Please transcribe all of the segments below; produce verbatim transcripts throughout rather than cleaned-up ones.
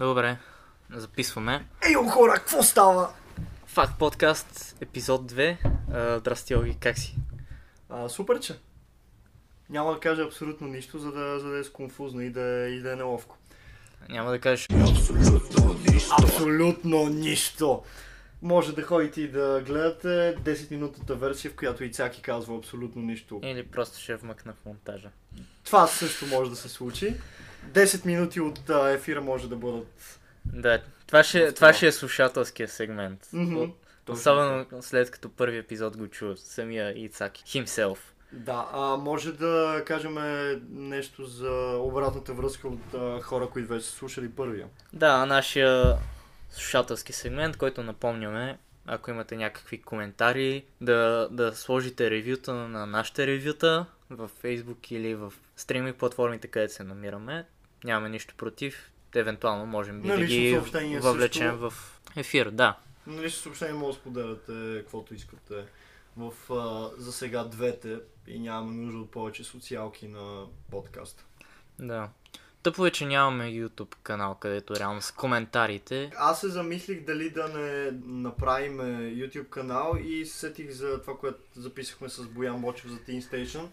Добре, записваме. Ейо хора, какво става? Факт подкаст, епизод две. Здрасти, Оги, как си? А, супер, че. Няма да кажа абсолютно нищо, за да, за да е сконфузно и да, и да е неловко. Няма да кажеш абсолютно нищо. Абсолютно нищо. Може да ходите и да гледате десетминутната версия, в която и цяки казва абсолютно нищо. Или просто ще вмъкна в монтажа. Това също може да се случи. десет минути от а, ефира може да бъдат... Да, това ще, това ще е слушателския сегмент. Mm-hmm. Особено след като първи епизод го чува самия Ицаки. Himself. Да, а може да кажем нещо за обратната връзка от а, хора, които вече са слушали първия. Да, нашия слушателски сегмент, който напомняме, ако имате някакви коментари, да, да сложите ревюта на нашите ревюта в Facebook или в стриминг платформите, където се намираме. Нямаме нищо против. Евентуално можем би да ги въвлечем също... в ефир, да. На лично съобщение може да споделяте каквото искате в а, за сега двете и нямаме нужда от повече социалки на подкаста. Да. Тъпо е, че нямаме YouTube канал, където реално с коментарите. Аз се замислих дали да не направим YouTube канал и сетих за това, което записахме с Боян Бочев за TeamStation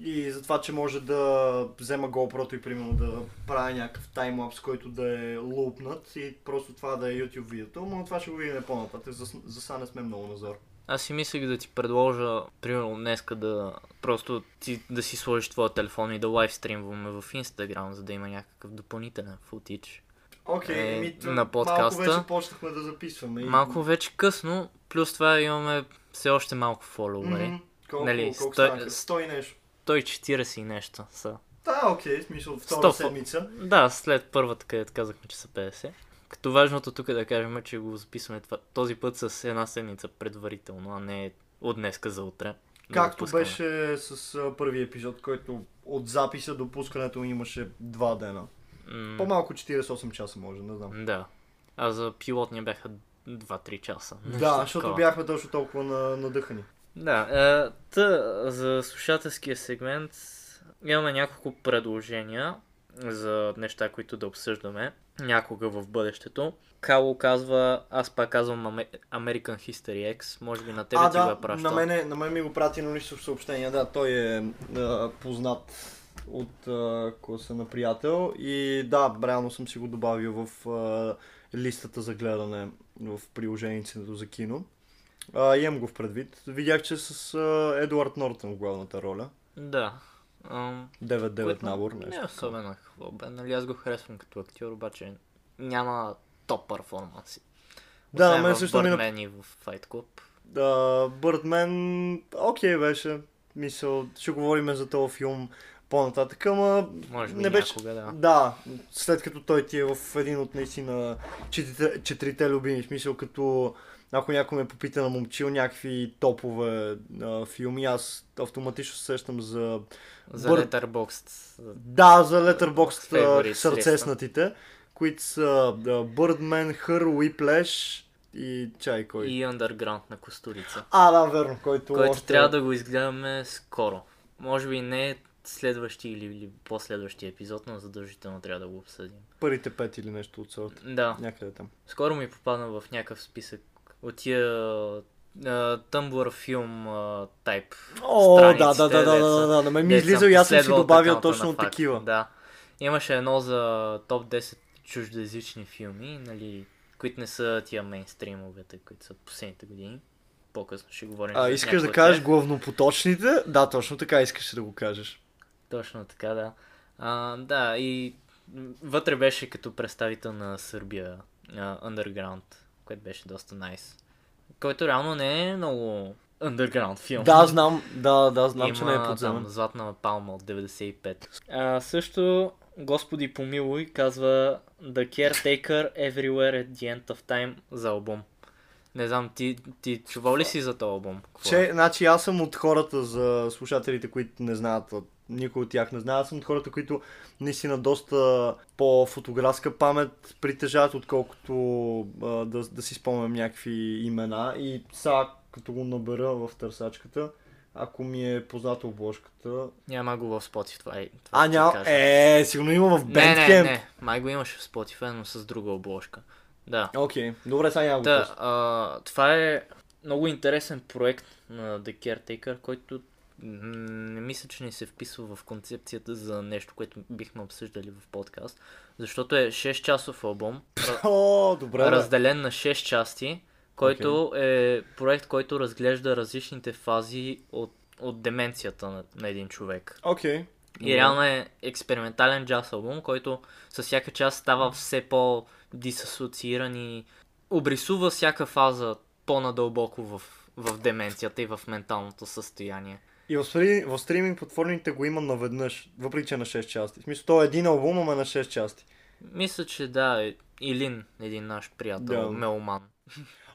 и за това, че може да взема GoPro-то и примерно да правя някакъв таймлапс, който да е лупнат и просто това да е YouTube видеото, но това ще го видим по-нататък, за, за сега не сме много назор. Аз си мислих да ти предложа, примерно днеска да просто ти, да си сложиш твоя телефон и да лайвстримваме в Instagram, за да има някакъв допълнителен футич. Окей, ми на подкаста. Малко вече почнахме да записваме. И... Малко вече късно, плюс това имаме все още малко фоловери. Mm-hmm. Колко, нали, колко станаха? сто и нещо. сто и четиридесет и нещо са. Да, окей, в смисъл втора сто седмица. Да, след първата, където казахме, че са петдесет. Като важното тук е да кажем, че го записваме това, този път с една седмица предварително, а не от днеска за утре. Както да беше с а, първи епизод, който от записа до пускането имаше два дена. Mm. По-малко четиридесет и осем часа може, не знам. Да. А за пилотния бяха два-три часа. Да, защото такова. Бяхме точно толкова на, надъхани. Да, е, тъ, за слушателския сегмент имаме няколко предложения за неща, които да обсъждаме някога в бъдещето. Кало казва, аз пак казвам American History X, може би на тебе а, ти да, го праща. На мен, на мен ми го прати на лично съобщение, да, той е, е познат от е, класа на приятел и да, реално съм си го добавил в е, листата за гледане в приложението за кино. Е, имам го в предвид. Видях, че с е, Едуард Нортън в главната роля. Да. девет девет набор, нещо. Не особено какво бе, нали аз го харесвам като актьор, обаче няма топ перформанси. Да, мен също ми... Birdman и в Fight Club. Да, Birdman, окей беше, мисъл, ще говорим за този филм по-нататък, ама... Може би не беше... някога, да. Да, след като той ти е в един от наистина четирите, четирите любими, в смисъл като... Ако някой ме попита на момчил някакви топове а, филми, аз автоматично сещам за... За Бър... Letterboxd. Да, за Letterboxd сърцеснатите, които са Birdman, Her, Whiplash и чай кой. И Underground на Костурица. А, да, верно. Който, който още... трябва да го изгледаме скоро. Може би не следващи или, или последващи епизод, но задължително трябва да го обсъдим. Първите пет или нещо от сорта. Да. Някъде там. Скоро ми попадна в някакъв списък от тия Tumblr филм тайп страниците. О, да, да, да, да, да, да, ме ми излизал и аз съм си добавил точно от такива. Да. Имаше едно за топ десет чуждоезични филми, нали, които не са тия мейнстримовете, които са последните години. По-късно ще говорим. А, искаш да кажеш главнопоточните? Да, точно така искаш да го кажеш. Точно така, да. А, да, и вътре беше като представител на Сърбия, Underground, което беше доста найс. Който реално не е много underground филм. Да, знам, да, да, знам, има, че не е подземен. Има Златна палма от деветдесет и пета. А, също Господи помилуй казва The Caretaker Everywhere at the End of Time за албум. Не знам, ти, ти чувал ли си за този албум? Че, значи аз съм от хората, за слушателите, които не знаят, никой от тях не знае, аз съм от хората, които наистина доста по-фотографска памет притежават, отколкото а, да, да си спомням някакви имена и сега като го набера в търсачката ако ми е позната обложката. Няма го в Spotify. Това е, това а, няма. Е, сигурно има в Bandcamp. Не, не, не. Май го имаше в Spotify, но с друга обложка. Да. Окей, okay. Добре, сега няма го. Да, а, това е много интересен проект на The Caretaker, който не мисля, че не се вписва в концепцията за нещо, което бихме обсъждали в подкаст, защото е шест часов албум, О, добре, разделен на шест части, който okay. е проект, който разглежда различните фази от, от деменцията на, на един човек. Okay. И реално е експериментален джаз албум, който със всяка част става все по-дисасоцииран и обрисува всяка фаза по-надълбоко в, в деменцията и в менталното състояние. И в, стри... в стриминг платформите го има наведнъж, въпреки че на шест части. В смисъл, то е един албум, ама на шест части. Мисля, че да, Илин, един наш приятел, да. Меломан.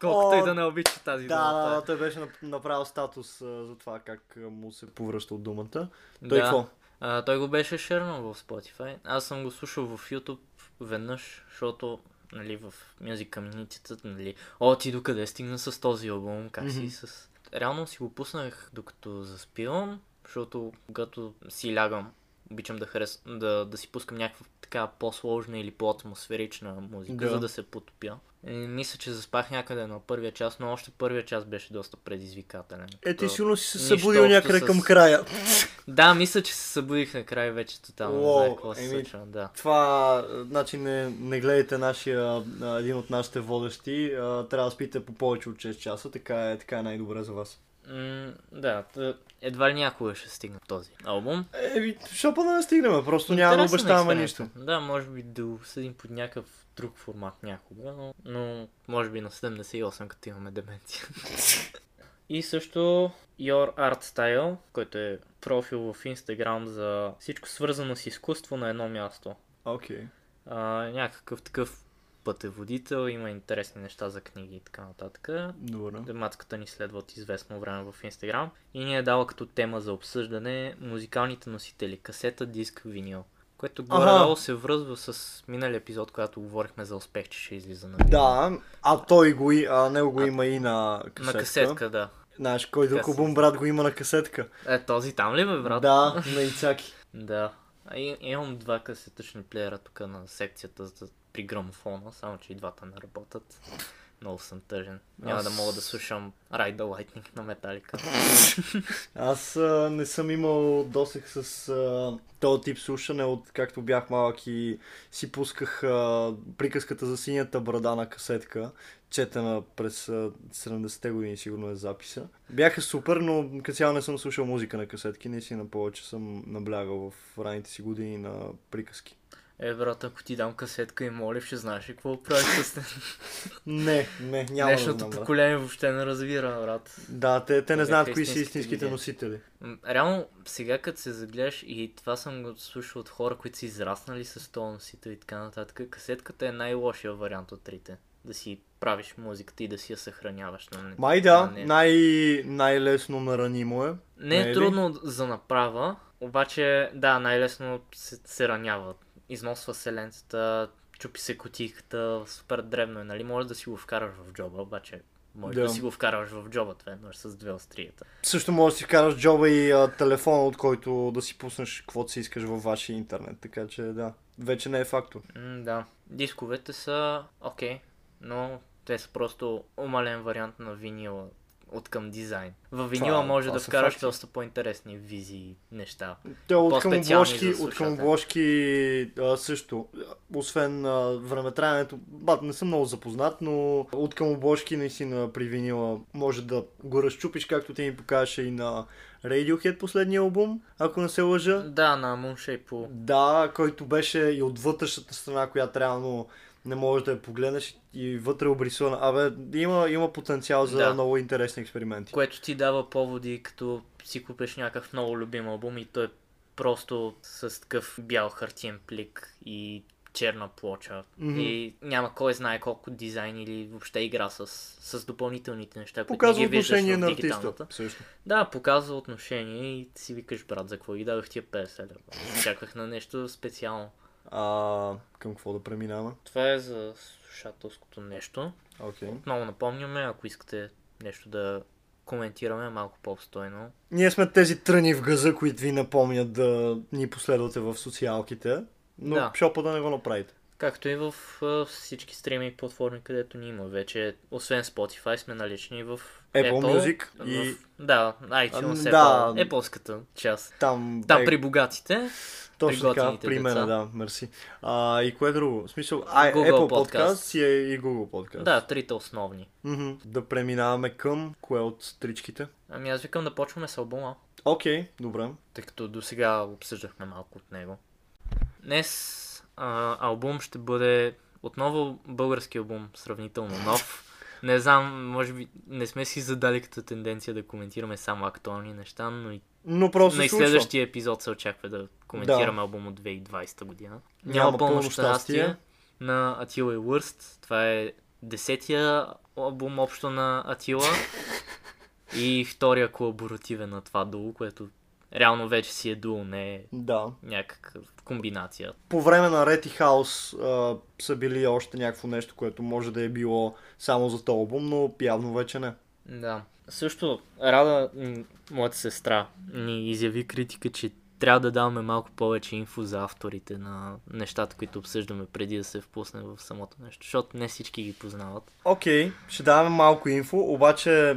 Колкото О, и да не обича тази да, думата. Да, да, той беше направил статус а, за това как му се повръща от думата. Той какво? Да. Той го беше шернал в Spotify. Аз съм го слушал в YouTube веднъж, защото... Нали, в Music Community-тата, нали, о, ти докъде стигна с този албум, как си mm-hmm. с... Реално си го пуснах докато заспивам, защото когато си лягам, обичам да, харес... да, да си пускам някаква така по-сложна или по-атмосферична музика, yeah. за да се потопя. И мисля, че заспах някъде на първия час, но още първия час беше доста предизвикателен. Е, ти сигурно си се събудил някъде с... към края. Да, мисля, че се събудих накрая вече тотално. Wow, за какво се еми, случва, да. Това, значи не, не гледайте нашия, един от нашите водещи, трябва да спите по повече от шест часа, така е, така е най-добре за вас. Mm, да, едва ли някога ще стигна този албум. Е, шопа да не стигнем, просто няма да обещаваме нищо. Да, може би да обсъдим под някакъв друг формат някога, но, но може би на седемдесет и осем, като имаме деменция. И също Your Art Style, който е профил в Instagram за всичко свързано с изкуство на едно място. Окей. Okay. Някакъв такъв пътеводител, има интересни неща за книги и така нататък. Добре. Демацката ни следва от известно време в Instagram и ни е дала като тема за обсъждане музикалните носители, касета, диск, винил. Което горе-долу се връзва с миналия епизод, когато говорихме за успех, че ще излиза на винил. Да, а той го, а него го а, има и на касетка. На касетка, да. Знаеш, кой друг албум, брат, го има на касетка. Е, този там ли бе, брат? Да, на Ицаки. Да. И, имам два касетъчни плеера тук на секцията за при грамофона, само че и двата не работят. Много съм тъжен. Няма Аз... да мога да слушам Ride the Lightning на Металика. Аз а, не съм имал досех с а, този тип слушане, от както бях малък и си пусках а, приказката за синята брада на касетка, четена през а, седемдесетте години, сигурно е записа. Бяха супер, но като цяло не съм слушал музика на касетки, наистина повече съм наблягал в ранните си години на приказки. Е, брат, ако ти дам касетка и молив, ще знаеш ли какво правиш с нея? Не, не, няма Днешното да знам, брат. Поколение въобще не разбира, брат. Да, те, те не знаят кои са истинските е. носители. Реално, сега като се загледаш, и това съм го слушал от хора, които са израснали с този носител и така нататък, касетката е най-лошия вариант от трите. Да си правиш музиката и да си я съхраняваш. На... Май да, на най- най-лесно наранимо е. Не е трудно за направа, обаче да, най-лесно се, се ранява. Износва селенцата, чупи се кутийката, супер древно е, нали? Може да си го вкараш в джоба, обаче може да, да си го вкараш в джоба, това едно с две острията. Също може да си вкараш джоба и а, телефона, от който да си пуснеш каквото си искаш във вашия интернет, така че да, вече не е фактор. М, да, дисковете са окей, okay, но те са просто умален вариант на винила. От към дизайн. Във винила това, може това да вкараш факти. Доста по-интересни визии, неща. Те от към обложки, от към обложки а, също. Освен времетраенето, бат, не съм много запознат, но от към обложки наистина при винила може да го разчупиш, както ти ми покажеше и на Radiohead последния албум, ако не се лъжа. Да, на Moonshape. Да, който беше и от вътрешната страна, която реално не можеш да я погледнеш и вътре обрисувана. Абе, има, има потенциал за да. Много интересни експерименти. Което ти дава поводи, като си купиш някакъв много любим албум и той е просто с такъв бял хартиен плик и черна плоча. Mm-hmm. И няма кой знае колко дизайн или въобще игра с, с допълнителните неща, които ги виждаш в дигиталната. Също. Да, показва отношение и ти си викаш, брат, за какво ги дадох тия петдесет лева. Чаках на нещо специално. А, към какво да преминаваме? Това е за слушателското нещо. Okay. Отново напомняме, ако искате нещо да коментираме малко по-обстойно. Ние сме тези тръни в газа, които ви напомнят да ни последвате в социалките, но да. Шопа да не го направите. Както и в всички стриминг платформи, където ни има вече, освен Spotify, сме налични в Apple, Apple Music в, и... Да, iTunes, да, Apple, Apple-ската част. Там, там е... при богатите. Точно така, при мен, да, мерси. А, и кое друго? В смисъл, а, Google Apple Podcast, Podcast и Google Podcast. Да, трите основни. Mm-hmm. Да преминаваме към кое от тричките? Ами аз викам да почваме с албума. Окей, okay, добре. Тъй като до сега обсъждахме малко от него. Днес... А, албум ще бъде отново български албум, сравнително нов. Не знам, може би не сме си задали като тенденция да коментираме само актуални неща, но и но на и следващия епизод се очаква да коментираме да. Албум от две хиляди и двадесета година. Няма пълно щастие на Атила и Worst. Това е десетия албум общо на Атила и втория колаборативен на това дуо, което реално вече си е дуо, не е да. Някакъв комбинация. По време на Red House а, са били още някакво нещо, което може да е било само за този албум, но явно вече не. Да. Също Рада, моята сестра, ни изяви критика, че трябва да даваме малко повече инфо за авторите на нещата, които обсъждаме преди да се впусне в самото нещо, защото не всички ги познават. Окей, okay, ще даваме малко инфо, обаче а,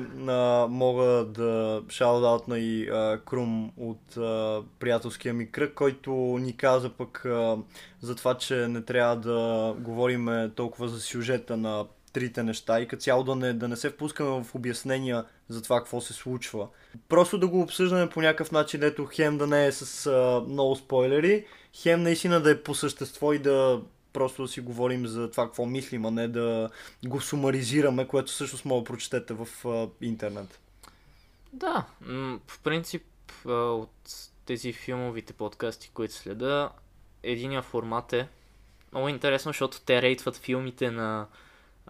мога да шаутаутна и а, Крум от а, приятелския ми кръг, който ни каза пък а, за това, че не трябва да говорим толкова за сюжета на трите неща и като цяло да не, да не се впускаме в обяснения за това какво се случва. Просто да го обсъждаме по някакъв начин, ето хем да не е с а, много спойлери, хем наистина да е по същество и да просто да си говорим за това какво мислим, а не да го сумаризираме, което всъщност мога да прочетете в а, интернет. Да, в принцип от тези филмовите подкасти, които следа, единия формат е много интересно, защото те рейтват филмите на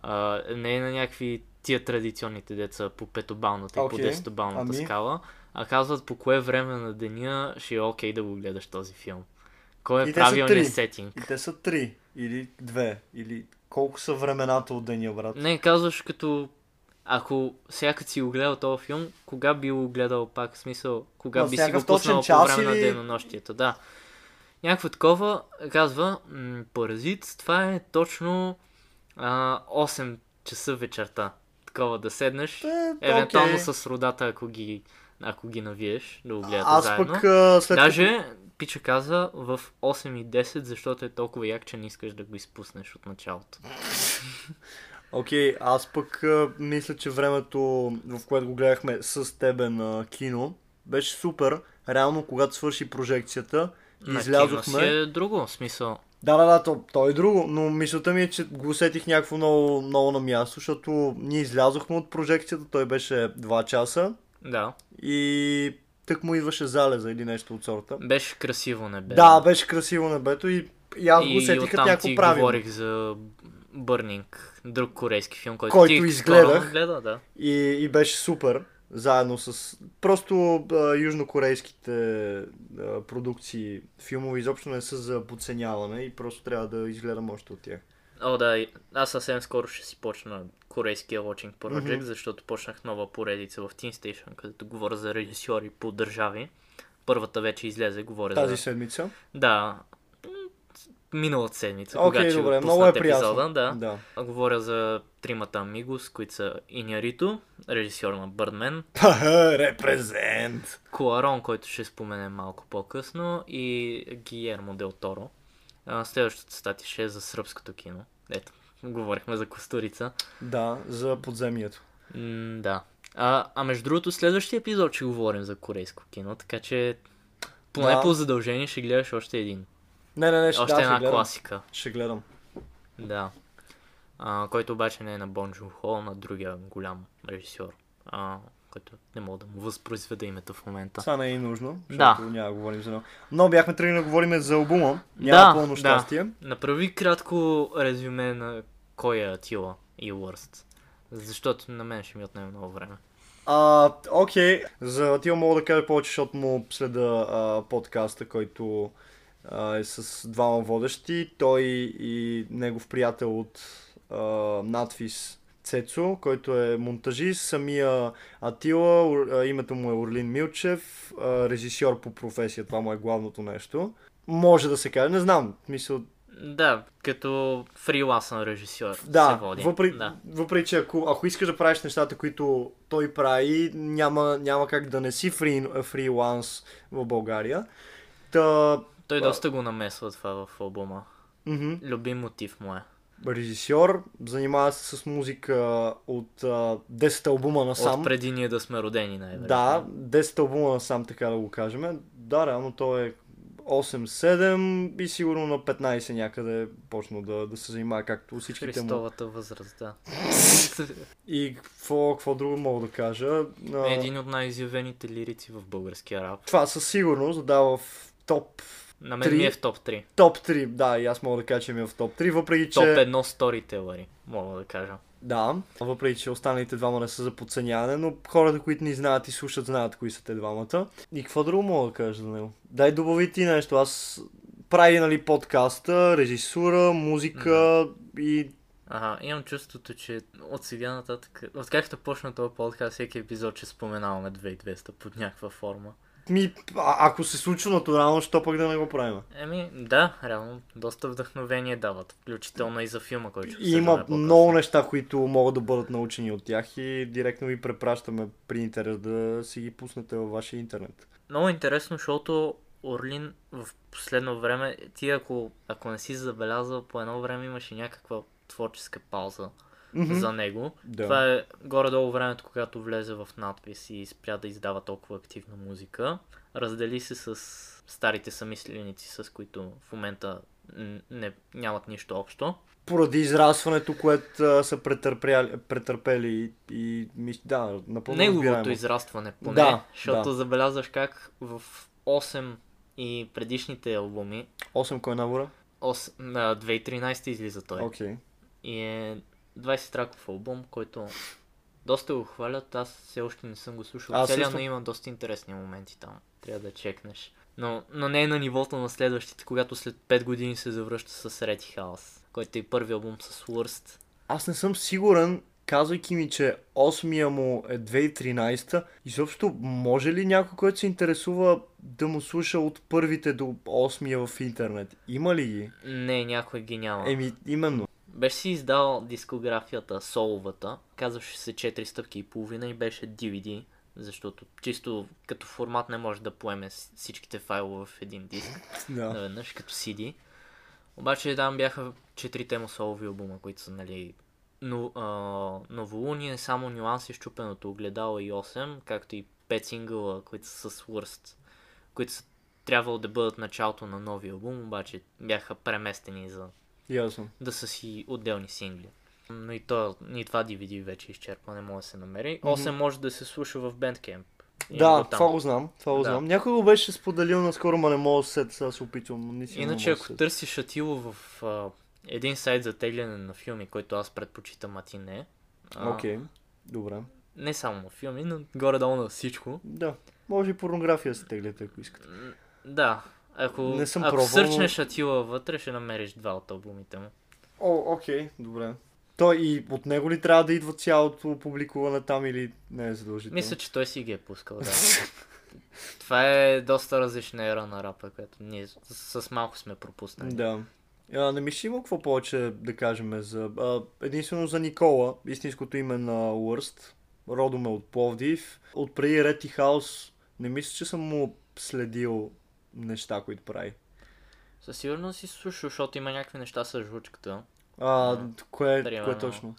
Uh, не е на някакви тия традиционните деца по петобалната okay. и по десетобалната ами... скала, а казват по кое време на деня ще е окей okay да го гледаш този филм. Кой е правилният сетинг? И те са три или две, или колко са времената от деня, брат? Не, казваш като ако всякът си го гледал този филм, кога би го гледал пак, в смисъл, кога но би си го пуснал по време или... на денонощието, да. Някакво такова казва, м- Паразит, това е точно... осем часа вечерта. Такова да седнеш, е, евентуално okay. с родата, ако ги, ако ги навиеш, да го гледате аз заедно. Пък, а, след даже, като... Пича каза, в осем и десет, защото е толкова як, че не искаш да го изпуснеш от началото. Окей, okay, аз пък а, мисля, че времето, в което го гледахме с тебе на кино, беше супер. Реално, когато свърши прожекцията, на излязохме... На кино си е друго смисъл. Да, да, да, то, то е друго, но мисълта ми е, че го усетих някакво много, много на място, защото ние излязохме от прожекцията, той беше два часа да. И тък му идваше залеза или нещо от сорта. Беше красиво небе. Да, беше красиво небето и, и аз го усетих като някакво правило. И говорих за Бърнинг, друг корейски филм, който, който ти изгледах гледа, да. и, и беше супер. Заедно с просто а, южнокорейските а, продукции, филмови изобщо не са за подценяване и просто трябва да изгледам още от тях. О, да, аз съвсем скоро ще си почна корейския Watching Project, mm-hmm. защото почнах нова поредица в TeamStation, където говоря за режисьори по държави. Първата вече излезе, говоря тази за... Тази седмица? Да, миналата седмица, okay, когато ще го пуснат епизода. Да. Да. Говоря за тримата Амигос, които са Инярито, режисьор на Birdman. Репрезент! Куарон, който ще споменем малко по-късно и Гиермо дел Торо. Следващата статия ще е за сръбското кино. Ето, говорихме за Костурица. Да, за подземието. М, да. А, а между другото, следващия епизод ще говорим за корейско кино, така че поне да. По задължение ще гледаш още един. Не, не, не, ще, още да, една ще класика. Ще гледам. Да. А, който обаче не е на Бон Джун Хо, на другия голям режисьор, а, който не мога да му възпроизведа името в момента. Това не е нужно, защото да. Няма да говорим за него. Но бяхме тръгнали да говорим за албума. Няма да, пълно щастие. Да. Направи кратко резюме на кой е Атила и Worst. Защото на мен ще ми отнеме много време. А, окей, за Атила мога да кажа повече, защото му следа а, подкаста, който... е с двама водещи, той и негов приятел от uh, надфис Цецо, който е монтажист, самия Атила, името му е Орлин Милчев, режисьор по професия, това му е главното нещо. Може да се каже, не знам, мисъл... Да, като фрилансен режисьор да, се води. Въпреки, да, въпреки че ако, ако искаш да правиш нещата, които той прави, няма, няма как да не си фри, фриланс в България. Та... Той доста го намесва това в албума. Mm-hmm. Любим мотив му е. Режисьор, занимава се с музика от а, десет албума насам. От преди ние да сме родени, най-вероятно. Да, десет албума насам, така да го кажем. Да, реално той е осем седем и сигурно на петнайсет някъде почна да, да се занимава, както всичките му. Христовата възраст, да. И какво, какво друго мога да кажа? Един от най-изявените лирици в българския рап. Това със сигурност, да, в топ... На мен три ми е в топ три. Топ три, да, и аз мога да кажа, че ми е в топ три, въпреки че... Топ едно сторителъри, мога да кажа. Да, въпреки че останалите двама не са за подценяване, но хората, които ни знаят и слушат, знаят кои са те двамата. И какво друго мога да кажа за него? Дай добави ти нещо, аз прави, нали, подкаста, режисура, музика mm-hmm. и... Ага, имам чувството, че от сега нататък, откакто почна този подкаст, всеки епизод, че споменаваме две хиляди и двеста под някаква форма. Ми, а- ако се случва натурално, що пък да не го правим? Еми, да, реално, доста вдъхновение дават, включително и за филма, който ще се гледа по-късно. Има много неща, които могат да бъдат научени от тях и директно ви препращаме при интерес да си ги пуснете във вашия интернет. Много интересно, защото Орлин в последно време, ти ако, ако не си забелязал, по едно време имаше някаква творческа пауза. Mm-hmm. За него. Да. Това е горе-долу времето, когато влезе в надпис и спря да издава толкова активна музика. Раздели се с старите самисленици, с които в момента не, нямат нищо общо. Поради израстването, което а, са претърпели и... и да, напълно неговото разбираем. Израстване поне, да, защото да. Забелязваш как в осем и предишните албуми... осем кой набора? две хиляди и тринайсета излиза той. Okay. И е... двайсет траков албум, който доста го хвалят, аз все още не съм го слушал целия, също... но има доста интересни моменти там, трябва да чекнеш. Но, но не е на нивото на следващите, когато след пет години се завръща с Red House, който е първи албум с Worst. Аз не съм сигурен, казвайки ми, че осмия му е две хиляди и тринайсета, изобщо може ли някой, който се интересува да му слуша от първите до осмия в интернет? Има ли ги? Не, някой ги няма. Еми, именно. Беше си издал дискографията, соловата, казваше се четири стъпки и половина и беше ди ви ди, защото чисто като формат не може да поеме всичките файлове в един диск, yeah. наведнъж, като си ди. Обаче там бяха четирите му солови албума, които са, нали, но, а, новолуние, само нюанси, щупеното огледало и осем, както и пет сингъла, които са с Worst, които са трябвало да бъдат началото на новия албум, обаче бяха преместени за... Ясно. Да са си отделни сингли. Но и, то, и това ди ви ди вече изчерпа, не може да се намери. осем mm-hmm. може да се слуша в Bandcamp. Да, това го знам, това го да. знам. Някой го беше споделил наскоро, ма не мога да се сетя, сега се опитвам. Иначе ако сет. търсиш Атило в а, един сайт за тегляне на филми, който аз предпочитам, а ти не. Окей, okay. добре. Не само на филми, но горе-долу на всичко. Да, може и порнография да се тегляте, ако искате. Да. Ако, ако сърчнеш Атила вътре, ще намериш два от албумите му. О, окей, добре. Той и от него ли трябва да идва цялото публикуване там или не е задължително? Мисля, че той си ги е пускал, да. Това е доста различна ера на рапа, която ние с малко сме пропуснали. Да. А, не мисля, има какво повече да кажем за... А, единствено за Никола, истинското име на Worst. Родом е от Пловдив. От преди Red House не мисля, че съм му следил... неща, които прави. Със сигурно си слушал, защото има някакви неща с жучката. А, а кое, кое точно?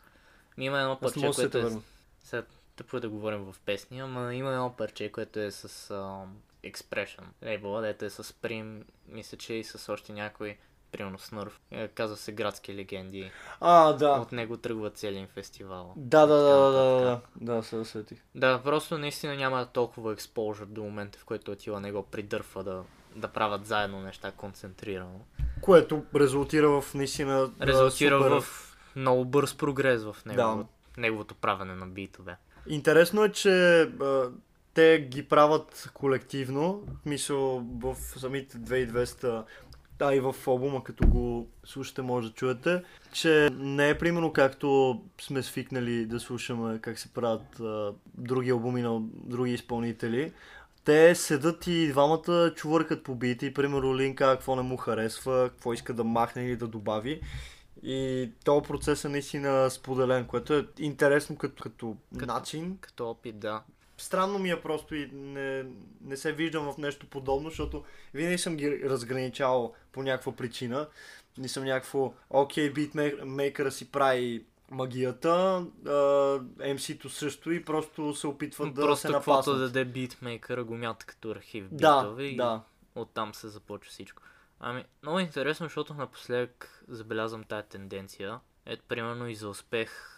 Има едно парче, което се е... Сега тъпо да говорим в песни, ама има едно парче, което е с uh, Expression. Лейбъла, дето е с Прим, мисля, че и с още някой, примерно Снърв. Казва се Градски легенди. А, да. От него тръгва целият фестивал. Да, да, да, да, да. Да, се усетих. Да, просто наистина няма толкова експожър до момента, в който Атила не го придърфа да... да правят заедно неща концентрирано. Което резултира в наистина... Резултира супер... в много бърз прогрес в негово... да. неговото правене на битове. Интересно е, че а, те ги правят колективно. Мисъл в самите две хиляди и двеста а и в албума, като го слушате, може да чуете, че не е примерно както сме свикнали да слушаме как се правят а, други албуми на други изпълнители. Те седат и двамата чувъркат по бити, примерно Линка какво не му харесва, какво иска да махне или да добави. И този процес е наистина споделен, което е интересно като, като, като начин. Като опит, да. Странно ми е просто и не, не се виждам в нещо подобно, защото винаги съм ги разграничавал по някаква причина. Не съм някакво, окей, битмейкъра си прави магията, ем си-то също и просто се опитват да просто се напаснат. Просто каквото даде битмейкъра го мята като архив битове, да, и да. Оттам се започва всичко. Ами, много интересно, защото напоследък забелязвам тая тенденция. Ето, примерно и за успех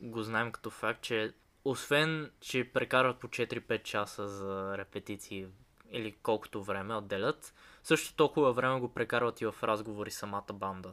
го знаем като факт, че освен, че прекарват по четири-пет часа за репетиции или колкото време отделят, също толкова време го прекарват и в разговори самата банда.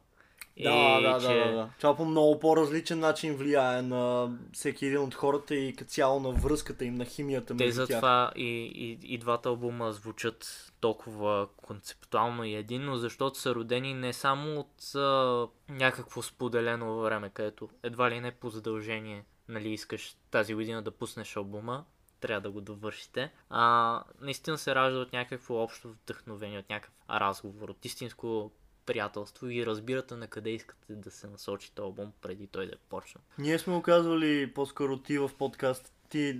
Да, и, да, че... да, да, да. Това по много по-различен начин влияе на всеки един от хората и като цяло на връзката им, на химията между тях. Те затова и, и, и двата албума звучат толкова концептуално и единно, защото са родени не само от а, някакво споделено време, където едва ли не по задължение, нали, искаш тази година да пуснеш албума, трябва да го довършите. А, наистина се ражда от някакво общо вдъхновение, от някакъв разговор, от истинско приятелство и разбирате на къде искате да се насочи този албум преди той да почне. Ние сме го казвали по-скоро ти в подкаст. Ти,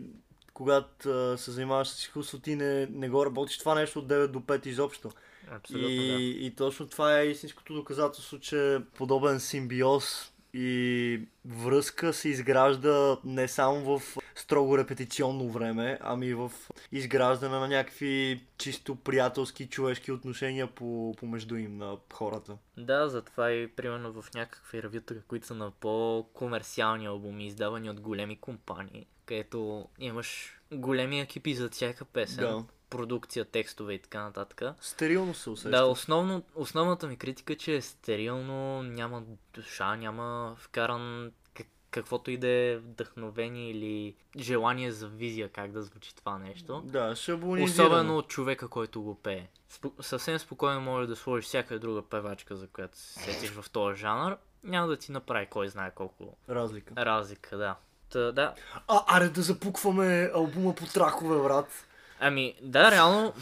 когато се занимаваш с изкуство, ти не, не го работиш това нещо от девет до пет изобщо. Абсолютно, и, да. И точно това е истинското доказателство, че подобен симбиоз и връзка се изгражда не само в строго репетиционно време, ами в изграждане на някакви чисто приятелски, човешки отношения по, помежду им на хората. Да, затова и примерно в някакви ревюта, които са на по-комерциални албуми, издавани от големи компании, където имаш големи екипи за всяка песен. Да. Продукция, текстове и така нататък. Стерилно се усеща. Да, основно, основната ми критика е, че е стерилно, няма душа, няма вкаран как, каквото и да е вдъхновение или желание за визия как да звучи това нещо. Да, шаблонизирано. Особено от човека, който го пее. Спо, съвсем спокойно може да сложиш всяка друга певачка, за която се сетиш в този жанр. Няма да ти направи кой знае колко... Разлика. Разлика, да. Та, да. А, аре да запукваме албума по трахове, брат. Ами, да, реално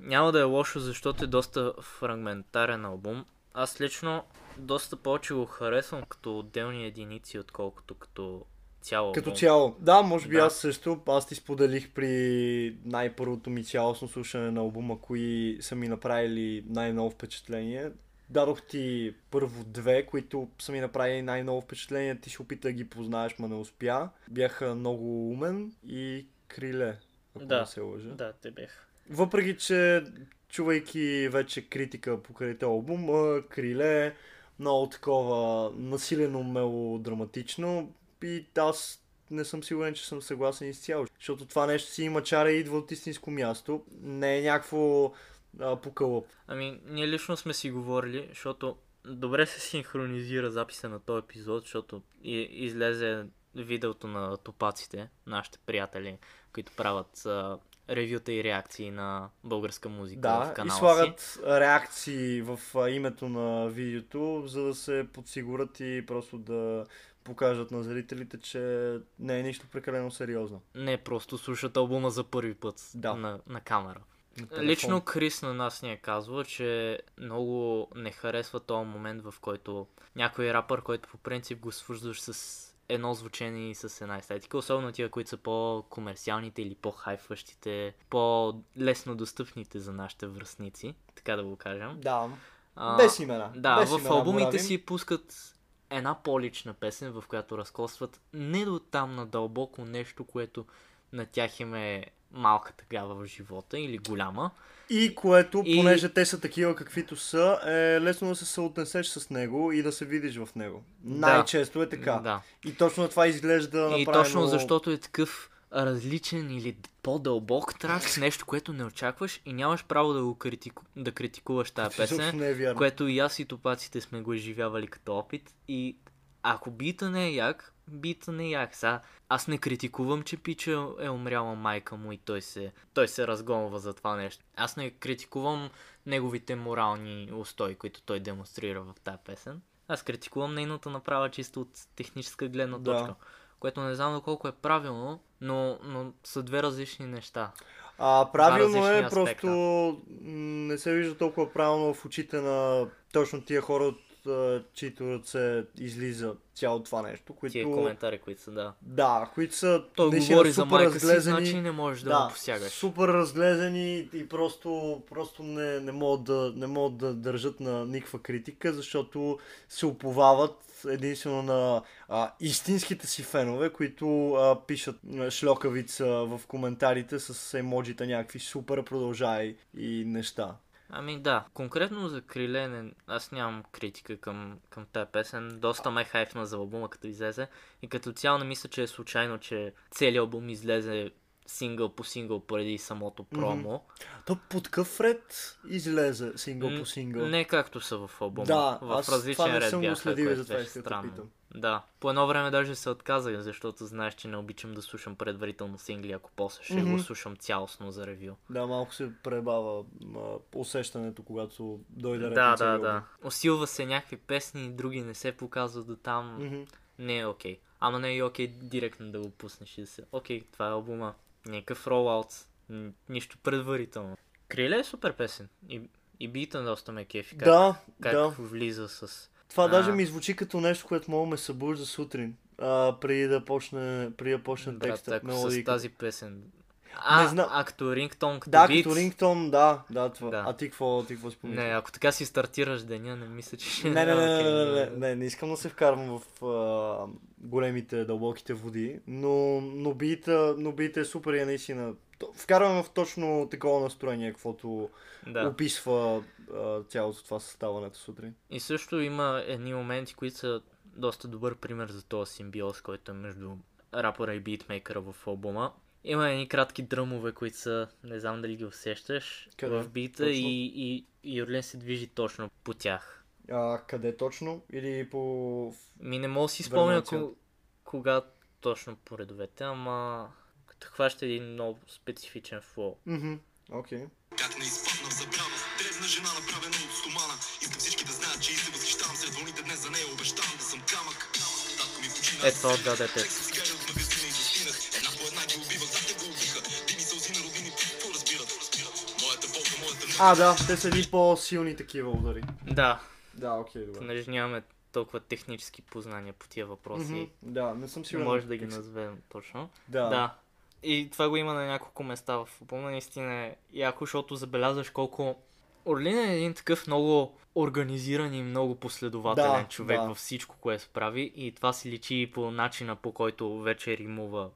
няма да е лошо, защото е доста фрагментарен албум. Аз лично доста повече го харесвам като отделни единици, отколкото като цяло. Като цяло. Да, може би да. Аз също. Аз ти споделих при най-първото ми цялостно слушане на албума, кои са ми направили най-ново впечатление. Дадох ти първо две, които са ми направили най-ново впечатление. Ти ще опита да ги познаеш, ма не успя. Бяха Много умен и Криле. Ако да, не се лъжа. Да, те бях. Въпреки, че чувайки вече критика покрай този албум, Криле много такова насилено мелодраматично и аз не съм сигурен, че съм съгласен изцяло. Защото това нещо си има чара и идва от истинско място. Не е някакво а, покълъп. Ами, ние лично сме си говорили, защото добре се синхронизира записа на този епизод, защото излезе видеото на топаците, нашите приятели, които правят а, ревюта и реакции на българска музика, да, в канала си. Да, и слагат си реакции в а, името на видеото, за да се подсигурят и просто да покажат на зрителите, че не е нищо прекалено сериозно. Не, просто слушат албума за първи път, да, на, на камера. На лично Крис на нас ни е казва, че много не харесва този момент, в който някой рапър, който по принцип го свързваш с едно звучение и с една естетика, особено тия, които са по-комерциалните или по-хайфващите, по-лесно достъпните за нашите връстници, така да го кажем. Да, а, без имена. Да, без в имена, албумите муравим. Си пускат една по-лична песен, в която разкосват не до там надълбоко нещо, което на тях им е малка такава в живота или голяма. И което, и... понеже те са такива каквито са, е лесно да се съотнесеш с него и да се видиш в него. Да. Най-често е така. Да. И точно това изглежда направено... И точно защото е такъв различен или по-дълбок трак с нещо, което не очакваш и нямаш право да го критику... да критикуваш тази песен, е което и аз и топаците сме го изживявали като опит. И ако бита не е як, бита на ях. Сега, аз не критикувам, че пича е умряла майка му и той се, той се разгонва за това нещо. Аз не критикувам неговите морални устои, които той демонстрира в тази песен. Аз критикувам нейната направа чисто от техническа гледна точка. Да. Което не знам доколко е правилно, но, но са две различни неща. А, правилно е, аспекта. Просто не се вижда толкова правилно в очите на точно тия хора, от чието ръце излиза цяло това нещо. Които... Тия коментари, които са, да. Да, които са... Той говори за майка си, значи не можеш да, да му посягаш. Супер разглезени и просто, просто не, не, могат да, не могат да държат на никаква критика, защото се уповават единствено на а, истинските си фенове, които а, пишат шлёкавица в коментарите с емоджита някакви супер продължай и неща. Ами да, конкретно за Крилене, аз нямам критика към, към тази песен. Доста ме хайфна за албума, като излезе. И като цяло не мисля, че е случайно, че целият албум излезе сингъл по сингъл преди самото промо. Mm-hmm. То под къв ред излезе сингъл Н- по сингъл? Не както са в албума. Да, в аз различен това не ред съм го следил, за това и се питам. Да, по едно време даже се отказах, защото знаеш, че не обичам да слушам предварително сингли, ако после ще mm-hmm. го слушам цялостно за ревю. Да, малко се пребава усещането, когато дойде ред. Да, да, да. Усилва се някакви песни, други не се показват до там. Mm-hmm. Не е окей. Okay. Ама не е окей okay, директно да го пуснеш и да се... Окей, okay, това е албума. Някакъв роллаут. Нищо предварително. Криле е супер песен. И, и бита доста ме кефи. Как, да, как да. Влиза с... Това а... даже ми звучи като нещо, което мога ме събужда сутрин, а, преди да почне, преди да почне брат, текста. Брат, ако с тази песен... А, зна... а като рингтон, като да, бит. Да, като рингтон, да, да, това. Да. А ти какво спомниш? Не, ако така си стартираш деня, не мисля, че ще... Не, не, не, не, не, не, не, не искам да се вкарвам в а, големите, дълбоките води, но, но бита, но бита е супер и наистина... Вкарвам в точно такова настроение, каквото да. Описва а, цялото това съставането сутрин. И също има едни моменти, които са доста добър пример за този симбиоз, който е между рапъра и битмейкъра в албума. Има едни кратки дръмове, които са, не знам дали ги усещаш, къде? В бита и, и, и Юрлин се движи точно по тях. А къде точно? Или по... Ми не мога да си спомня кога, кога точно по редовете, ама... Като хваща един много специфичен флоу. Мхм, окей. Как не изпадна в забрава, древна жена направена от стомана. Искам всички да знаят, че и се възхищавам след вълните днес за нея, обещавам да съм камък. Татко ми почина... Е това отгадете. А, да, те са едни по-силни такива удари. Да. Да, окей, добре. Понеже нямаме толкова технически познания по тия въпроси. Mm-hmm. Да, не съм сигурен. Може да ги назвем точно. Да. да. И това го има на няколко места в албума. Наистина е яко, защото забелязваш колко... Орлин е един такъв много организиран и много последователен да, човек да. Във всичко, което прави. И това се личи и по начина, по който вече римува.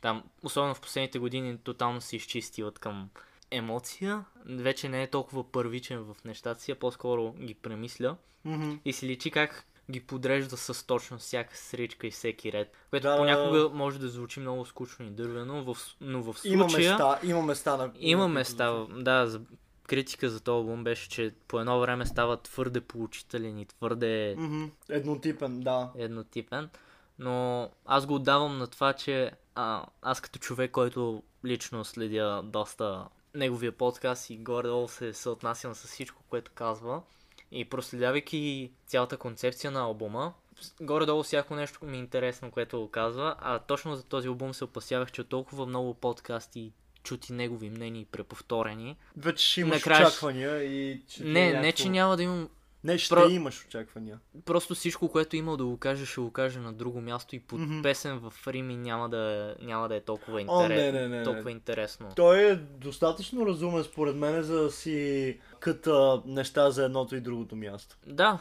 Там, особено в последните години, тотално се изчисти от към... емоция, вече не е толкова първичен в нещата си, а по-скоро ги премисля mm-hmm. и се личи как ги подрежда с точно всяка сричка и всеки ред, което да, понякога може да звучи много скучно и дървено, в, но в случая... Има места, има места на... Има места, да, за... критика за този албум беше, че по едно време става твърде поучителен и твърде... Mm-hmm. Еднотипен, да. Еднотипен, но аз го отдавам на това, че а, аз като човек, който лично следя доста... неговия подкаст и горе-долу се съотнасям с всичко, което казва. И проследявайки цялата концепция на албума, горе-долу всяко нещо ми е интересно, което го казва. А точно за този албум се опасявах, че толкова много подкасти чути негови мнения и преповторени. Вече ще имаш накрая... очаквания и... Че не, някакво... не че няма да имам... Не, ще Про... имаш очаквания. Просто всичко, което имал да го кажа, ще го кажа на друго място и под mm-hmm. песен в Рими няма да, няма да е толкова, интерес... О, не, не, не, толкова не. интересно. Той е достатъчно разумен според мен, за да си къта неща за едното и другото място. Да,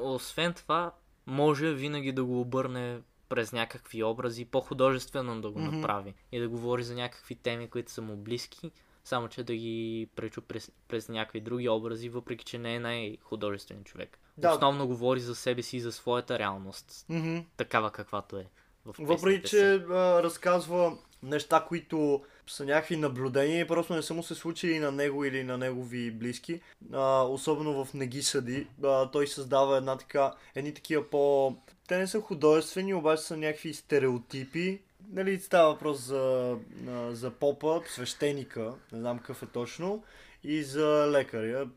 освен това може винаги да го обърне през някакви образи, по-художествено да го mm-hmm. направи и да говори за някакви теми, които са му близки. Само, че да ги пречу през, през някакви други образи, въпреки, че не е най-художествен човек. Да. Основно говори за себе си и за своята реалност. Mm-hmm. Такава каквато е. В въпреки, че а, разказва неща, които са някакви наблюдения и просто не са му се случили на него или на негови близки. А, особено в Не ги съди. А, той създава една така, едни такива по... те не са художествени, обаче са някакви стереотипи. Нали, става въпрос за, за попа, свещеника, не знам какъв е точно, и за лекаря.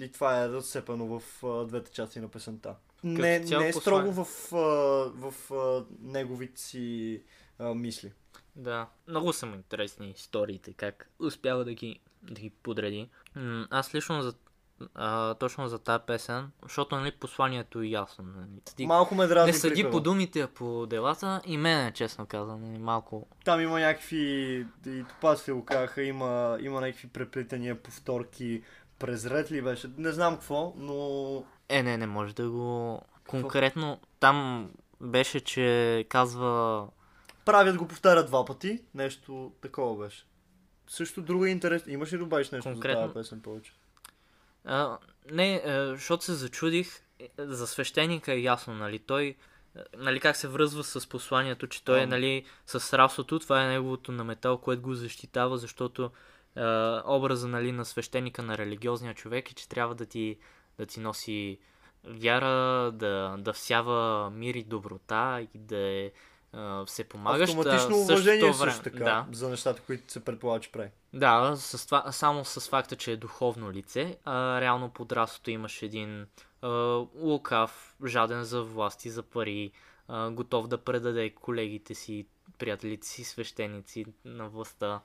И това е разцепено в двете части на песента. Не, не е строго в, в, в неговите си а, мисли. Да, много са му интересни историите, как успява да ги, да ги подреди. Аз лично за, а, точно за тази песен, защото нали, посланието е ясно. Нали. Ти, малко ме дразни. Не съди прикъва по думите, а по делата и мене, честно казвам. Нали, малко... Там има някакви, и топаците го казаха, има, има някакви преплетения, повторки, презрет ли беше, не знам какво, но... Е, не, не може да го... Конкретно там беше, че казва... Правят го повтаря два пъти, нещо такова беше. Също друго е интересно. Имаш ли добавиш нещо конкретно... за тази песен повече? А, не, защото се зачудих, за свещеника е ясно, нали, той... Нали, как се връзва с посланието, че той е, нали, с расото, това е неговото наметал, което го защитава, защото а, образа, нали, на свещеника, на религиозния човек е, че трябва да ти... да ти носи вяра, да, да всява мир и доброта и да е всепомагаща. Автоматично уважение също така, да, за нещата, които се предполага, че прави. Да, с това, само с факта, че е духовно лице. А, реално под расото имаш един а, лукав, жаден за власт и за пари, а, готов да предаде колегите си, приятелите си, свещеници на властта.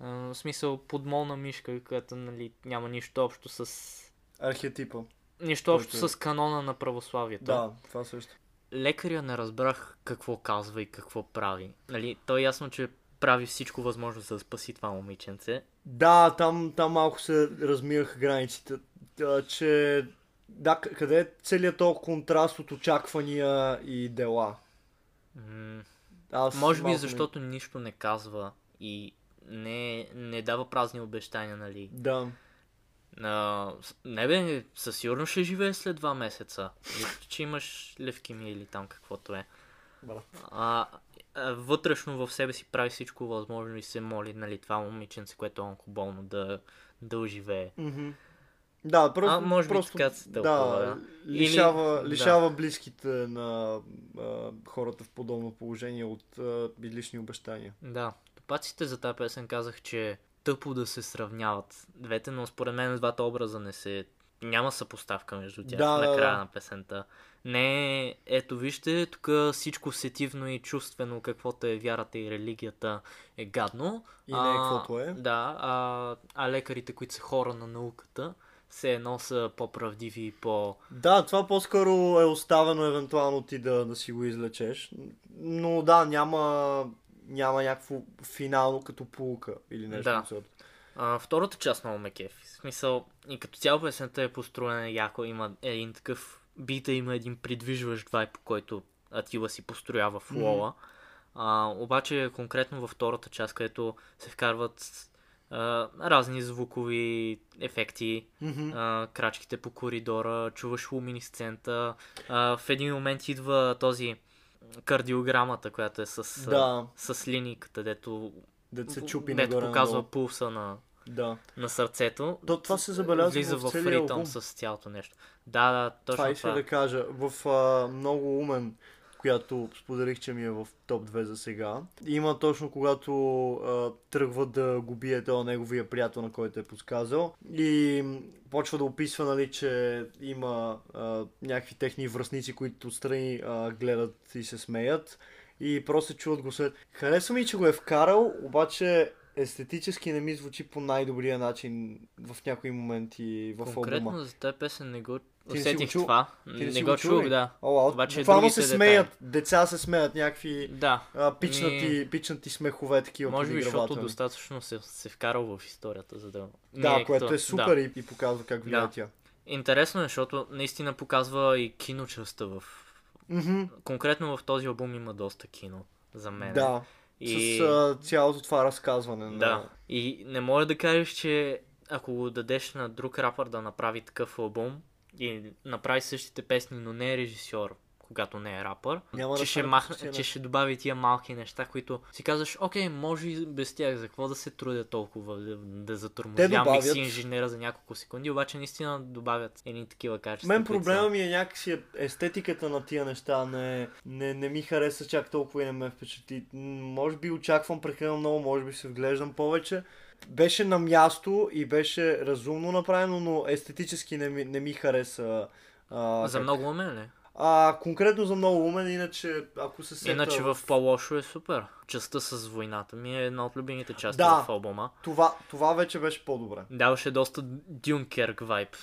А, в смисъл подмолна мишка, която, нали, няма нищо общо с... архетипа. Нищо общо е с канона на православието. Да, това също. Лекаря не разбрах какво казва и какво прави. Нали, то е ясно, че прави всичко възможно за да спаси това момиченце. Да, там, там малко се размираха границите. А, че... Да, къде е целият този контраст от очаквания и дела? М- Аз може би, защото не... нищо не казва и не, не дава празни обещания, нали? Да. Uh, не бе, със сигурно ще живее след два месеца. Че имаш левкемия или там каквото е. Uh, вътрешно в себе си прави всичко възможно и се моли, нали, това момиченце, което е онкоболно, да, да оживее. Mm-hmm. Да, просто... А, може просто, би така се тълкова, да. Лишава, или, лишава да. близките на а, хората в подобно положение от а, лични обещания. Да. Топаците за тази песен казах, че тъпо да се сравняват двете, но според мен двата образа не се... Няма съпоставка между тях, да, на края, да, на песента. Не, ето вижте, тук всичко сетивно и чувствено, каквото е вярата и религията е гадно. И не е каквото е. Да, а, а лекарите, които са хора на науката, все едно са по-правдиви и по... Да, това по-скоро е оставено евентуално ти да, да си го излечеш. Но да, няма... няма някакво финално като полука или нещо. Да. А, втората част много ме кефи. В смисъл, и като цяло песента е построена яко, има един такъв бита, има един придвижващ вайб, по който Атила си построява флола. Mm-hmm. А, обаче конкретно във втората част, където се вкарват а, разни звукови ефекти, mm-hmm. а, крачките по коридора, чуваш луминесцента. А, в един момент идва този... кардиограмата, която е с, да, с линийката, дето, дето се чупи, дето показва надолу пулса на, да, на сърцето. То, това се забелязва влиза в, в ритъм албум с цялото нещо. Да, да, точно това. Това ще да кажа. В а, Много умен, която споделих, че ми е в топ две за сега, има точно когато а, тръгва да го бие този неговия приятел, на който е подсказал, и почва да описва, нали, че има а, някакви техни връстници, които отстрани а, гледат и се смеят и просто се чуват гласове. Харесва ми, че го е вкарал, обаче естетически не ми звучи по най-добрия начин в някои моменти в албума. Конкретно за тази песен не го ти усетих чу... това. Ти не, не го чух, да. Буквално се смеят, детали. Деца се смеят, някакви да. а, пичнати, ми... пичнати смехове, такива подигравателни. Може би, защото достатъчно се, се вкарал в историята, за да... Да, е което като... е супер, да, и, и показва как влияе, да, тя. Интересно е, защото наистина показва и киночастта в... Mm-hmm. Конкретно в този албум има доста кино, за мен. Да. И... с а, цялото това разказване. На... Да. И не може да кажеш, че ако го дадеш на друг рапър да направи такъв албум и направи същите песни, но не е режисьор, когато не е рапър, няма че, да ще махне, че ще добави тия малки неща, които си казваш, окей, може и без тях, за какво да се трудя толкова, да, да затормозям микс инженера за няколко секунди, обаче наистина добавят едни такива качества. Мен проблема ми е някакси естетиката на тия неща, не, не, не ми хареса чак толкова и не ме впечатли. Може би очаквам прекалено много, може би се вглеждам повече. Беше на място и беше разумно направено, но естетически не ми, не ми хареса. А, за как... много умен ли? А, конкретно за много умен, иначе ако се сета... Иначе в по-лошо е супер. Частта с войната ми е една от любимите части да, в албума. Това, това вече беше по-добре. Даваше доста Дюнкерк вайб.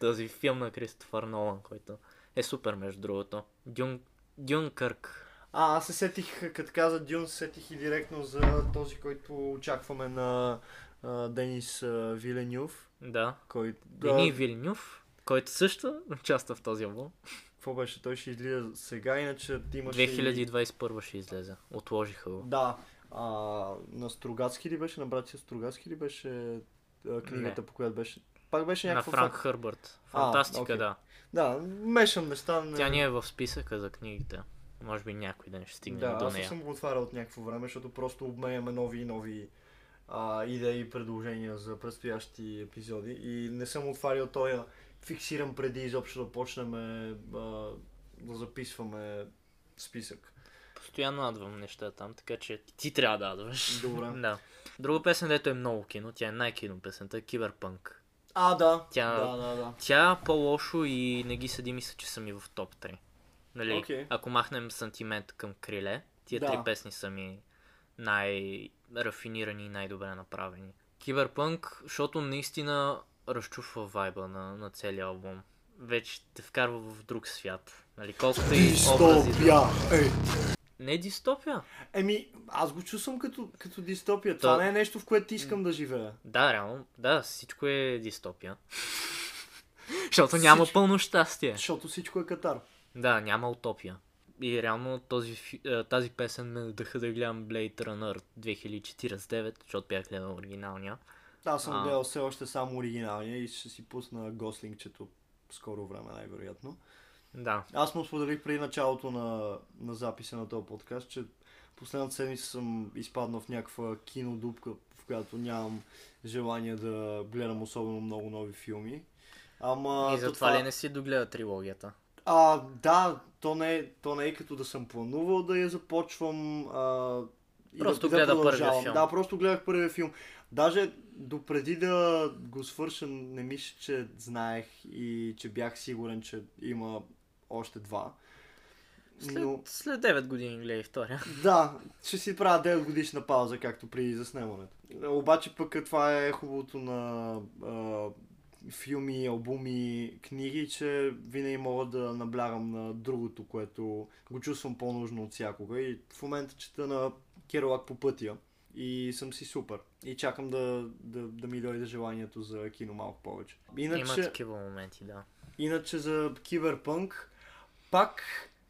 Този филм на Кристофър Нолан, който е супер между другото. Дюн... Дюнкерк. А, аз се сетих, като каза Дюн, сетих и директно за този, който очакваме на а, Денис а, Виленюв. Да. Кой... Денис Виленюв, който също участва в този албум. Какво беше? Той ще излиза сега, иначе имаше... две хиляди двадесет и първа ще излезе. Отложиха го. Да. А, на Стругацки ли беше? На братия Стругацки ли беше а, книгата, не. По която беше? Пак беше някаква... На Франк фак... Хърбърт. Фантастика, а, okay. да. Да, мешам неща. Не... Тя не е в списъка за книгите. Може би някой ден ще стигне да, до нея. Да, аз съм го отварял от някакво време, защото просто обменяме нови и нови а, идеи и предложения за предстоящи епизоди. И не съм отварял този фиксиран преди изобщо да почнем а, да записваме списък. Постоянно адвам неща там, така че ти трябва да адваш. Добре. да. Друга песен, дето е много кино, тя е най-кино песента, Киберпънк. А, да. Тя, да, да, да. Тя по-лошо и не ги съди, мисля, че съм и в топ три. Нали, okay. Ако махнем сантимент към Криле, тия да. три песни са ми най-рафинирани и най-добре направени. Киберпънк, защото наистина разчупва вайба на, на целия албум. Вече те вкарва в друг свят. Нали, колкото и дистопия! Ей. Не е дистопия. Еми, аз го чувствам като, като дистопия. То... Това не е нещо, в което искам да живея. Да, реално. Да, всичко е дистопия. Защото няма всичко... пълно щастие. Защото всичко е катар. Да, няма утопия. И реално този, тази песен ме вдъха да гледам Blade Runner две хиляди четиридесет и девета, защото бях гледал оригиналния. Аз съм а... гледал все още само оригиналния и ще си пусна Гослингчето скоро време, най-вероятно. Да. Аз му споделих преди началото на, на записа на този подкаст, че последната седмица съм изпаднал в някаква кинодупка, в която нямам желание да гледам особено много нови филми. Ама, и затова това... ли не си догледа трилогията? А, да, то не, то не е като да съм планувал да я започвам а, и просто да, да продължавам. Да, просто гледах първия филм. Даже допреди да го свърша, не мисля, че знаех и че бях сигурен, че има още два. След, но... след девет години гледай втория. Да, ще си правя девет годишна пауза, както при заснемането. Обаче пък това е хубавото на... А, филми, албуми, книги, че винаги мога да наблягам на другото, което го чувствам по-нужно от всякога. И в момента чета на Керолак по пътя и съм си супер. И чакам да, да, да ми дойде желанието за кино малко повече. Иначе, има такива моменти, да. Иначе за Киберпънк, пак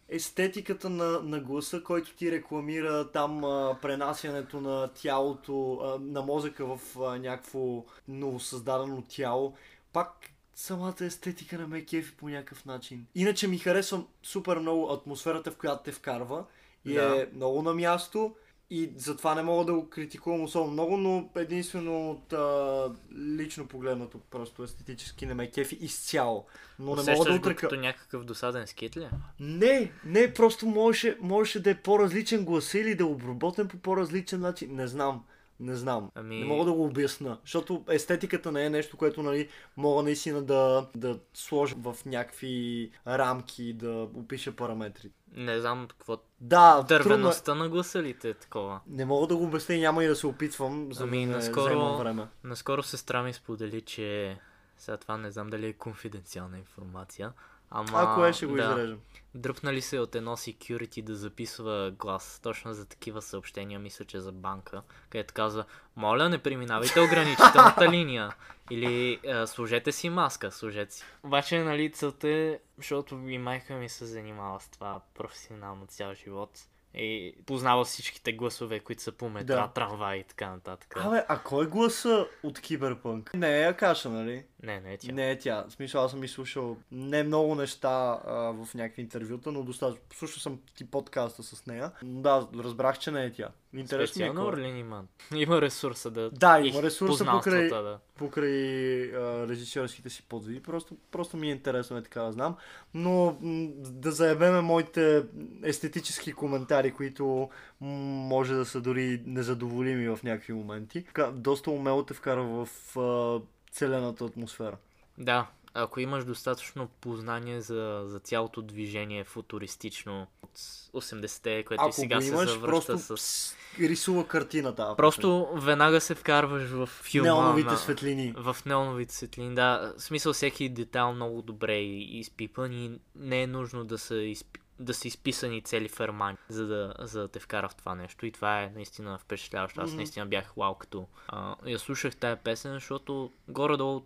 естетиката на, на гласа, който ти рекламира там а, пренасянето на тялото, а, на мозъка в а, някакво новосъздадено тяло, пак самата естетика на ме кефи по някакъв начин. Иначе ми харесвам супер много атмосферата, в която те вкарва и да. Е много на място и затова не мога да го критикувам особено много, но единствено от а, лично погледнато просто естетически не ме кефи изцяло. Но усещаш не мога да отръка... като някакъв досаден скит ли? Не, не, просто можеше, можеше да е по-различен глас или да е обработен по по-различен начин, не знам. Не знам. Ами... Не мога да го обясна. Защото естетиката не е нещо, което нали, мога наистина да, да сложа в някакви рамки, да опиша параметри. Не знам какво... Да, дървеността трудно... на гласалите е такова. Не мога да го обясня и няма и да се опитвам, за ами, да не наскоро... взема време. Наскоро сестра ми сподели, че... Сега това не знам дали е конфиденциална информация. Ама... Ако е, ще го да. изрежем. Дръпнали се от едно security да записва глас. Точно за такива съобщения, мисля, че за банка, където казва, моля, не преминавайте ограничителната линия. Или служете си маска, служете си. Обаче, нали, целта е, защото и майка ми се занимава с това професионално цял живот. И познава всичките гласове, които са по метра, да. Трамвай и така нататък. Абе, а кой гласа от Киберпънк? Не е Акаша, нали? Не, не е тя. Не е тя. В смисъл, аз съм и слушал не много неща а, в някакви интервюта, но достатъчно. Слушал съм ти подкаста с нея. Да, разбрах, че не е тя. Интересно е. Специално Орлин Иман. Има ресурса да... Да, има ресурса покрай, да. покрай а, режисьорските си подвиди. Просто, просто ми е интересно, е така да знам. Но м- да заявеме моите естетически коментари, които м- може да са дори незадоволими в някакви моменти. Доста умело те вкара в а, целената атмосфера. Да, ако имаш достатъчно познание за, за цялото движение футуристично от осемдесетте, което ако и сега се завръща просто с... рисува картината. Просто веднага се вкарваш в филма. Неоновите на... светлини. В неоновите светлини, да. В смисъл, всеки детайл много добре и изпипан и не е нужно да са, изп... да са изписани цели фермани, за да, за да те вкара в това нещо. И това е наистина впечатляващо. Аз наистина бях вау, като а, я слушах тая песен, защото горе-долу от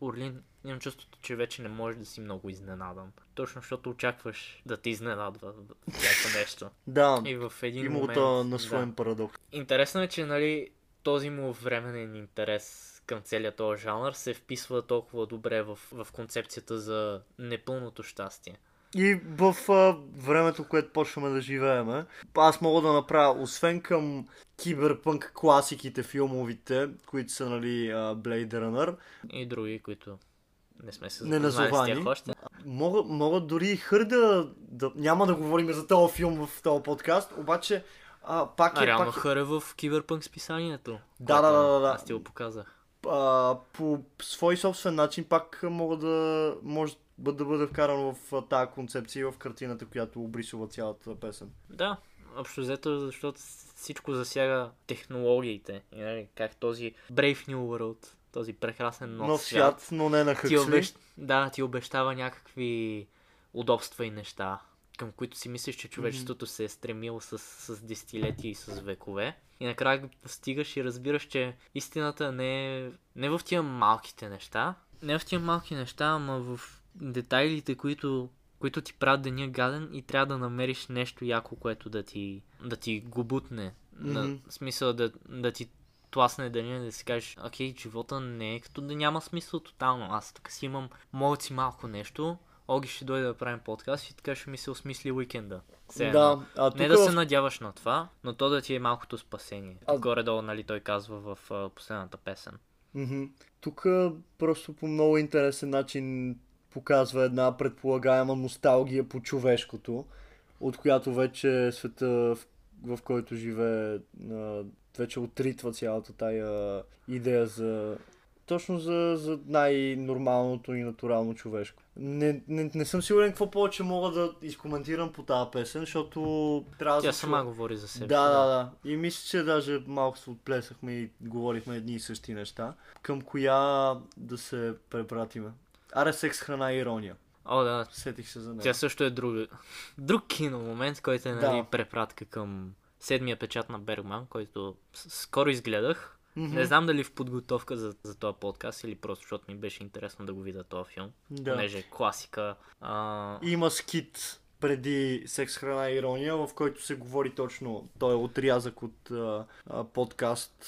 Орлин имам чувството, че вече не можеш да си много изненадан. Точно защото очакваш да те изненадва всяко нещо. Да, и в един момент, на своен да. Парадокс. Интересно е, че нали, този му временен интерес към целият този жанр се вписва толкова добре в, в концепцията за непълното щастие. И в а, времето, което почваме да живеем, аз мога да направя, освен към киберпънк класиките, филмовите, които са, нали, Blade Runner. И други, които не сме се запознали с тях още. Мога, мога дори и хърда, да, няма да говорим за този филм в този подкаст, обаче а, пак а, е... Реално пак... хъра в киберпънк списанието. Да, да, да, да. Аз ти го показах. А, по свой собствен начин пак мога да... Може... да бъде вкарано в тази концепция и в картината, която обрисува цялата песен. Да, общо взето, защото всичко засяга технологиите. Нали? Как този Brave New World, този прекрасен нов, нов свят, свят, но не на Хъксли. Ти обещ... Да, ти обещава някакви удобства и неща, към които си мислиш, че човечеството mm-hmm. се е стремило с, с десетилетия и с векове. И накрая го постигаш и разбираш, че истината не е не в тия малките неща, не в тия малки неща, ама в детайлите, които, които ти правят деня гаден и трябва да намериш нещо яко, което да ти, да ти го бутне. Mm-hmm. На, в смисъл да, да ти тласне деня, да си кажеш, окей, живота не е като да няма смисъл тотално. Аз така си имам, мога си малко нещо, Оги ще дойде да правим подкаст и така ще ми се осмисли уикенда. Да, а тук... Не да се надяваш на това, но то да ти е малкото спасение. А... Горе-долу, нали, той казва в uh, последната песен. Mm-hmm. Тук просто по много интересен начин показва една предполагаема носталгия по човешкото, от която вече света, в, в който живее, вече отритва цялата тая идея за точно за, за най-нормалното и натурално човешко. Не, не, не съм сигурен какво повече мога да изкоментирам по тази песен, защото трябва да... Тя сама да... говори за себе. Да, да, да. И мисля, че даже малко се отплесахме и говорихме едни и същи неща. Към коя да се препратиме? Аре, секс, храна и ирония. О, да. Сетих се за него. Тя също е друг, друг кино момент, който е, нали, да. Препратка към седмия печат на Бергман, който скоро изгледах. Mm-hmm. Не знам дали в подготовка за, за този подкаст или просто защото ми беше интересно да го видя този филм. Да. Понеже е класика. А... Има скит преди секс, храна и ирония, в който се говори точно, той е отрязък от а, а, подкаст,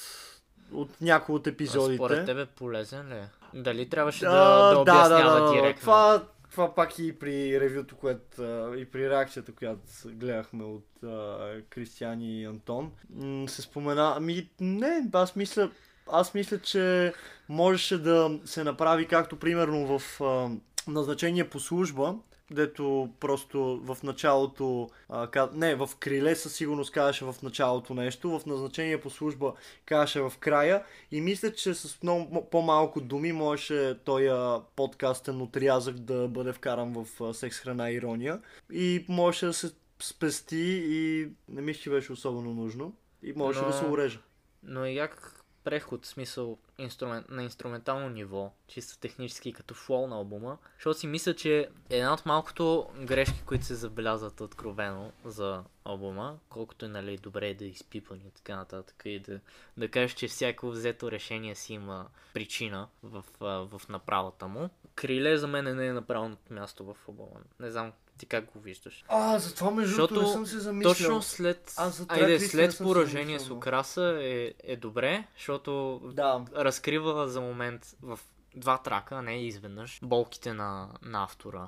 от някои от епизодите. Според тебе полезен ли е? Дали трябваше а, да, да обяснява да, да, директно? Това, това пак и при ревюто, което, и при реакцията, която гледахме от uh, Кристиан и Антон, м- се спомена, ами не, аз мисля, аз мисля, че можеше да се направи както примерно в uh, назначение по служба, дето просто в началото, а, не, в криле със сигурност казваше в началото нещо, в назначение по служба казваше в края и мисля, че с много по-малко думи можеше този подкастен отрязък да бъде вкаран в секс, храна и ирония и можеше да се спести и не мисля, че беше особено нужно и можеше но... да се урежа. Но и як преход, смисъл инструмент, на инструментално ниво, чисто технически като флоу на албума, защото си мисля, че една от малкото грешки, които се забелязват откровено за албума, колкото е, нали, добре да е изпипан и така нататък и да, да кажеш, че всяко взето решение си има причина в, в направата му. Криле за мен не е направеното място в албума. Не знам Ти как го виждаш? А, за това между другото не съм се замислял. Точно след, а, айде, след поражение с Украса е, е добре, защото да. разкрива за момент в два трака, а не изведнъж, болките на, на автора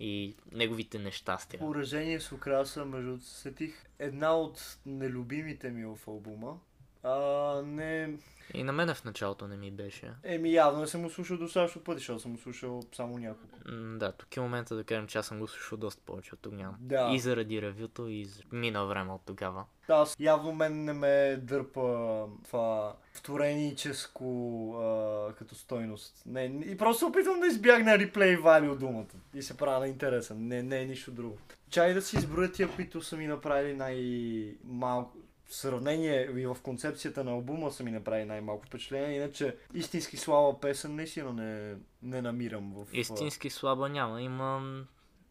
и неговите нещастия. Поражение с Украса, между другото, сетих една от нелюбимите ми в албума. А, не... И на мене в началото не ми беше. Еми явно не съм го слушал достатъчно пъти, защото съм го слушал само няколко. М, да, тук е момента да кажем, че аз съм го слушал доста повече от тогава. Да. И заради ревюто, и за... мина време от тогава. Да, явно мен не ме дърпа това втореническо а, като стойност. Не, и просто се опитвам да избягна реплей вали от думата. И се правя на интересен. Не, не е нищо друго. Чай да си изброя тия, които са ми направили най-малко. В сравнение и в концепцията на албума са ми направи най-малко впечатление, иначе истински слаба песен наистина не, не намирам в... Истински слаба няма, имам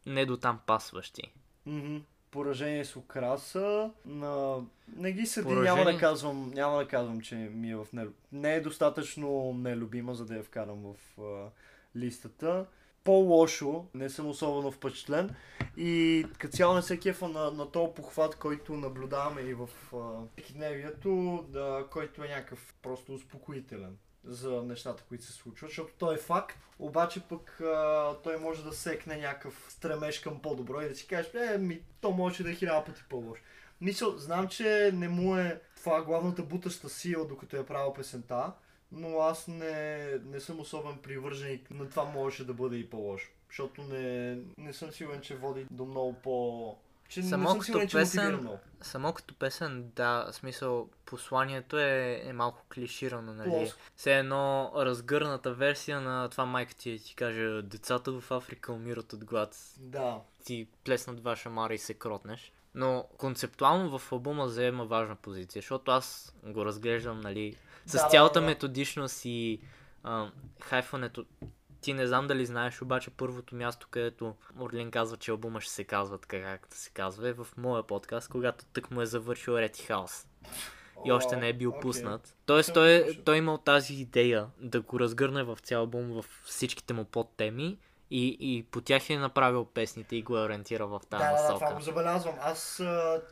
не до там пасващи. Mm-hmm. Поражение с Украса, на... не ги съди, Поражение... няма, да казвам, няма да казвам, че ми е в нелюб... не е достатъчно нелюбима, за да я вкарам в uh, листата. По-лошо, не съм особено впечатлен и като цяло не се кефа на, на този похват, който наблюдаваме и в всекидневието, да, който е някакъв просто успокоителен за нещата, които се случват, защото той е факт, обаче пък а, той може да секне някакъв стремеж към по-добро и да си кажеш, е, ми, то може да е хиляда пъти по-лошо. Мисъл, знам, че не му е това главната бутаща сила, докато е правил песента, но аз не, не съм особен привърженик на това, можеше да бъде и по-лошо. Защото не, не съм сигурен, че води до много по... Че само не съм сигурен, че мотивира много. Само като песен, да, в смисъл, посланието е, е малко клиширано, нали? Все едно разгърната версия на това майка ти ти каже, децата в Африка умират от глад. Да. Ти плеснат два шамара и се кротнеш. Но концептуално в албума заема важна позиция, защото аз го разглеждам, нали... С да, цялата да, да. методичност и а, хайфването. Ти не знам дали знаеш, обаче първото място, където Орлин казва, че албума ще се казва така, както се казва, е в моя подкаст, когато тък му е завършил Red House. И О, още не е бил okay. пуснат. Тоест той, той имал тази идея да го разгърне в цял албум в всичките му подтеми. И, и по тях е направил песните и го ориентира в тази да, насока. Да, това го забелязвам. Аз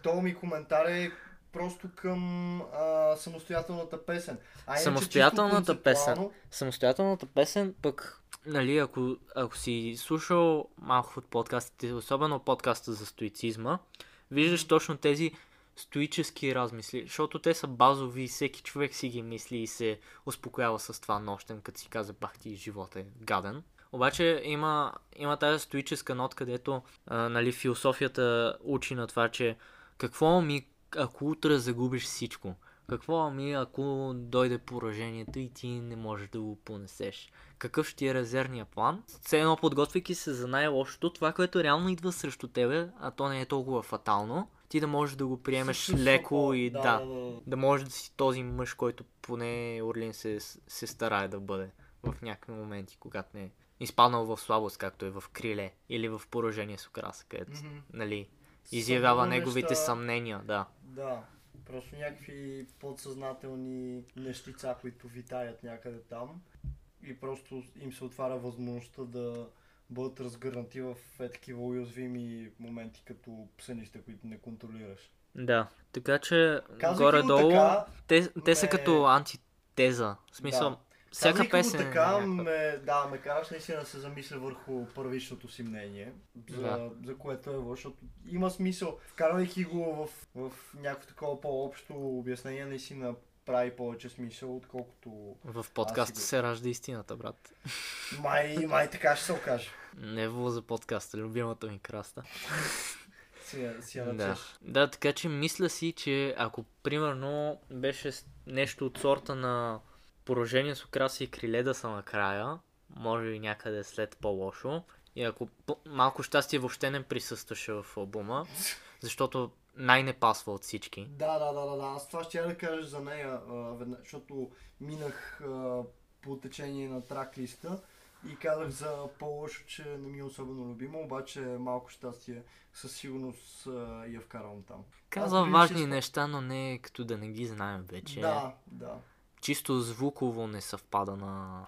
то ми коментар е просто към а, самостоятелната песен. А самостоятелната е, песен. Плано... Самостоятелната песен пък, нали, ако, ако си слушал малко от подкастите, особено подкаста за стоицизма, виждаш точно тези стоически размисли, защото те са базови, всеки човек си ги мисли и се успокоява с това нощен, като си каза, бах ти, живота е гаден. Обаче има, има тази стоическа нот, където а, нали, философията учи на това, че какво ми ако утре загубиш всичко, какво ми ако дойде поражението и ти не можеш да го понесеш, какъв ще е резервния план, все едно подготвяйки се за най-лошото, това, което реално идва срещу тебе, а то не е толкова фатално, ти да можеш да го приемеш Също, леко и да, да, да, да. да можеш да си този мъж, който поне Орлин се, се старае да бъде в някакви моменти, когато не е изпаднал в слабост, както е в криле или в поражение с Украса, където, mm-hmm. нали, изявява неговите неща... съмнения, да. Да, просто някакви подсъзнателни нещица, които витаят някъде там и просто им се отваря възможността да бъдат разгърнати в е такива уязвими моменти, като псенища, които не контролираш. Да, така че горе-долу така, те, те ме... са като антитеза, в смисъл... Да. Всяка песен е някаква. Ме, да, ме караш наистина да се замисля върху първичното си мнение, за, да. за което е, защото има смисъл, вкарвайки го в, в някакво такова по-общо обяснение, наистина прави повече смисъл, отколкото... В подкаста си... се ражда истината, брат. Май, май така ще се окаже. Нево за подкаста, любимата ми краста. Да. да, така че мисля си, че ако примерно беше нещо от сорта на... Поражение с Украса и криле да са накрая, може и някъде след по-лошо. И ако малко щастие въобще не присъстваше в албума, защото най-не пасва от всички. Да, да, да, да, аз това ще я да кажа за нея, а, веднъж, защото минах а, по течение на трак-листа и казах за по-лошо, че не ми е особено любимо, обаче малко щастие със сигурност а, я вкарвам там. Казвам важни ще... неща, но не като да не ги знаем вече. Да, да. Чисто звуково не съвпада на,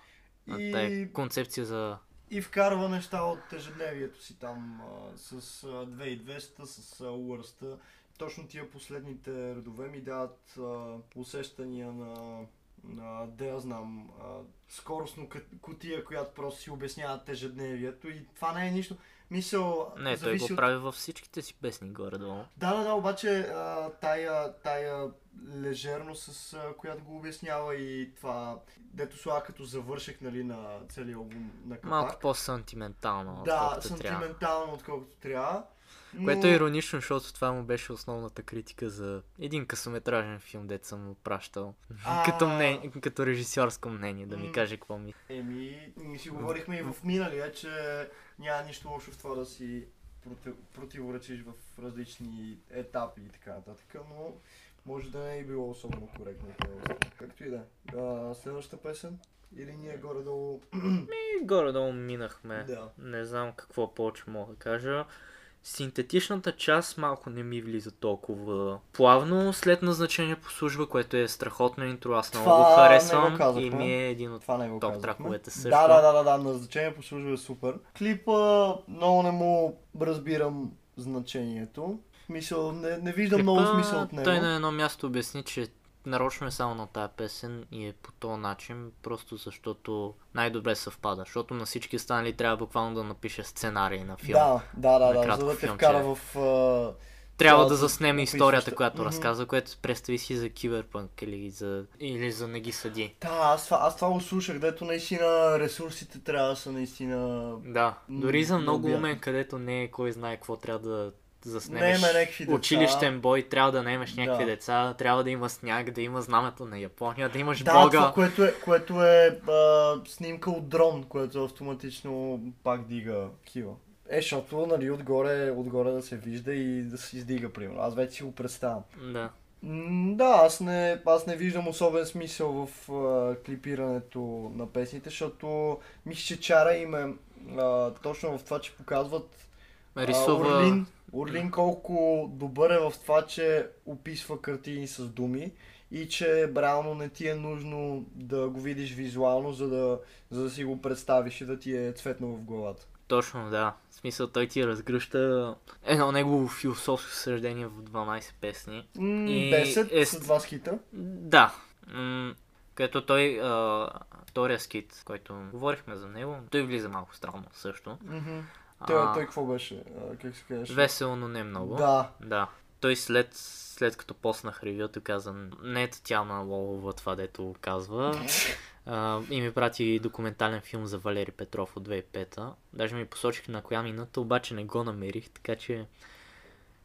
на тая концепция за И вкарва неща от ежедневието си там с две хиляди и двеста, с Worst. Точно тия последните редове ми дават усещания на... Uh, да я знам, uh, скоростно кутия, която просто си обясняват ежедневието и това не е нищо. Мисъл, не, той го от... прави във всичките си песни горе-долу. Да, да, да, обаче uh, тая, тая лежерност, с uh, която го обяснява и това, дето слага като завършек, нали, на целия албум на капак. Малко по-сантиментално, да, отколкото трябва. Да, сантиментално, отколкото трябва. Но... което е иронично, защото това му беше основната критика за един късометражен филм, дето съм му пращал. А... като, мнение, като режисьорско мнение, да ми каже какво ми. Еми, ние си говорихме и в миналия, че няма нищо лошо в това да си проти... противоречиш в различни етапи и така нататък, но може да не е било особено коректно. Както и да. А, следващата песен? Или ние горе-долу... Ми, горе-долу минахме. Да. Не знам какво повече мога да кажа. Синтетичната част малко не ми влиза толкова плавно, след назначение послужба, което е страхотно интро, аз много го харесвам и ми е един от топ траковете също. Да, да, да, да, назначение послужба е супер. Клипа много не му разбирам значението, мисъл, не, не виждам Клипа, много смисъл от него. Той на едно място обясни, че нарочно е само на тая песен и е по този начин, просто защото най-добре съвпада, защото на всички останали трябва буквално да напише сценарий на филм. Да, да, да, да, за да те вкара в... Uh, трябва да заснеме историята, ще... която mm-hmm. разказва, което представи си за киберпанк или за, или за не ги съди. Да, аз, аз това го слушах, дето наистина ресурсите трябва да са наистина... Да, дори за много умен, където не е кой знае какво трябва да... заснемеш училищен бой, трябва да наемеш някакви да. деца, трябва да има сняг, да има знамето на Япония, да имаш да, бога. Да, което е, което е а, снимка от дрон, което автоматично пак дига кива. Е, защото нали, отгоре, отгоре да се вижда и да се издига, примерно. Аз вече си го представям. Да. М- да, аз не, аз не виждам особен смисъл в а, клипирането на песните, защото мисля, че чара им е а, точно в това, че показват рисува... Орлин. Орлин колко добър е в това, че описва картини с думи и че реално не ти е нужно да го видиш визуално, за да, за да си го представиш и да ти е цветно в главата. Точно, да. В смисъл, той ти разгръща едно негово философско съждение в дванайсет песни. М, и десет е... с два скита. Да. М, като той... А, втория скит, който говорихме за него, той влиза малко странно също. Mm-hmm. Той, той какво беше? Как се казваше? Весело, но не много. Да. да. Той след, след като поснах ревюто каза, не е Татяна Лолова това, дето казва. а, и ми прати документален филм за Валери Петров от две хиляди и пета. Даже ми посочих на коя минута, обаче не го намерих, така че...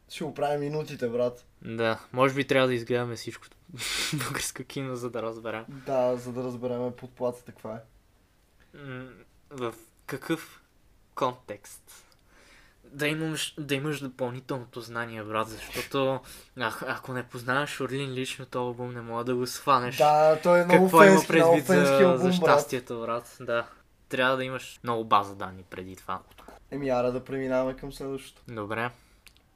Ще оправим минутите, брат. Да, може би трябва да изгледаме всичко българско кино, за да разберем. Да, за да разберем подплатата каква е. В какъв... контекст. Да имаш, да имаш допълнителното знание, брат, защото а, ако не познаваш Орлин лично, този албум не мога да го схванеш. Да, той е много фенски, много фенски албум, брат. За щастието, брат, да. Трябва да имаш много база данни преди това. Еми, ара да преминаваме към следващото. Добре.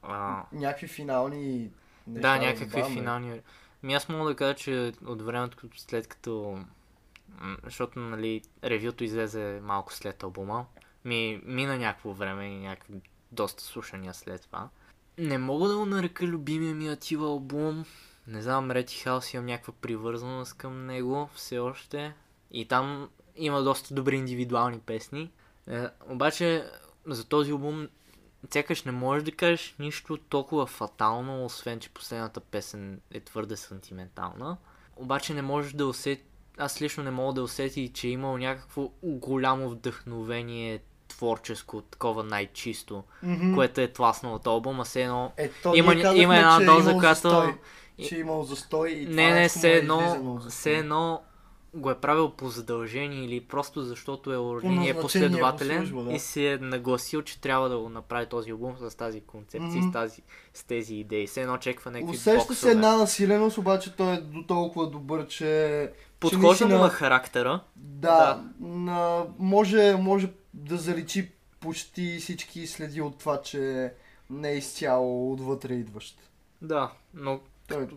А... някакви финални... неща, да, някакви да финални... Ами аз мога да кажа, че от времето след като... защото, нали, ревюто излезе малко след албума. Ми, мина някакво време и някакви доста слушания след това. Не мога да го нарека любимия ми Атила албум. Не знам, Red House имам някаква привързаност към него все още. И там има доста добри индивидуални песни. Е, обаче за този албум сякаш не можеш да кажеш нищо толкова фатално, освен че последната песен е твърде сантиментална. Обаче не можеш да усети... аз лично не мога да усети, че е имал някакво голямо вдъхновение творческо, такова най-чисто, mm-hmm. което е тласнало от албума, все едно... Е, има, казахме, има една доза, която... че е имал застой и това не, не, все едно, все едно го е правил по задължение или просто защото е Орлин, е последователен послужба, да. И се е нагласил, че трябва да го направи този албум с тази концепция, mm-hmm. с, тази, с тези идеи. Все едно чеква някакви боксове. Усеща се една насиленост, обаче той е до толкова добър, че... подхожда му на характера. Да, да. На, може, може да заличи почти всички следи от това, че не е изцяло отвътре идващ. Да, но той...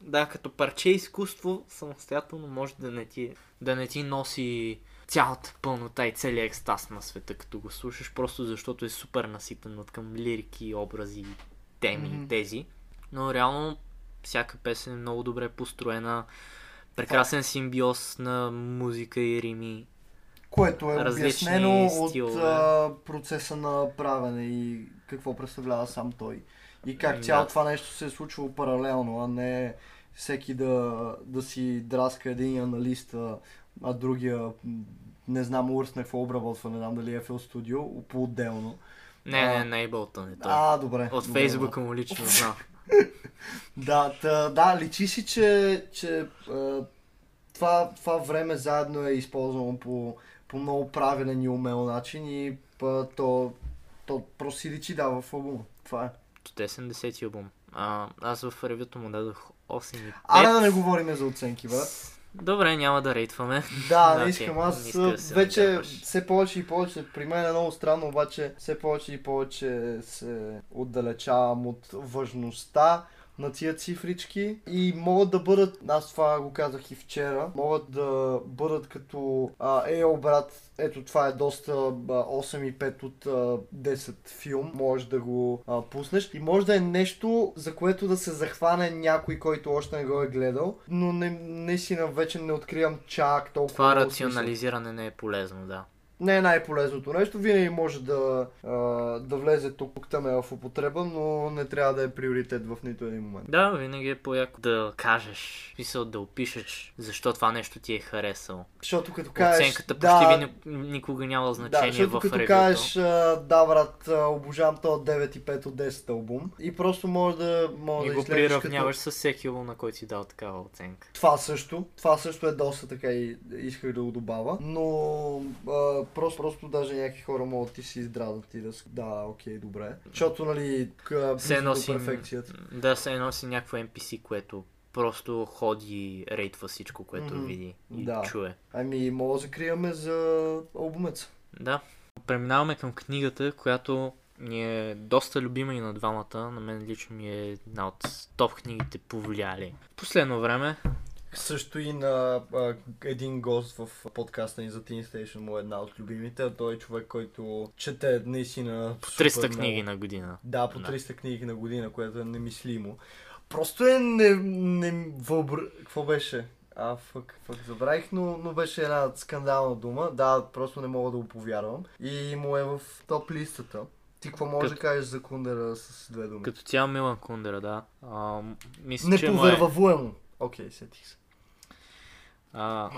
да, като парче изкуство самостоятелно може да не ти, да не ти носи цялата пълнота и целия екстаз на света, като го слушаш, просто защото е супер наситен от към лирики, образи, теми, mm-hmm. тези. Но реално всяка песен е много добре построена, прекрасен симбиоз на музика и рими. Което е обяснено стилове. От а, процеса на правене и какво представлява сам той. И как yeah. цяло това нещо се е случило паралелно, а не всеки да, да си драска един аналист, а другия, не знам, Worst на какво обработва, не знам дали е F L Studio, по-отделно. Не, а, не, не е Ableton е той. А, добре. От Фейсбука му лично знам. да, да, да, личи си, че, че това, това време заедно е използвано по, по много правилен и умел начин и пъ, то, то просто си личи дава в албума. Това е. седемдесети албум. А, аз в ревюто му дадох осем и пет. А, да не говорим за оценки, брат. Добре, няма да рейтваме. Да, не искам. Аз не иска да вече да все повече и повече, при мен е много странно, обаче все повече и повече се отдалечавам от важността на тия цифрички и могат да бъдат, аз това го казах и вчера, могат да бъдат като ей, брат, ето това е доста осем и пет от десет филм, можеш да го а, пуснеш и може да е нещо, за което да се захване някой, който още не го е гледал, но не, наистина вече не откривам чак толкова. Това рационализиране не е полезно, да. Не е най-полезното нещо, винаги може да, а, да влезе тук там е в употреба, но не трябва да е приоритет в нито един момент. Да, винаги е по-яко да кажеш, писал да опишеш, защо това нещо ти е харесало. Защото като кажеш... Оценката почти да, никога няма значение да, в ревюто. Защото като кажеш, а, да брат, обожавам този девет и пет от десет албум и просто може да, може да изследваш като... И го приравняваш с всеки албум, на който си дал такава оценка. Това също, това също е доста така и исках да го добавя, но... А, Просто, просто даже някакви хора могат ти си издразнат и да си... Да, окей, добре. Защото, нали, близо носи, до перфекцията. Да, се носи някаква Ен Пи Си, което просто ходи, рейтва всичко, което mm-hmm. види и да. Чуе. Ами, мога да закриваме за албумеца. Да. Преминаваме към книгата, която ни е доста любима и на двамата. На мен лично ми е една от топ книгите повлияли. Последно време... Също и на а, един гост в подкаста ни за TeamStation му е една от любимите, а той е човек, който чете наистина... По триста супер, книги много... на година. Да, по триста да. Книги на година, което е немислимо. Просто е не... не въбр... Какво беше? А, фък, фък забравих, но, но беше една скандална дума. Да, просто не мога да го повярвам. И му е в топ листата. Ти какво можеш като... да кажеш за Кундера с две думи? Като цял Милан Кундера, да. А, мисля, не повървавуемо. Окей, сетих се. А,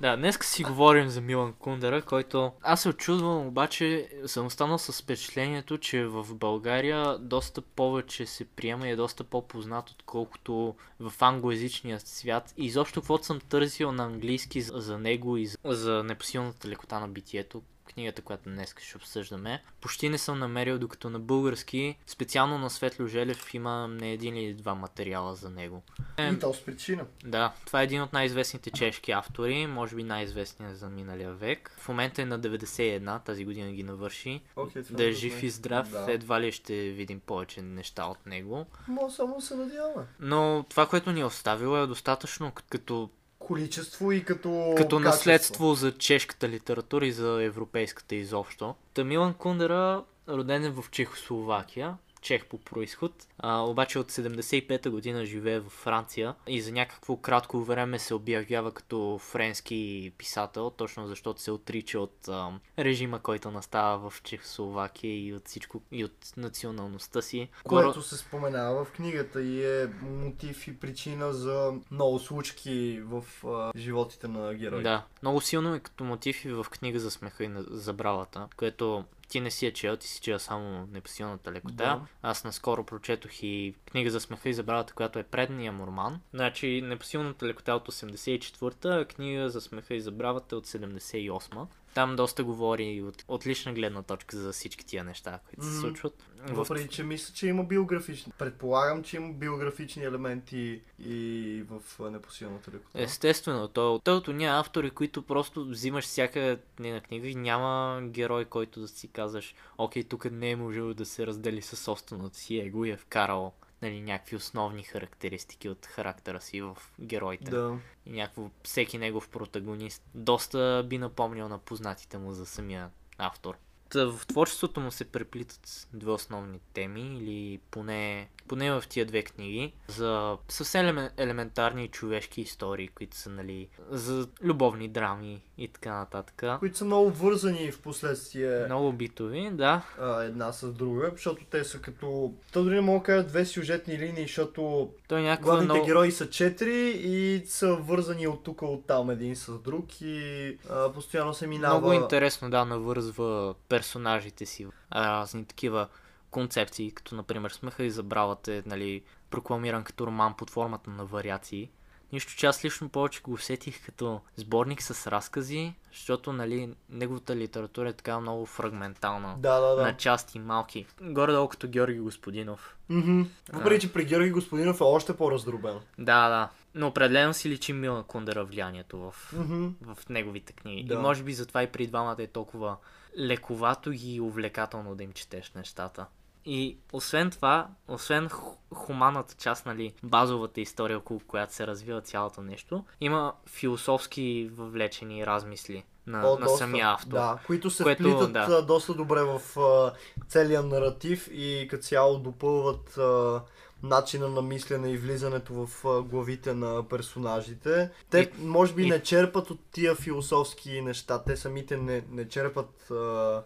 да, днеска си говорим за Милан Кундера, който аз се очудвам, обаче съм останал с впечатлението, че в България доста повече се приема и е доста по-познат, отколкото в англоязичния свят. И изобщо каквото съм търсил на английски за него и за, за непосилната лекота на битието, книгата, която днес ще обсъждаме, почти не съм намерил, докато на български, специално на Светло Желев, има не един или два материала за него. И то с причина. Да, това е един от най-известните чешки автори, може би най-известният за миналия век. В момента е на деветдесет и една, тази година ги навърши. Okay, да е жив и здрав, да. Едва ли ще видим повече неща от него. Мо само се надяваме. Но това, което ни е оставило е достатъчно като... количество и като... Като наследство за чешката литература и за европейската изобщо. Та Милан Кундера роден е в Чехословакия, чех по происход, а, обаче от седемдесет и пета година живее във Франция и за някакво кратко време се обявява като френски писател, точно защото се отрича от а, режима, който настава в Чехословакия и от всичко, и от националността си. Което се споменава в книгата и е мотив и причина за много случки в а, животите на героите. Да, много силно е като мотив и в Книга за смеха и забравата, което... Ти не си я чел, ти си чел само Непосилната лекота. Да. Аз наскоро прочетох и Книга за смеха и забравата, която е предния му роман. Значи Непосилната лекота от осемдесет и четвърта, Книга за смеха и забравата от седемдесет и осма. Там доста говори от, от лична гледна точка за всички тия неща, които се случват. Mm-hmm. Въпреки, че мисля, че има биографични. Предполагам, че има биографични елементи и в Непосилната лекота. Естествено, то е от ония автори, които просто взимаш всяка една книга и няма герой, който да си казваш, окей, тук не е можел да се раздели със собственото си его и е вкарал нали, някакви основни характеристики от характера си в героите. Да. И някакво, всеки негов протагонист доста би напомнил на познатите му за самия автор. В творчеството му се преплитат две основни теми, или поне, поне в тия две книги, за съвсем елементарни човешки истории, които са, нали, за любовни драми и така нататък. Които са много вързани в последствие. Много битови, да. Една с друга, защото те са като... Та дори не мога да кажа две сюжетни линии, защото главните много... герои са четири и са вързани от тук, от там един с друг и а, постоянно се минава. Много интересно, да, навързва персонажите си, разни такива концепции, като например Смеха и забравата е, нали, прокламиран като роман под формата на вариации. Нищо, че аз лично повече го усетих като сборник с разкази, защото, нали, неговата литература е така много фрагментална, да, да, да. На части малки. Горе-долу като Георги Господинов. Mm-hmm. Въпреки, че при Георги Господинов е още по-раздробен. Да, да. Но определено си личи Милан Кундера влиянието в, mm-hmm. в неговите книги. Да. И може би затова и при двамата е толкова лековато и увлекателно да им четеш нещата. И освен това, освен хуманната част, нали, базовата история, около която се развива цялото нещо, има философски въвлечени размисли на, О, на доста, самия автор. Да, които се което, вплитат да. доста добре в uh, целия наратив и като цяло допълват uh, начина на мислене и влизането в uh, главите на персонажите. Те и, може би и... не черпат от тия философски неща, те самите не, не черпат... Uh,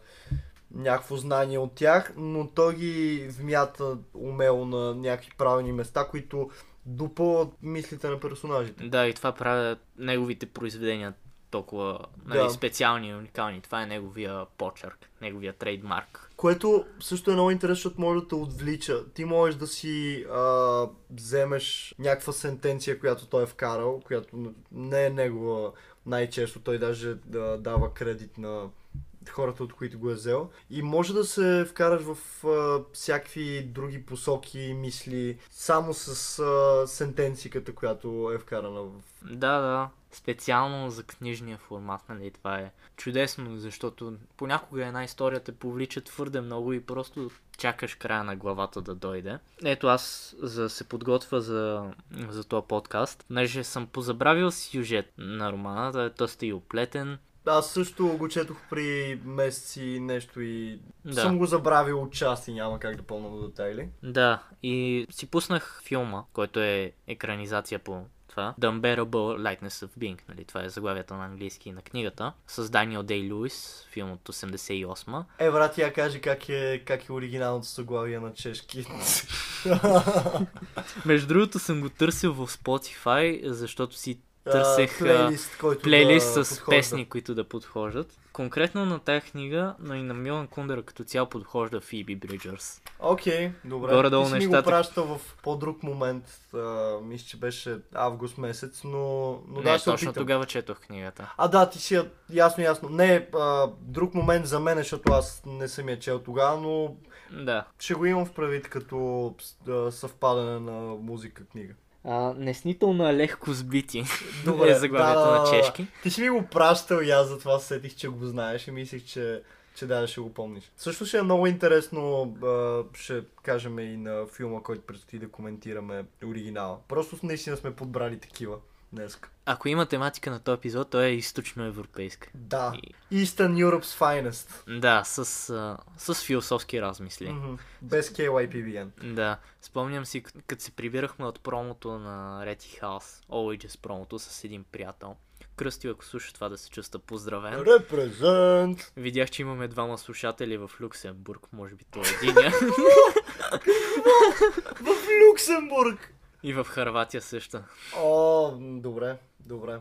някакво знание от тях, но той ги вмята умело на някакви правилни места, които допълват мислите на персонажите. Да, и това правят неговите произведения толкова, нали, да. специални и уникални. Това е неговия почерк, неговия трейдмарк. Което също е много интересно, защото може да те отвлича. Ти можеш да си а, вземеш някаква сентенция, която той е вкарал, която не е негова най-често. Той даже да дава кредит на хората, от които го е взел. И може да се вкараш в а, всякакви други посоки, мисли, само с а, сентенциката, която е вкарана в... Да, да. Специално за книжния формат, нали, това е чудесно, защото понякога една история те повлича твърде много и просто чакаш края на главата да дойде. Ето аз за се подготвя за, за този подкаст, понеже съм позабравил сюжет на романа, той сте и оплетен. Аз също го четох при месеци нещо и да. съм го забравил от части, няма как да помня до детайли. Да, и си пуснах филма, който е екранизация по това. The Unbearable Lightness of Being, нали, това е заглавията на английски на книгата, с Даниел Дей-Луис, филм от осемдесет и осма. Е, брат, я кажи как е, как е оригиналното заглавие на чешки. Между другото съм го търсил в Spotify, защото си търсех плейлист, плейлист да с подхожда. Песни, които да подхождат. Конкретно на тая книга, но и на Милан Кундера като цяло подхожда Фиби Бриджърс. Окей, добре. Горе-долу ти си нещата... ми го пращал в по-друг момент. А, мисля, че беше август месец, но... но не, да, точно тогава четох книгата. А, да, ти си ясно, ясно. Не, а, друг момент за мен, защото аз не съм я чел тогава, но... Да. Ще го имам в правит като а, съвпадане на музика книга. А, неснително легко сбити. Добре, е заглавието да, на чешки. Ти си ми го пращал и аз затова сетих, че го знаеш и мислих, че, че да, ще го помниш. Също ще е много интересно, ще кажем и на филма, който предстои да коментираме оригинала. Просто наистина сме подбрали такива днес. Ако има тематика на този епизод, той е източноевропейска. Да, и... Eastern Europe's Finest. Да, с, с философски размисли. Mm-hmm. Без кей уай пи би ен. Да, спомням си, като се прибирахме от промото на Red House, Always промото с един приятел. Кръстил, ако слуша това, да се чувства поздравен. Репрезент! Видях, че имаме двама слушатели в Люксембург, може би той е единия. В Люксембург! И в Хърватия също. О, добре, добре.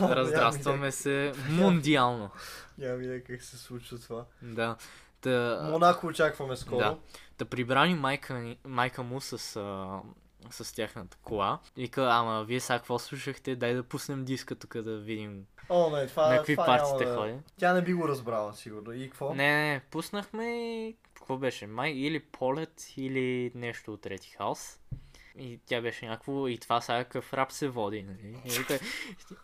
Раздрастваме се мундиално. Няма видя как се случва това. Да. Та... Монако очакваме скоро. Да. Та прибрани майка, майка му с... А... с тяхната кола. И ка, ама вие сега какво слушахте, дай да пуснем диска тук да видим О, не, това, на какви партите да... ходи. Тя не би го разбрала сигурно. И какво? Не, не, пуснахме и... Какво беше? Май или полет, или нещо от Red House. И тя беше някакво, и това сега къв рап се води, нали?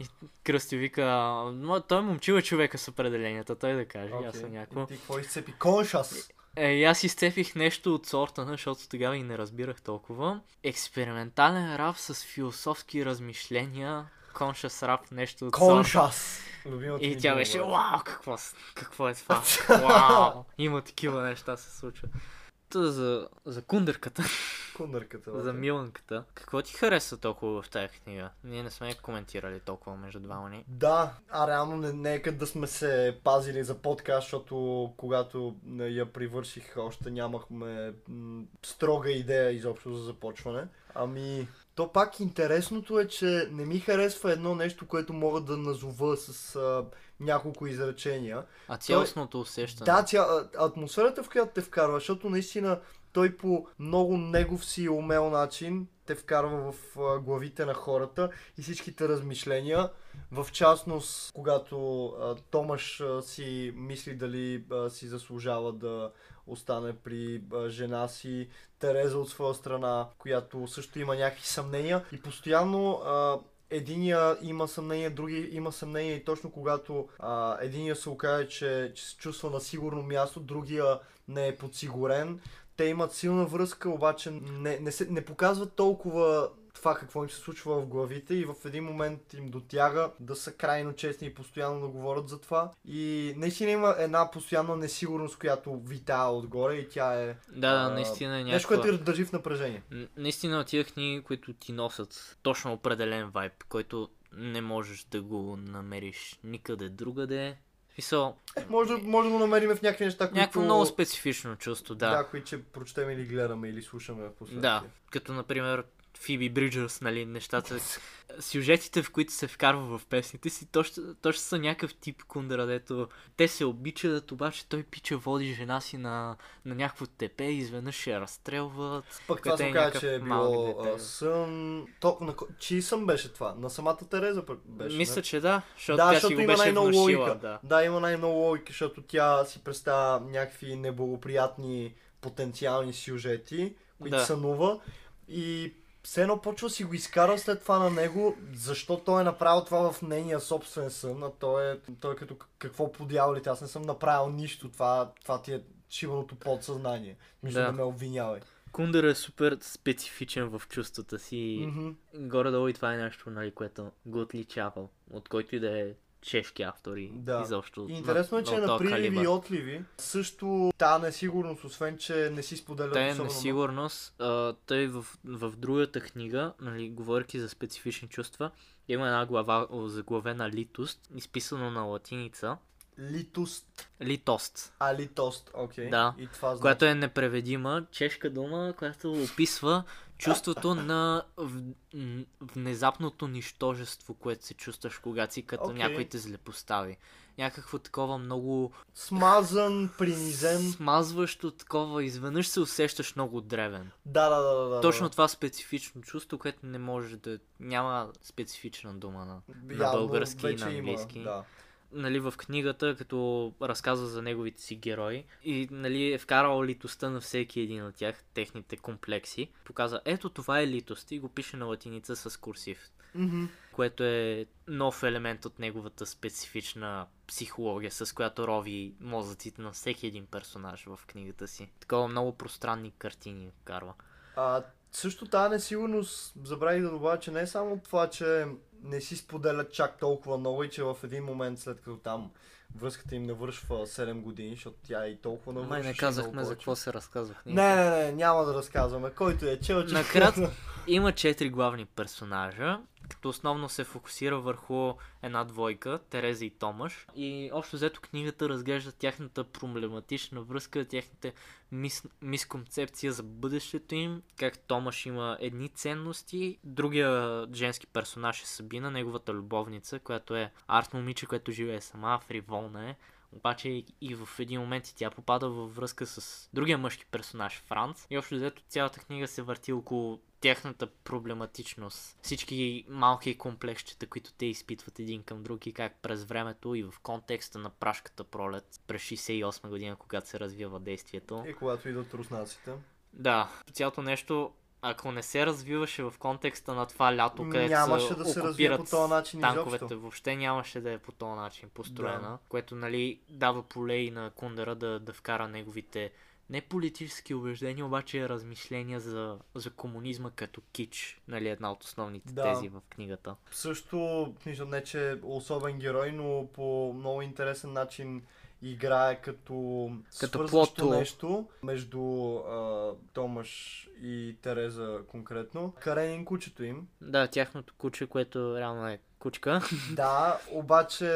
И Кръстю вика, но той момчива човека с определенията, той да каже, okay. Аз съм някакво... И ти какво изцепи? Conscious! Е, аз изцепих нещо от сорта, защото тогава и не разбирах толкова. Експериментален рап с философски размишления, conscious рап, нещо от conscious. Сорта. И тя беше, вау, какво, какво е това? Вау, има такива неща се случва. За, за кундърката. Кундърката. За Миланката. Какво ти хареса толкова в тази книга? Ние не сме коментирали толкова между двама ни. Да, а реално не, нека да сме се пазили за подкаст, защото когато я привърших, още нямахме м- строга идея изобщо за започване. Ами, то пак интересното е, че не ми харесва едно нещо, което мога да назова с а, няколко изречения. А цялостното усещане. Да, ця... атмосферата, в която те вкарва, защото наистина той по много негов си умел начин те вкарва в а, главите на хората и всичките размишления. В частност, когато а, Томаш а, си мисли дали а, си заслужава да остане при а, жена си, Тереза от своя страна, която също има някакви съмнения и постоянно а, единия има съмнение, други има съмнение и точно когато а, единия се окаже, че, че се чувства на сигурно място, другия не е подсигурен. Те имат силна връзка, обаче не, не, се, не показват толкова това какво им се случва в главите и в един момент им дотяга да са крайно честни и постоянно да говорят за това. И наистина има една постоянна несигурност, която витае отгоре и тя е... Да, да, наистина е някаква... Нещо, което ти държи в напрежение. Наистина от тия книги, които ти носят точно определен вайб, който не можеш да го намериш никъде другаде. Писал... Е, може, може да го намерим в някакви неща, които... Някакво много специфично чувство, да. Да, които ще прочетем или гледаме, или слушаме в последствие. Да, като например Фиби Бриджърс, нали, нещата... Сюжетите, в които се вкарва в песните си, точно, точно са някакъв тип Кундера, дето те се обичат, обаче той пича води жена си на, на някакво тепе и изведнъж я разстрелват. Пък това се казва, че е било а, сън... То, на... Чий сън беше това? На самата Тереза беше? Мисля, не? Че да, защото да, тя защото си го беше внушила. Да. да, има най-много логика, защото тя си представя някакви неблагоприятни потенциални сюжети, които да. Сънува и... Все едно почва си го изкарал след това на него, защо той е направил това в нейния собствен сън, а той е, той е като какво подявалите, аз не съм направил нищо, това, това ти е шибаното подсъзнание, мисля да. Да ме обвинявай. Кундера е супер специфичен в чувствата си, mm-hmm. горе-долу и това е нещо, нали, което го отличава, от който и да е чешки автори да. Изобщо. И интересно е, че на, на приливи и отливи също та несигурност, освен че не си споделят особено. Та несигурност, а, тъй в, в другата книга, нали, говорейки за специфични чувства, има една глава заглавена литост, изписано на латиница. Литост. Литост. А, литост, окей. Okay. Да, и това значи... която е непреведима чешка дума, която описва чувството на внезапното нищожество, което се чувстваш, когато си като okay. някой те злепостави. Някакво такова много... Смазан, принизен. Смазващо такова, изведнъж се усещаш много древен. Да, да, да, да. Точно да, да. Това специфично чувство, което не може да... Няма специфична дума на, на български и на английски. Има, да. Нали, в книгата, като разказва за неговите си герои и нали, е вкарал литостта на всеки един от тях, техните комплекси. Показва, ето това е литост и го пише на латиница с курсив, mm-hmm. което е нов елемент от неговата специфична психология, с която рови мозъците на всеки един персонаж в книгата си. Такова много пространни картини вкарва. А, също тази несигурност, забравих да добавя, че не е само това, че не си споделят чак толкова много и че в един момент след като там връзката им навършва седем години, защото тя и толкова навършва. Май не казахме за какво се разказвах. Не, не, не, няма да разказваме. Който е чел, че... Накратко, има четири главни персонажа, като основно се фокусира върху една двойка, Тереза и Томаш. И общо взето книгата разглежда тяхната проблематична връзка, тяхната мис... мисконцепция за бъдещето им, как Томаш има едни ценности. Другия женски персонаж е Сабина, неговата любовница, която е арт-момиче, което живее сама, фриволна е. Обаче и в един момент тя попада във връзка с другия мъжки персонаж, Франц. И общо взето цялата книга се върти около тяхната проблематичност. Всички малки комплексчета, които те изпитват един към друг и как през времето и в контекста на Пражката пролет през шейсет и осма година, когато се развива действието. И когато идват руснаците. Да, цялото нещо, ако не се развиваше в контекста на това лято, където се да окупират се начин, танковете, изобщо. Въобще нямаше да е по този начин построена, да. Което нали, дава поле и на Кундера да, да вкара неговите не политически убеждения, обаче размишления за, за комунизма като кич, нали, една от основните да. тези в книгата. Също, нищо не, че особен герой, но по много интересен начин играе като, като свързващо плото. нещо между а, Томаш и Тереза конкретно. Каренин кучето им. Да, тяхното куче, което реално е кучка. Да, обаче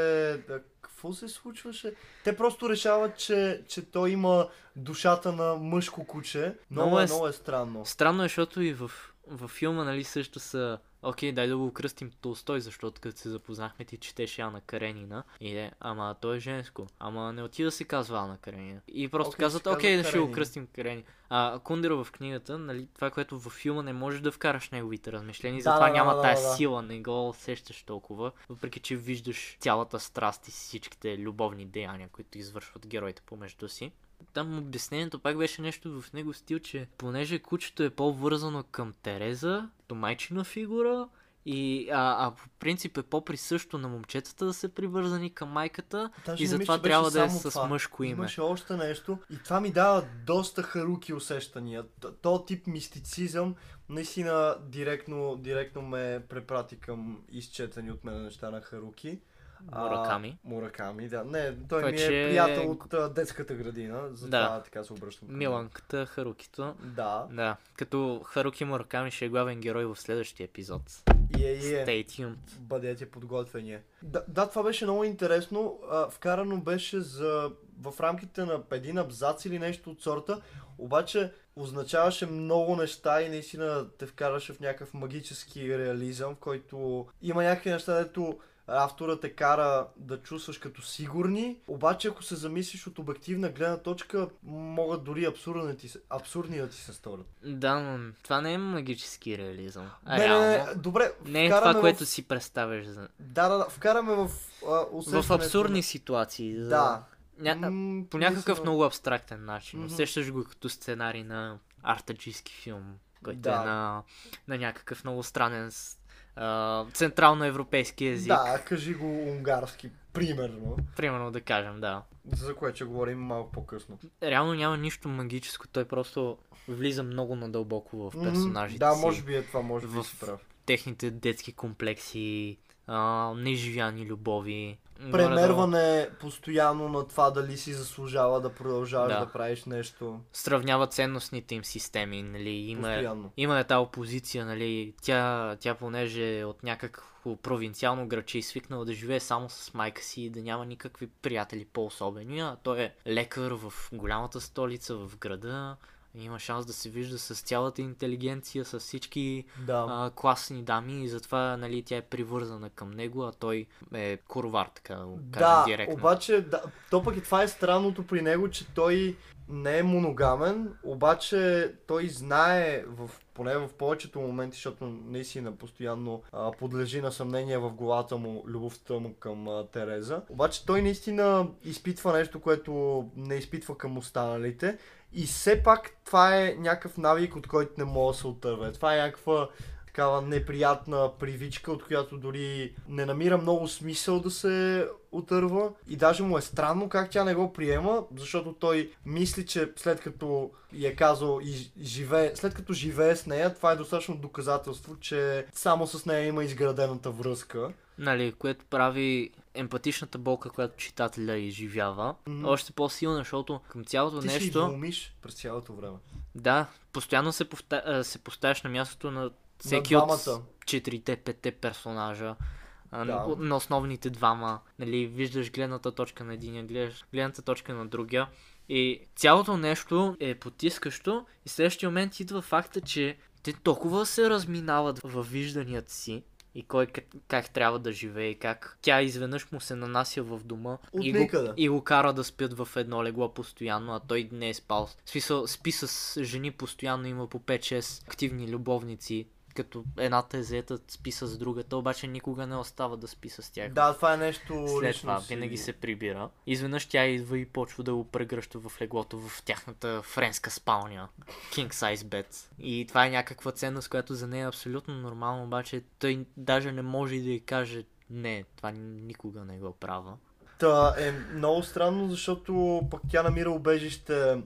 какво се случваше? Те просто решават, че, че той има душата на мъжко куче. Много е, много е странно. Странно е, защото и в, в филма, нали, също са... Окей, okay, дай да го кръстим Толстой, защото като се запознахме, ти четеше Ана Каренина. И е, ама той е женско. Ама не отида се казва Ана Каренина. И просто okay, казват, окей, okay, да ще го кръстим Каренина. А Кундера в книгата, нали, това, което във филма не можеш да вкараш неговите размишления, да, затова да, няма да, тая да, сила, не го усещаш толкова, въпреки че виждаш цялата страст и всичките любовни деяния, които извършват героите помежду си. Там обяснението пак беше нещо в него стил, че понеже кучето е по-вързано към Тереза, до майчина фигура, и, а, а по принцип е по-присъщо на момчетата да се привързани към майката. Даже и затова трябва да е с това. Мъжко име. Имаше още нещо и това ми дава доста Харуки усещания. То тип мистицизъм наистина директно, директно ме препрати към изчетени от мен неща на Харуки. Мураками. А, Мураками, да. Не, той Кой, ми е че... приятел от а, детската градина, затова да. така се обръщам. Миланката, Харукито. Да. да. Като Харуки Мураками ще е главен герой в следващия епизод. Е, е. Stay tuned. Бъдете подготвени. Да, да, това беше много интересно. А, вкарано беше за... в рамките на един абзац или нещо от сорта, обаче означаваше много неща и наистина те вкараше в някакъв магически реализъм, в който има някакви неща, дето авторът те кара да чувстваш като сигурни, обаче ако се замислиш от обективна гледна точка, могат дори абсурдни ти, абсурдни да ти се сторят. Да, но това не е магически реализъм. А, не, не, не, добре, не е това, в... което си представяш. За... Да, да, да, вкараме в... А, в абсурдни ситуации. За... Да. Ня... М- по някакъв м- много абстрактен начин. М- Усещаш го като сценарий на артаджийски филм, който да. е на, на някакъв много странен... Uh, централноевропейски език. Да, кажи го унгарски, примерно. Примерно да кажем, да. За което ще говорим малко по-късно. Реално няма нищо магическо, той просто влиза много надълбоко в персонажите mm, да, си. Да, може би е това, може би си прав. Техните детски комплекси, uh, неживяни любови. Премерване горе, да... постоянно на това дали си заслужава да продължаваш да, да правиш нещо. Сравнява ценностните им системи, нали, има, има е тази опозиция, нали, тя, тя понеже от някакво провинциално граче и свикнала да живее само с майка си и да няма никакви приятели по-особени, а той е лекар в голямата столица, в града, има шанс да се вижда с цялата интелигенция, с всички да. а, класни дами и затова, нали, тя е привързана към него, а той е корвар, така да го кажем да, директно. Обаче, да, то пък и това е странното при него, че той не е моногамен, обаче той знае, в, поне в повечето моменти, защото наистина постоянно а, подлежи на съмнение в главата му, любовта му към а, Тереза. Обаче той наистина изпитва нещо, което не изпитва към останалите. И все пак това е някакъв навик, от който не мога да се отърве. Това е някаква такава неприятна привичка, от която дори не намира много смисъл да се отърва. И даже му е странно как тя не го приема, защото той мисли, че след като я е казал и живее, след като живее с нея, това е достатъчно доказателство, че само с нея има изградената връзка. Нали, което прави емпатичната болка, която читателя изживява. Mm-hmm. Още по-силна, защото към цялото Ти нещо... Ти си изумиш през цялото време. Да, постоянно се, повта... се поставяш на мястото на всеки на от четирите-петте персонажа. Да. На основните двама. Нали, виждаш гледната точка на единия, гледаш гледната точка на другия. И цялото нещо е потискащо. И в следващия момент идва факта, че те толкова се разминават във вижданията си, и кой как, как трябва да живее, как тя изведнъж му се нанася в дома и го, и го кара да спят в едно легло постоянно, а той не е спал. Смисъл, спи с жени постоянно, има по пет-шест активни любовници, като едната е заета, спи с другата, обаче никога не остава да спи с тях. Да, това е нещо след това, винаги си... се прибира. Изведнъж тя идва и почва да го прегръща в леглото в тяхната френска спалня. King size bed. И това е някаква ценност, която за нея е абсолютно нормално, обаче той даже не може да ѝ каже не, това никога не го правя. Та е много странно, защото пък тя намира убежище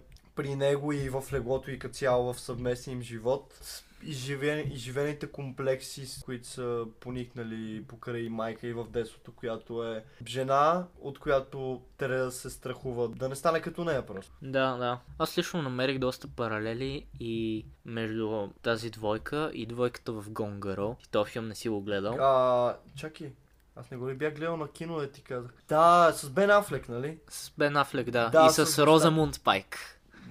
при него и в леглото и като цяло в съвместния им живот. Изживен, изживените комплекси, които са поникнали покрай майка и в детството, която е жена, от която трябва да се страхува да не стане като нея просто. Да, да. Аз лично намерих доста паралели и между тази двойка и двойката в Gone Girl. И този филм не си го гледал. А, чакай. Аз не го ли бях гледал на кино, да ти казах. Да, с Бен Афлек, нали? С Бен Афлек, да. да и с, с Розамунд Пайк.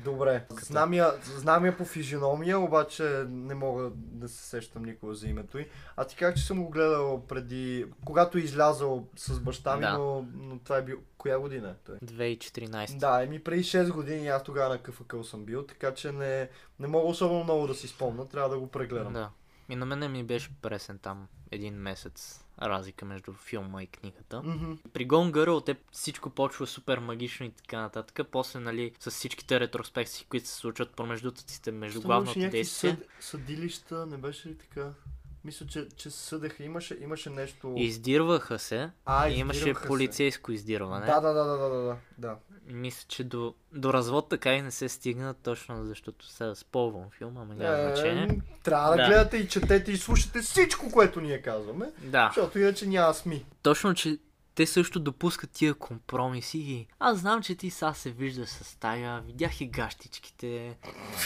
Добре, знам я, знам я по физиономия, обаче не мога да се сещам никога за името й. А ти как, че съм го гледал преди, когато излязал с баща ми, да. но, но това е бил... Коя година е той? две хиляди и четиринайсета. Да, еми преди шест години аз тогава на Къфъкъл съм бил, така че не, не мога особено много да си спомня, трябва да го прегледам. Да, и на мен ми беше пресен там един месец. Разлика между филма и книгата. Mm-hmm. При Gone Girl те всичко почва супер магично и така нататък. После, нали, с всичките ретроспекции, които се случват промеждутъците между главното действие. Съд, съдилища, не беше ли така? Мисля, че, че съдеха, имаше, имаше нещо... Издирваха се, а, имаше полицейско се. издирване. Да, да, да, да, да, да. Мисля, че до, до развод така и не се стигна, точно защото сега спълвам филма, ама няма значение. Трябва да, да гледате и четете и слушате всичко, което ние казваме, да. Защото иначе няма сми. Точно, че те също допускат тия компромиси и аз знам, че ти сега се виждаш с тая, видях и гащичките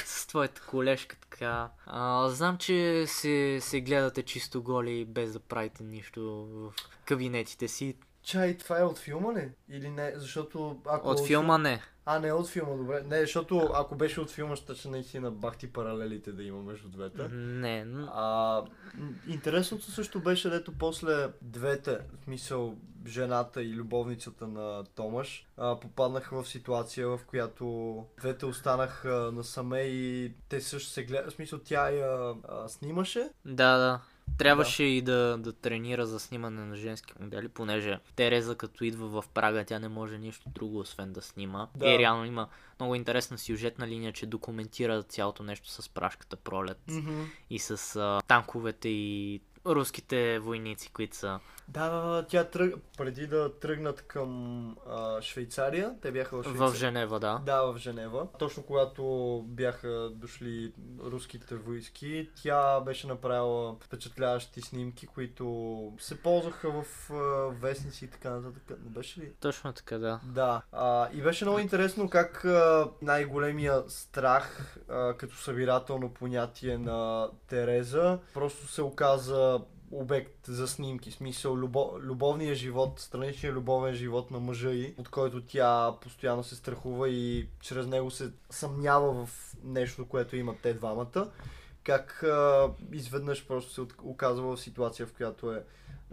с твоята колежка така. А, знам, че се, се гледате чисто голи без да правите нищо в кабинетите си. Чай, това е от филма ли? Или не? Защото ако... От филма не. А, не от филма, добре. Не, защото ако беше от филма, ще ще наистина бахти паралелите да има между двете. Не. А, интересното също беше, дето после двете, в смисъл жената и любовницата на Томаш, а, попаднаха в ситуация, в която двете останаха насаме и те също се гледат. В смисъл, тя я а, снимаше. Да, да. Трябваше да. и да, да тренира за снимане на женски модели, понеже Тереза като идва в Прага, тя не може нищо друго, освен да снима. Да. И реално има много интересна сюжетна линия, че документира цялото нещо с Пражката пролет, mm-hmm. и с а, танковете и руските войници, които са... Да, да, тя тръг... преди да тръгнат към а, Швейцария, те бяха в Швейцария. В Женева, да. Да, в Женева. Точно когато бяха дошли руските войски, тя беше направила впечатляващи снимки, които се ползваха в а, вестници и така нататък. Не беше ли? Точно така, да. Да. А, и беше много интересно как а, най-големия страх а, като събирателно понятие на Тереза просто се оказа обект за снимки, смисъл любов, любовния живот, страничния любовен живот на мъжа ѝ, от който тя постоянно се страхува и чрез него се съмнява в нещо, което имат те двамата, как а, изведнъж просто се оказва в ситуация, в която е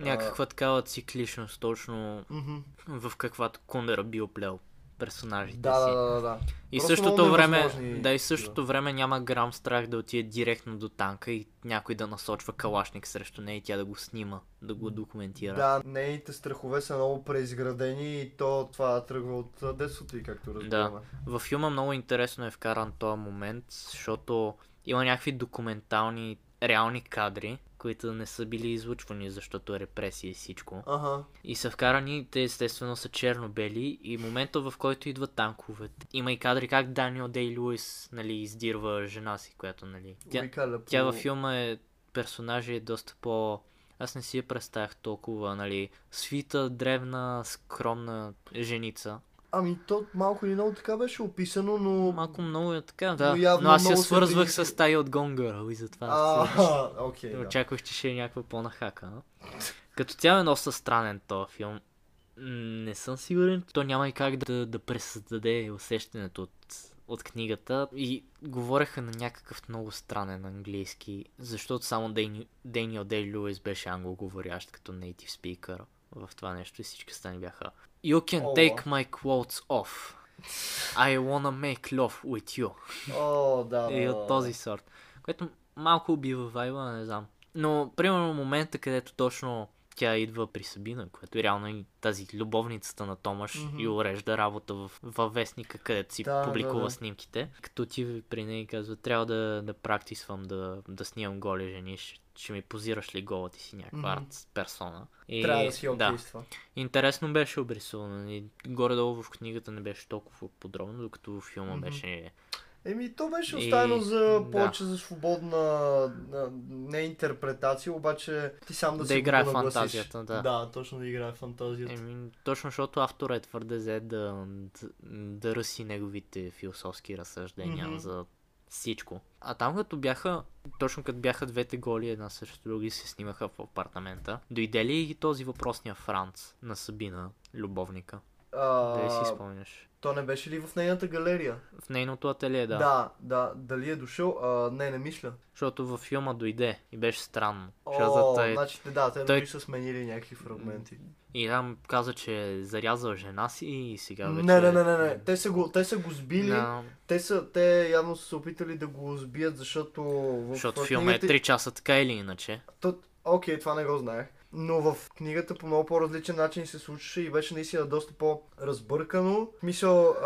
а... някаква такава цикличност, точно mm-hmm. в каквато Кундера бил плел персонажите да, си. Да, да, да. И същото време, да, и същото време няма грам страх да отиде директно до танка и някой да насочва калашник срещу нея и тя да го снима, да го документира. Да, нейните страхове са много преизградени и то това тръгва от детството и както разбираме. Да. Във филма много интересно е вкаран този момент, защото има някакви документални, реални кадри, които не са били излучвани, защото е репресия и всичко. Ага. И са вкарани, те естествено са черно-бели и момента, в който идват танковете. Има и кадри как Даниел Дей-Луис, нали, издирва жена си, която, нали... Тя, по... тя във филма е... персонажа е доста по... Аз не си я представях толкова, нали... Свита, древна, скромна женица. Ами то малко или много така беше описано, но... Малко много е така, да. Но, но аз я свързвах се... с тая от Gone Girl и затова... А, окей, да. Очаквах, че ще е някаква по-нахака. Като цяло е много странен този филм. Не съм сигурен. То няма и как да, да пресъздаде усещането от, от книгата. И говореха на някакъв много странен английски, защото само Даниел Дей-Луис беше англоговорящ като native speaker в това нещо и всички стани бяха... You can oh, take my clothes off. I wanna make love with you. О, да, да. И от този сорт. Което малко убива вайба, не знам. Но, примерно, момента, където точно тя идва при Сабина, което реално и тази любовницата на Томаш, mm-hmm. и урежда работа в, във вестника, където си да, публикува да, да. снимките. Като ти при нея казва, трябва да, да практисвам, да, да снимам голи жени, ще ми позираш ли гола ти си някаква mm-hmm. арт персона. И, трябва да си обвиства. Да. Интересно беше обрисувано. Горе-долу в книгата не беше толкова подробно, докато в филма mm-hmm. беше Еми, то беше оставено и... за повече да. за свободна не интерпретация, обаче ти сам да, да си играе фантазията. Да. да, точно да играе фантазията. Еми, точно защото автора е твърде зае да, да, да ръси неговите философски разсъждения mm-hmm. за всичко. А там като бяха, точно като бяха двете голи, една също други се снимаха в апартамента, дойде ли и този въпросния Франц на Сабина, любовника? А... Дали си спомняш? То не беше ли в нейната галерия? В нейното ателие, да. Да, да. Дали е дошъл? А, не, не мисля. Защото във филма дойде и беше странно. О, тъй... значи да, те той... са сменили някакви фрагменти. И там каза, че е зарязал жена си и сега вече... Не, не, не, не, не. Те са го, те са го сбили. No. Те, са, те явно са се опитали да го сбият, защото... В... Защото в филма е три часа така или иначе. Окей, okay, това не го знаех. Но в книгата по много по-различен начин се случваше и беше наистина доста по-разбъркано. В смисъл,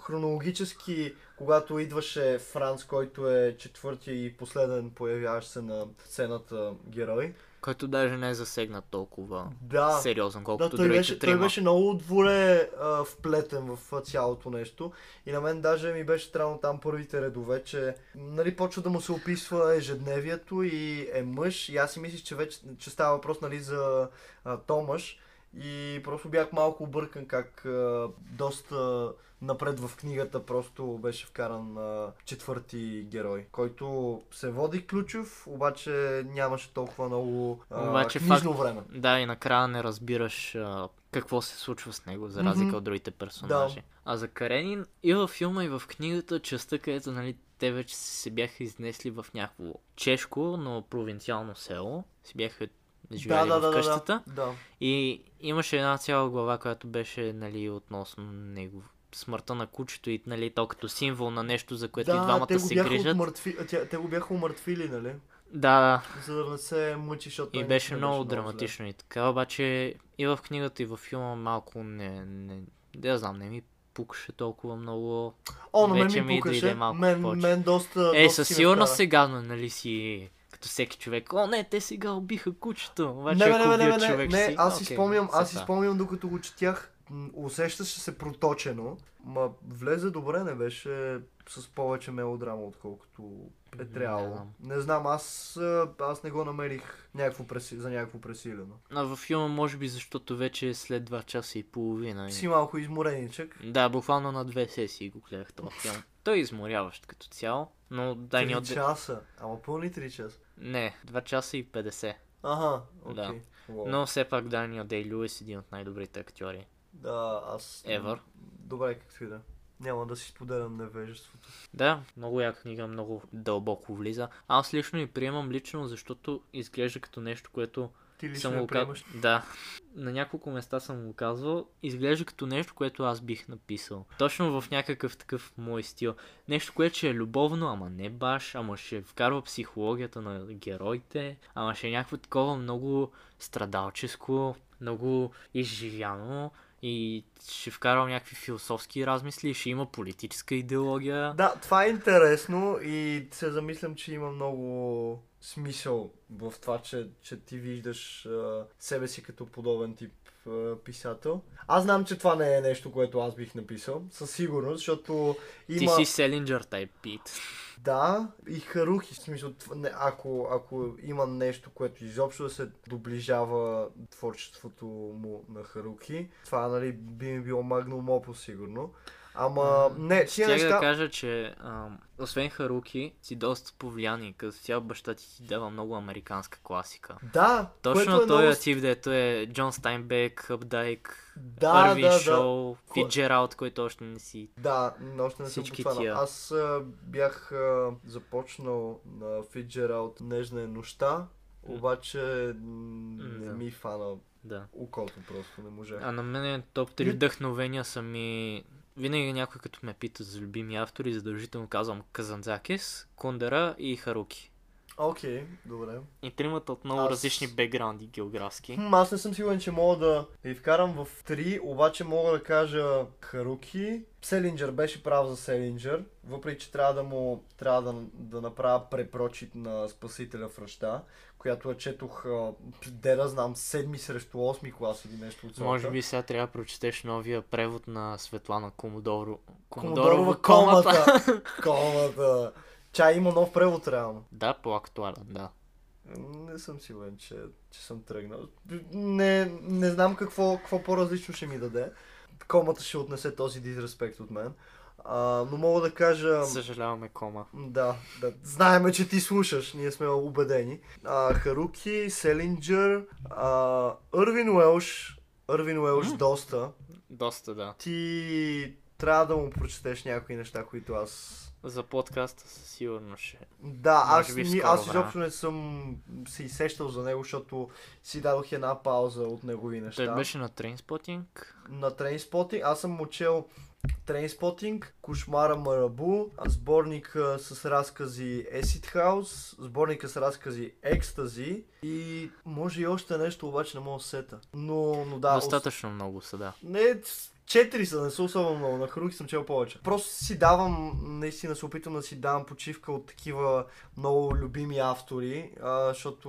хронологически, когато идваше Франц, който е четвъртия и последен появяващ се на сцената герой. Който даже не е засегнат толкова да, сериозно, колкото да, другите беше, трима. Той беше много дволе а, вплетен в цялото нещо и на мен даже ми беше трябвало там първите редове, че нали, почва да му се описва ежедневието и е мъж и аз си мислих, че вече че става въпрос нали, за а, Томаш и просто бях малко объркан как а, доста напред в книгата просто беше вкаран а, четвърти герой, който се води ключов, обаче нямаше толкова много а, обаче, книжно факт, време. Да, и накрая не разбираш а, какво се случва с него, за разлика mm-hmm. от другите персонажи. Да. А за Каренин и във филма, и в книгата, частта, където нали, те вече се бяха изнесли в някакво чешко, но провинциално село, си бяха живели да, да, в къщата. Да, да, да. И имаше една цяла глава, която беше нали, относно него. Смъртта на кучето и нали, то като символ на нещо, за което да, и двамата се грижат. Отмъртви... Те, те го бяха умъртвили, нали? Да. За да не се мъчи, защото... И беше много, много драматично зле. И така, обаче и в книгата, и в филма малко не... не... Да знам, не ми пукаше толкова много. О, но вече ми пукаше. Дойде малко мен, повече. Мен доста... Е, доста със сигурно сега, нали си... всеки човек. О, не, те сега убиха кучето. Обаче, не, не, не, не, не, човек, не, си... аз си okay, спомням, аз си спомням, докато го четях, усещаше се проточено, ма влезе добре, не беше с повече мелодрама, отколкото е трябвало. Не, не знам, аз, аз не го намерих някакво преси... за някакво пресилено. А във филма може би, защото вече е след два часа и половина. Си малко измореничък. Да, буквално на две сесии го гледах това филм. Той е изморяващ като цяло, но дай ни от... три часа? Ама пълни три часа? Не, два часа и петдесет. Ага, окей. Okay. Да. Wow. Но все пак Даниел Дей-Люис е един от най-добрите актьори. Да, аз... Ever. Добре, както и да. Няма да си споделям невежеството. Да, много яка книга, много дълбоко влиза. Аз лично и приемам лично, защото изглежда като нещо, което... Ти лично я приемаш? Да. На няколко места съм го казвал, изглежда като нещо, което аз бих написал. Точно в някакъв такъв мой стил. Нещо, което ще е любовно, ама не баш, ама ще вкарва психологията на героите, ама ще е някакво такова много страдалческо, много изживяно и ще вкарва някакви философски размисли, ще има политическа идеология. Да, това е интересно и се замислям, че има много... смисъл в това, че, че ти виждаш а, себе си като подобен тип а, писател. Аз знам, че това не е нещо, което аз бих написал, със сигурност, защото има... Ти си Селинджър тайп Пит. Да, и Харуки, в смисъл, ако, ако има нещо, което изобщо да се доближава творчеството му на Харуки, това нали, би ми било магнум опус сигурно. Ама, не, тия неща... да кажа, че а, освен Харуки, си доста повлияни, като цял баща ти ти дава много американска класика. Да, точно този е тип, дето е Джон Стайнбек, Хъбдайк, да, Първи да, Шоу, да. Фитджералд, който още не си... Да, още не съм подхванал. Аз а, бях а, започнал на Фитджералд Нежна е нощта, обаче mm. не ми фана да. окото просто, не можах. А на мен топ три вдъхновения са ми... Винаги някой като ме пита за любими автори, задължително казвам Казанзакис, Кундера и Харуки. Окей, okay, добре. И тримата отново аз... различни бекграунди географски. М, аз не съм сигурен, че мога да ви вкарам в три, обаче мога да кажа Харуки. Селинджер беше прав за Селинджер, въпреки че трябва да му трябва да, да направя препрочит на Спасителя в ръща, която я четох, де да знам, седми срещу осми клас или нещо от сорта. Може би сега трябва да прочетеш новия превод на Светлана Комодоро... Комодорова комата. Комата. Чай, има нов превод реално. Да, по-актуален, да. Не съм сигурен, че, че съм тръгнал. Не, не знам какво, какво по-различно ще ми даде. Комата ще отнесе този дизреспект от мен. А, но мога да кажа... Съжаляваме, Кома. Да, да. Знаеме, че ти слушаш. Ние сме убедени. А, Харуки, Селинджер, а, Ирвин Уелш. Ирвин Уелш mm. доста. Доста, да. Ти трябва да му прочетеш някои неща, които аз... За подкаста със сигурно ще... Да, аз, ни, аз изобщо не съм се изсещал за него, защото си дадох една пауза от негови неща. Той беше на Трейнспотинг? На Трейнспотинг. Аз съм учел Трейнспотинг, Кошмара Марабу, сборника с разкази Acid House, сборника с разкази Екстази и може и още нещо, обаче не мога да сета. Но, но да... Достатъчно ост... много са, да. Не... Четири са, не са особено много, на Харуки съм чел повече. Просто си давам, наистина се опитам да си давам почивка от такива много любими автори, а, защото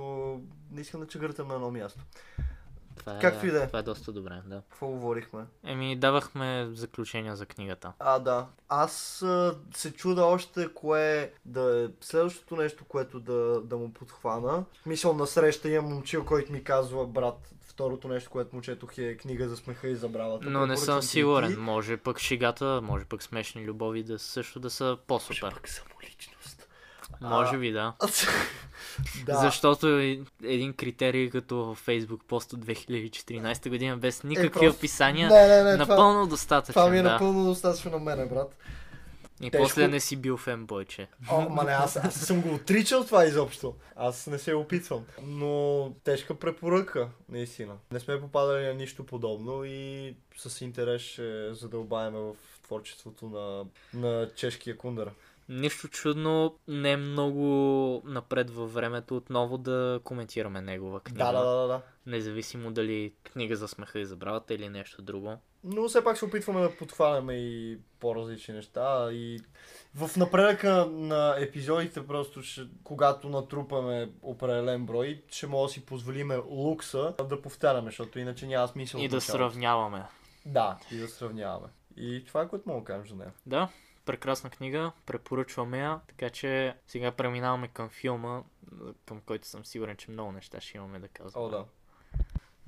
не искам да чегъртам на едно място. Това е, както и да е. Това е доста добре, да. Какво говорихме? Еми, давахме заключения за книгата. А, да. Аз а, се чуда още кое да е следващото нещо, което да, да му подхвана. Мисля, на среща имам момчил, който ми казва, брат, второто нещо, което му четох е Книга за смеха и забравата. Но не съм сигурен. Ти... Може пък шигата, може пък Смешни любови да също да са по-супер. Може пък самоличност. Може би, да. Да. Защото един критерий като във Facebook пост от две хиляди и четиринадесета година без никакви е, описания, не, не, не, напълно това, достатъчен. Това ми е да. напълно достатъчно на мене, брат. И тежко. После не си бил фенбойче. О, ма не, аз, аз съм го отричал това изобщо. Аз не се опитвам. Но тежка препоръка, наистина. Не сме попадали на нищо подобно и с интерес ще задълбаваме в творчеството на, на чешкия Кундера. Нищо чудно, не е много напред във времето отново да коментираме негова книга. Да, да, да, да. Независимо дали Книга за смеха и забравата или нещо друго. Но все пак се опитваме да подхванеме и по-различни неща и в напредъка на епизодите просто ще, когато натрупаме определен брой, ще може да си позволиме лукса да повтаряме, защото иначе няма смисъл. И да сравняваме. Да, и да сравняваме. И това е което мога да кажа за нея. Да. Прекрасна книга, препоръчваме я, така че сега преминаваме към филма, към който съм сигурен, че много неща ще имаме да казваме. О, да.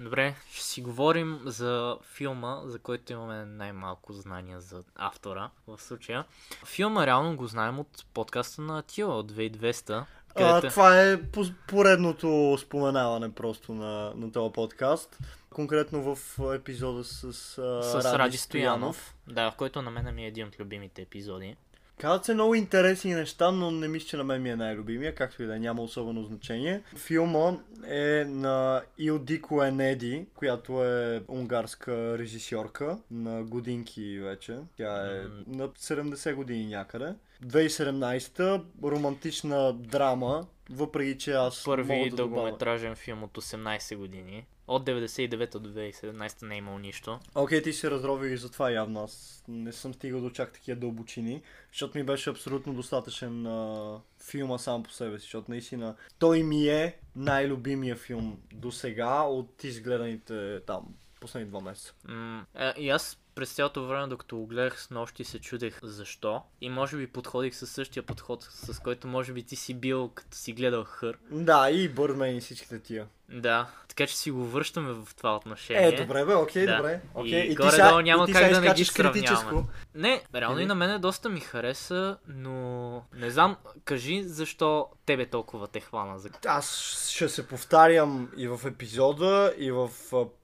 Добре, ще си говорим за филма, за който имаме най-малко знания за автора в случая. Филма реално го знаем от подкаста на Атила от две хиляди и двеста. А, това е поредното споменаване просто на, на този подкаст. Конкретно в епизода с, с, с Ради, Ради Стоянов. Да, в който на мен ми е един от любимите епизоди. Казват се много интересни неща, но не мисля, че на мен ми е най-любимия, както и да няма особено значение. Филма е на Илдико Енеди, която е унгарска режисьорка на годинки вече. Тя е на седемдесет години някъде. две хиляди и седемнадесета, романтична драма, въпреки че аз Първи мога да дългометражен добавя. Филм от осемнадесет години. От деветдесет и девета до две хиляди и седемнадесета не е имал нищо. Окей, okay, ти се разрових и за това явно. Аз не съм стигал до чак такива дълбочини, защото ми беше абсолютно достатъчен а, филма сам по себе си, защото наистина той ми е най-любимия филм до сега от изгледаните там последни два месеца. Mm, е, и аз през цялото време, докато го гледах с нощи, се чудех защо. И може би подходих със същия подход, с който може би ти си бил, като си гледал Хър. Да, и Birdman и всичките тия. Да, така че си го връщаме в това отношение. Е, добре бе, окей, да. Добре. Окей. И, и горе-долу няма и как да не ги сравняваме. Не, реално и на мене доста ми хареса, но не знам, кажи защо тебе толкова те хвана. За... Аз ще се повтарям и в епизода, и в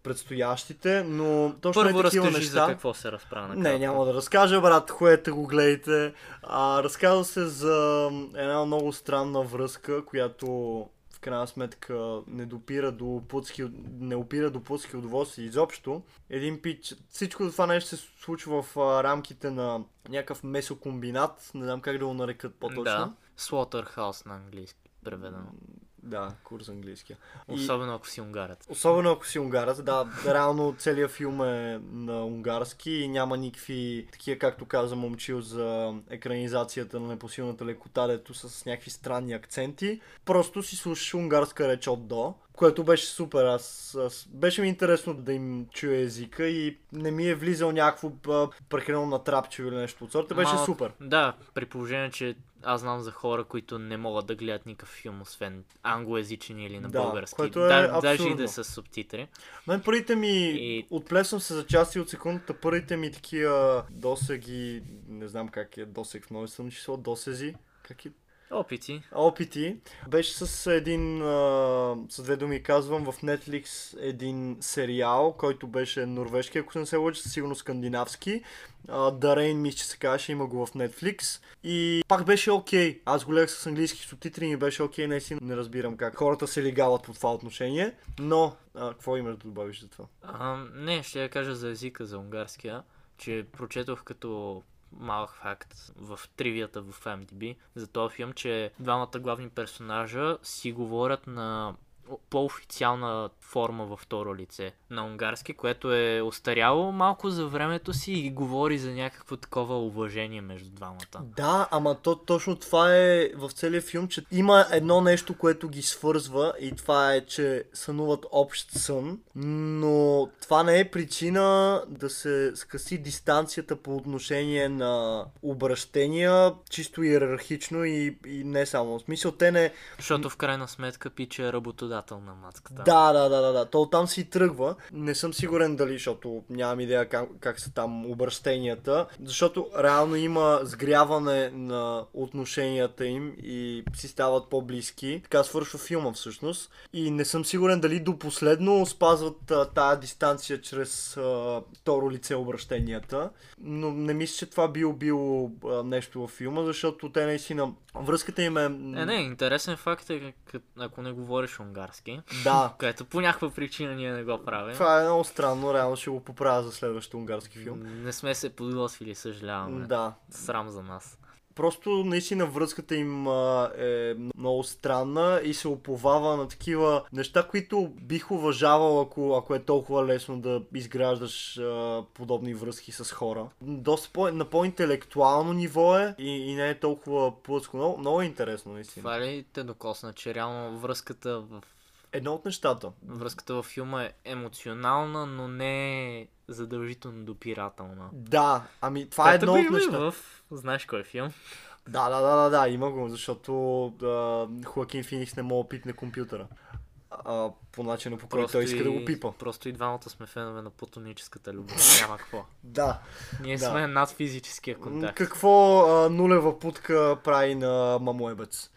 предстоящите, но точно Първо е такива неща. Първо разкажи за какво се разправя на. Не, няма да разкажа, брат, хуете го гледайте. А, разказва се за една много странна връзка, която... крайна сметка не допира до плътски, не опира до плътски удоволствия изобщо. Един пич, всичко това нещо се случва в а, рамките на някакъв месокомбинат, не знам как да го нарекат по-точно. Да, Slaughterhouse на английски. преведено. Да, курс английския. Особено и... ако си унгарец. Особено ако си унгарец, да. Реално целият филм е на унгарски и няма никакви такива, както каза Момчил, за екранизацията на Непосилната лекота, дето с някакви странни акценти. Просто си слушаш унгарска реч от до, което беше супер. Аз, аз беше ми интересно да им чуя езика и не ми е влизал някакво прекалено натрапчиво или нещо от сорта. Беше Мал... супер. Да, при положение, че аз знам за хора, които не могат да гледат никакъв филм, освен англоязичен или на да, български. Е да, даже и да са субтитри. Мен първите ми, и... отплесвам се за части от секундата, първите ми такива досеги, не знам как е досег в множествено число, досези, как е? Опити. Опити. Беше с един, а, с две думи казвам, в Netflix един сериал, който беше норвежки, ако не се лъжа, сигурно скандинавски. The Rain, мисля, че се казваше, има го в Netflix. И пак беше окей. Okay. Аз го гледах с английски субтитри и ми беше окей. Okay. Не си не разбирам как хората се легават по това отношение. Но, а, какво имаш да добавиш за това? А, не, ще я кажа за езика, за унгарския, че прочетох като... малък факт в тривията в IMDb за този филм, че двамата главни персонажа си говорят на по-официална форма във второ лице на унгарски, което е остаряло малко за времето си и говори за някакво такова уважение между двамата. Да, ама то, точно това е в целия филм, че има едно нещо, което ги свързва и това е, че сънуват общ сън, но това не е причина да се скъси дистанцията по отношение на обращения, чисто иерархично и, и не само. В смисъл, те не... Защото в крайна сметка пиче работодател на мацката. Да, да, да, да, да. То оттам си тръгва. Не съм сигурен дали, защото нямам идея как, как са там обръщенията, защото реално има сгряване на отношенията им и си стават по-близки. Така свършва филма всъщност. И не съм сигурен дали до последно спазват а, тая дистанция чрез а, второ лице обращенията. Но не мисля, че това било, било а, нещо във филма, защото те наистина връзката им е... Не, не, интересен факт е, ако не говориш унгарски, да. Което по някаква причина ние не го правим. Това е много странно, реално ще го поправя за следващия унгарски филм. Не сме се подготвили, съжаляваме. Да. Срам за нас. Просто наистина връзката им а, е много странна и се оповава на такива неща, които бих уважавал, ако, ако е толкова лесно да изграждаш а, подобни връзки с хора. Доста по, на по-интелектуално ниво е и, и не е толкова плътско. Много, много е интересно наистина. Това ли те докосна, че реално връзката в... Едно от нещата. Връзката във филма е емоционална, но не задължително допирателна. Да, ами това е едно от нещата. В... Знаеш кой е филм? Да, да, да, да, да, има го, защото да, Хоакин Феникс не мога да пипне компютъра. А, по начина, по който той иска и, да го пипа. Просто и двамата сме фенове на платоническата любов. Няма какво. Да. Ние да. сме над физическия контакт. Какво а, нулева путка прави на мамоебец?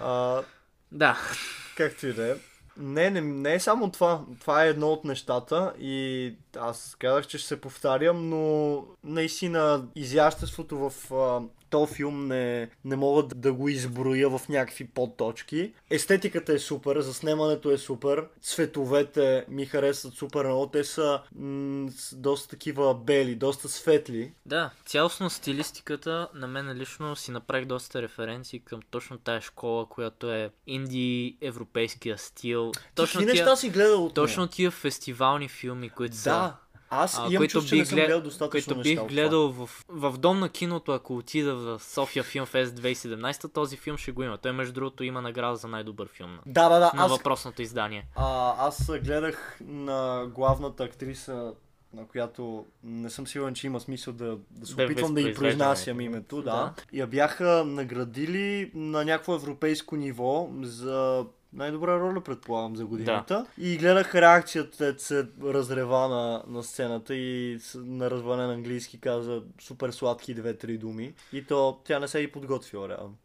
А, да. Както и да е. Не, не, не е само това. Това е едно от нещата и аз казах, че ще се повтарям, но наистина изяществото в а, този филм не, не мога да го изброя в някакви подточки. Естетиката е супер, заснемането е супер, цветовете ми харесват супер много, те са м- доста такива бели, доста светли. Да, цялостно стилистиката на мен лично си направих доста референции към точно тая школа, която е инди европейския стил. Точно ти тия, неща си гледал от Точно мен. Тия фестивални филми, които да. са... Аз а, имам чувство, че не съм гледал достатъчно неща. Който бих гледал в, в дом на киното, ако отида в София Film Fest две хиляди и седемнадесета, този филм ще го има. Той между другото има награда за най-добър филм да, да, да, на аз, въпросното издание. А, аз гледах на главната актриса, на която не съм сигурен, че има смисъл да, да се опитвам да ѝ произнасям името. Да. Да. Я бяха наградили на някакво европейско ниво за... най-добра роля, предполагам, за годината. Да. И гледах реакцията, че се разрева на, на сцената и на развален английски каза супер сладки две-три думи. И то тя не се и подготвила реално.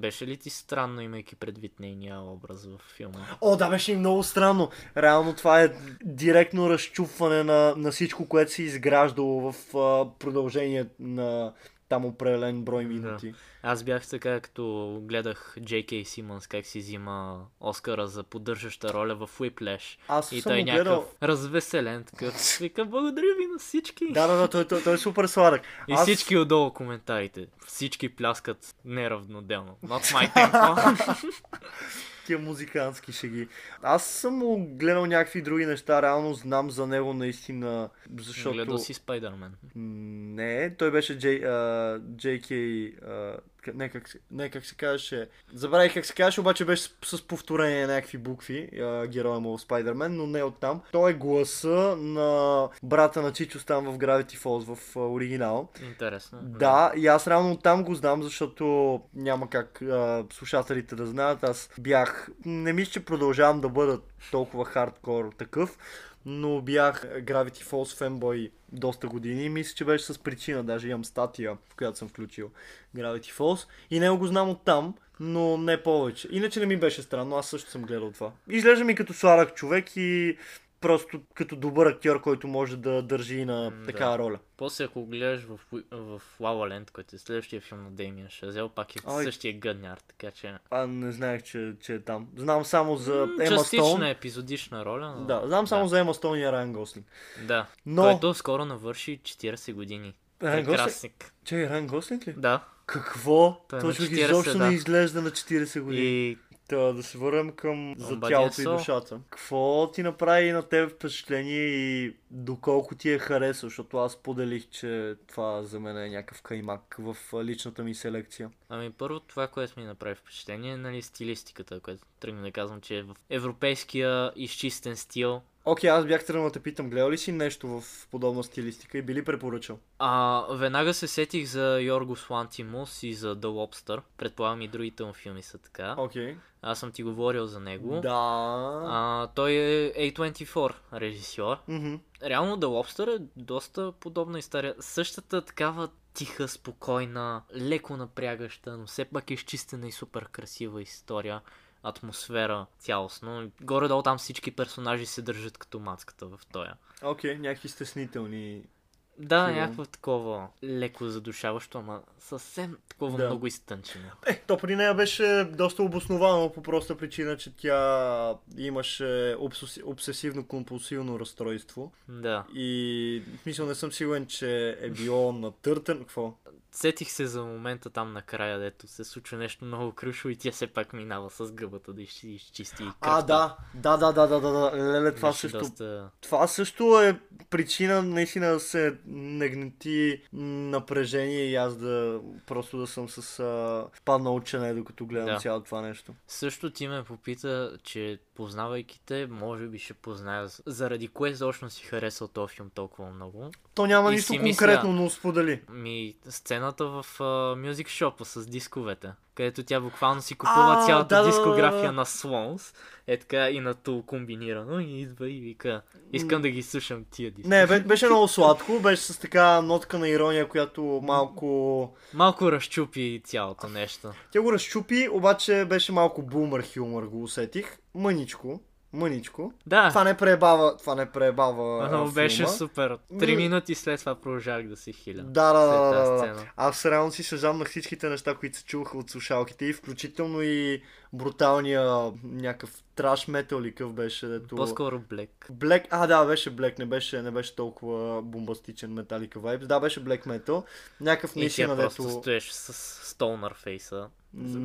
Беше ли ти странно, имайки предвид нейния образ в филма? О, да, беше и много странно. Реално това е директно разчупване на, на всичко, което се изграждало в а, продължение на там определен брой минути. Да. Аз бях така, като гледах Джей Кей Симънс как си взима Оскара за поддържаща роля в Whiplash. Аз и той е някакъв гледал... развеселен, такъв. Вика, благодаря ви на всички. Да, да, да, той, той, той е супер сладък. И аз... всички отдолу коментарите. Всички пляскат неравноделно. Not my tempo. Тия музикански шеги. Аз съм му гледал някакви други неща, реално знам за него наистина, защото... Гледал си Спайдърмен. Не, той беше Джей Кей... Не как, се, не, как се казваше. Забравих как се казваше, обаче беше с, с повторение на някакви букви, е, героя му в Спайдърмен, но не оттам. Той е гласа на брата на Чичо Стан в Gravity Falls в е, оригинал. Интересно. Да, и аз реално оттам го знам, защото няма как е, слушателите да знаят. Аз бях, не мисля, че продължавам да бъда толкова хардкор такъв, но бях Gravity Falls фенбой доста години и мисля, че беше с причина, даже имам статия, в която съм включил Gravity Falls и него го знам оттам, но не повече. Иначе не ми беше странно, аз също съм гледал това. Изглежда ми като сладък човек и просто като добър актьор, който може да държи на М, такава да. роля. После ако гледаш в, в La La Land, който е следващия филм на Деймиан Шазел, пак е Ой. същия гъдняр, така че... А, не знаех, че, че е там. Знам само за Ема Стоун. Частична епизодична роля, но... Да, знам само да. за Ема Стоун и Райан Гослинг. Да, но... който скоро навърши четирийсет години. Райан Гослинг? Че, Райан Гослинг ли? Да. Какво? Той точно ги изобщо да. не изглежда на четирийсет години. И... Да, да се върнем към за тялото и душата. Какво ти направи на тебе впечатление и доколко ти е харесал, защото аз поделих, че това за мен е някакъв каймак в личната ми селекция. Ами първо това, което ми направи впечатление е, нали, стилистиката, която тръгна да казвам, че е в европейския изчистен стил. Окей, okay, аз бях тръгнал да те питам, гледал ли си нещо в подобна стилистика и би ли препоръчал? А, веднага се сетих за Йоргос Лантимос и за The Lobster. Предполагам и другите му филми са така. Окей. Okay. Аз съм ти говорил за него. Да. А, той е ей двайсет и четири режисьор. Mm-hmm. Реално The Lobster е доста подобна история. Същата такава тиха, спокойна, леко напрягаща, но все пак е изчистена и супер красива история. Атмосфера цялостно. Горе-долу там всички персонажи се държат като мацката в тоя. Окей, okay, някакви стеснителни... Да, Филм. някакво такова леко задушаващо, ама съвсем такова да. много изтънчено. Е, то при нея беше доста обосновано по проста причина, че тя имаше обсесивно-компулсивно разстройство. Да. И в смисъл не съм сигурен, че е било натъртен. Какво? Сетих се за момента там накрая, дето се случва нещо много крушо и тя все пак минава с гъбата да изчисти кръвта. А, да, да, да, да, да, да, леле, това също... Доста... Това също е причина наистина да се нагнети напрежение и аз да просто да съм с а, паднал учене, докато гледам да. цяло това нещо. Също ти ме попита, че познавайки те, може би ще позная заради кое заочно си харесал този филм толкова много. То няма и нищо конкретно, мисля, но сподели. Ми, сцената в Мюзик uh, Шопа с дисковете, където тя буквално си купува а, цялата да, дискография да, да, да. на Swans, е така и на Tool комбинирано и идва и вика, искам да ги слушам тия диски. Не, беше много сладко, беше с така нотка на ирония, която малко... Малко разчупи цялото нещо. Тя го разчупи, обаче беше малко бумър-хюмър, го усетих. Мъничко. Мъничко. Да. Това не преебава, това не преебава но филма. Беше супер. Три минути след това продължах да се хиля. Да, да, да, да, да. Аз реално си съжалявам на всичките неща, които се чуваха от слушалките и включително и бруталния някакъв траш метал ли къв беше, дето... По-скоро блек. Блек, а да, беше блек, не беше, не беше толкова бомбастичен металика вайб. Да, беше блек метал. Някакъв наистина, дето... И тя просто стоеш с стонър фейса.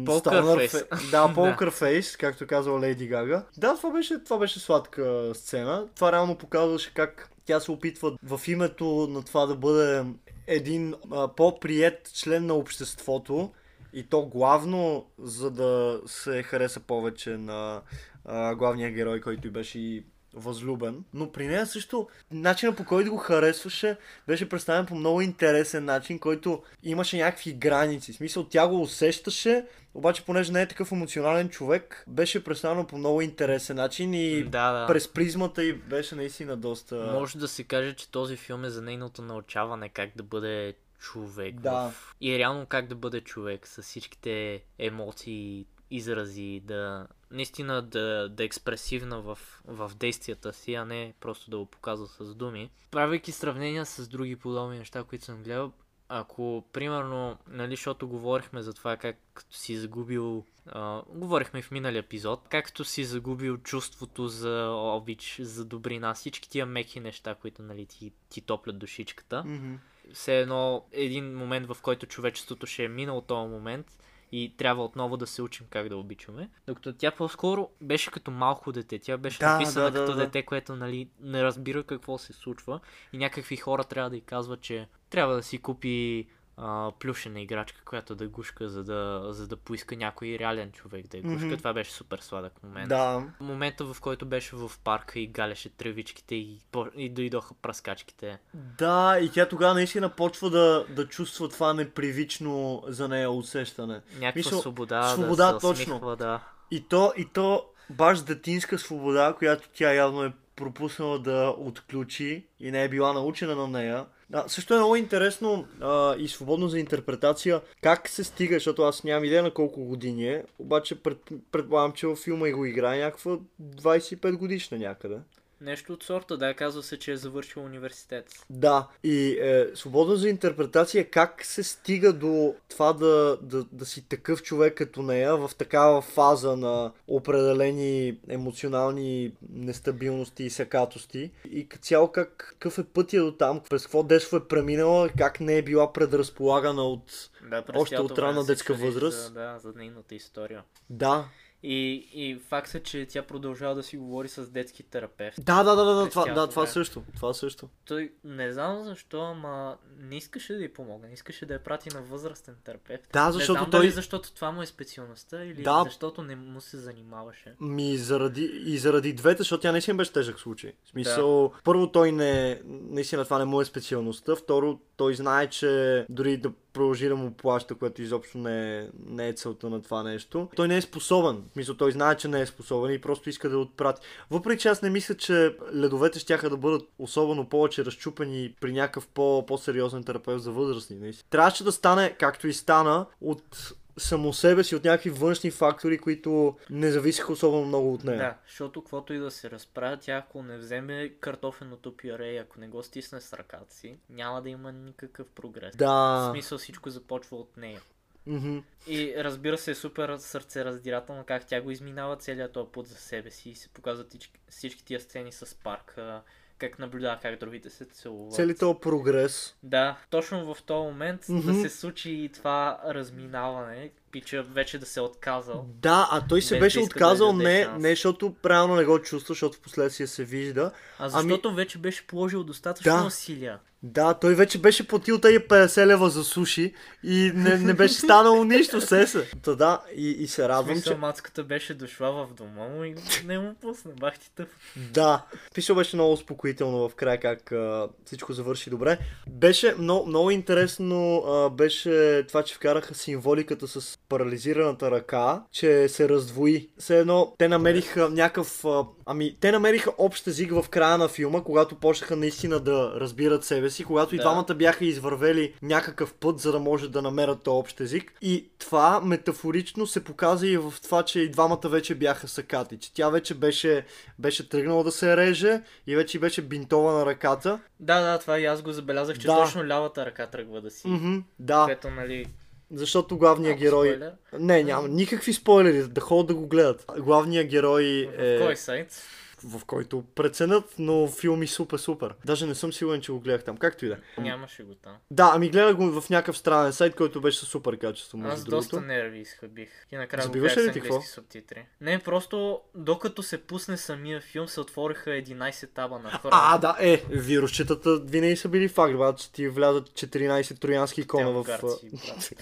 Покърфейс. Fe... Да, покърфейс, както казва Лейди Гага. Да, това беше, това беше сладка сцена. Това реално показваше как тя се опитва в името на това да бъде един а, по-приет член на обществото. И то главно, за да се хареса повече на а, главния герой, който и беше и възлюбен. Но при нея също начинът, по който го харесваше, беше представен по много интересен начин, който имаше някакви граници. В смисъл, тя го усещаше, обаче понеже не е такъв емоционален човек, беше представен по много интересен начин и да, да. през призмата ѝ беше наистина доста... Може да се каже, че този филм е за нейното научаване как да бъде човек. Да. В... И реално как да бъде човек с всичките емоции, изрази, да... Наистина да, да е експресивна в, в действията си, а не просто да го показва с думи. Правейки сравнения с други подобни неща, които съм гледал, ако, примерно, нали, защото говорихме за това, както си загубил, а, говорихме в миналия епизод, както си загубил чувството за обич, за добрина, всички тия меки неща, които, нали, ти, ти топлят душичката. Mm-hmm. Все едно, един момент, в който човечеството ще е минало този момент и трябва отново да се учим как да обичаме. Докато тя по-скоро беше като малко дете. Тя беше да, написана да, да, като да. дете, което, нали, не разбира какво се случва. И някакви хора трябва да й казват, че трябва да си купи а, плюшена играчка, която да гушка, за да, за да поиска някой реален човек да я гушка. Mm-hmm. Това беше супер сладък момент. Да. Момента, в който беше в парка и галеше тревичките и, и дойдоха праскачките. Да, и тя тогава наистина почва да, да чувства това непривично за нея усещане. Някаква Мисъл, свобода, свобода да се усмихва, да. И то, и то баш детинска свобода, която тя явно е пропуснала да отключи и не е била научена на нея. Да, също е много интересно а, и свободно за интерпретация как се стига, защото аз нямам идея на колко години е, обаче пред, предполагам, че във филма и го играе някаква двайсет и пет годишна някъде. Нещо от сорта, да, казва се, че е завършил университет. Да, и е, свободно за интерпретация как се стига до това да, да, да си такъв човек като нея в такава фаза на определени емоционални нестабилности и сякатости. И цяло какъв е пътя до там, през какво детство е преминала, как не е била предразполагана от да, още от ранна детска възраст. За, да, за нейната история. Да. И, и факт е, че тя продължава да си говори с детски терапевт. Да, да, да, да, това, да, това също, това също. Той не знам защо, ама не искаше да й помогне, не искаше да я прати на възрастен терапевт. Да, защото не знам той... дали защото това му е специалността или да. Защото не му се занимаваше. Ми заради, и заради двете, защото тя наистина беше тежък случай. В смисъл, да. Първо той не, наистина това не му е специалността, второ той знае, че дори да продължи да му плаща, което изобщо не е, не е целта на това нещо. Той не е способен. Мисля, той знае, че не е способен и просто иска да отпрати. Въпреки че аз не мисля, че ледовете щяха да бъдат особено повече разчупени при някакъв по-сериозен терапевт за възрастни. Трябваше да стане, както и стана, от само себе си, от някакви външни фактори, които не зависиха особено много от нея. Да, защото каквото и да се разправя, тя ако не вземе картофеното пюре, ако не го стисне с ръката си, няма да има никакъв прогрес. Да. В смисъл всичко започва от нея. Mm-hmm. И разбира се, е супер сърцераздирателно как тя го изминава целият този път за себе си и се показват всички, всички тия сцени с парка, как наблюдава как другите се целуват. Цели този прогрес. Да, точно в този момент mm-hmm. да се случи и това разминаване, пича вече да се отказал. Да, а той се беше да отказал да не, не, защото правилно не го чувства, защото в последствие се вижда. А защото ами... вече беше положил достатъчно да. усилия. Да, той вече беше платил тая петдесет лева за суши и не, не беше станало нищо, се се. Та да, и, и се радвам, Смисъл, че... мацката беше дошла в дома му и не му пусна, бах ти тъп. Да, пише беше много успокоително в края как а, всичко завърши добре. Беше много, много интересно а, беше това, че вкараха символиката с парализираната ръка, че се раздвои. Все едно, те намериха някакъв... А, ами, те намериха общ език в края на филма, когато почнаха наистина да разбират себе си. Си, когато да. и двамата бяха извървели някакъв път, за да може да намерят този общ език. И това метафорично се показа и в това, че и двамата вече бяха сакати. Че тя вече беше, беше тръгнала да се реже и вече беше бинтована ръката. Да, да, това и аз го забелязах, че да. точно лявата ръка тръгва да си. Mm-hmm, да. Което, нали... Защото главният герой... Спойлер? Не, няма никакви спойлери, да ходят да го гледат. Главният герой е... В кой сайт? В който преценят, но филми супер-супер. Даже не съм сигурен, че го гледах там. Както и да. Нямаше го там. Да, ами гледах го в някакъв странен сайт, който беше със супер качество. Аз другото. доста нерви изхъбих. И накрая Забиваш го гледах с английски субтитри. Не, просто докато се пусне самия филм, се отвориха единайсет таба на хора. А, да, е, вирусчетата винаги са били факт, бе, че ти влязат четиринайсет троянски кона в... Унгарци,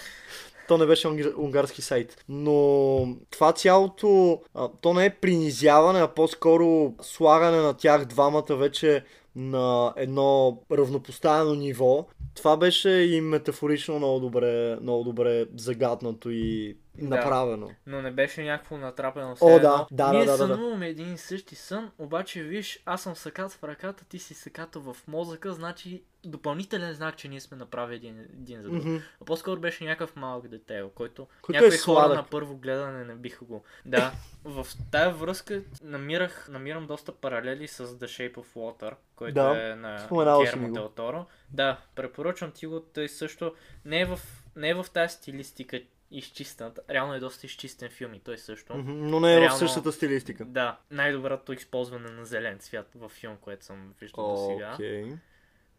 То не беше унгарски сайт. Но това цялото, а, то не е принизяване, а по-скоро слагане на тях двамата вече на едно равнопоставено ниво. Това беше и метафорично много добре, много добре загаднато и направено. Да, но не беше някакво натрапено. О, да, да, ние да, да, сънуваме да. един и същи сън, обаче виж, аз съм сакат в ръката, ти си саката в мозъка, значи допълнителен знак, че ние сме направили един, един за друг. Mm-hmm. А по-скоро беше някакъв малък детайл, който, който някои е хора на първо гледане не биха го. Да, в тая връзка намирах, намирам доста паралели с The Shape of Water, който да, е на Гиермо дел Торо. Да, препоръчвам ти го, той също не е в, не е в тая стилистика, изчистен. Реално е доста изчистен филм и той също. Mm-hmm, но не е реално в същата стилистика. Да, най-доброто използване на зелен цвят във филм, което съм виждал до сега. Okay.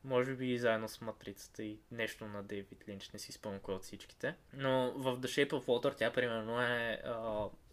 Може би и заедно с Матрицата и нещо на Дейвид Линч, не си спомням кой от всичките. Но в The Shape of Water тя примерно е,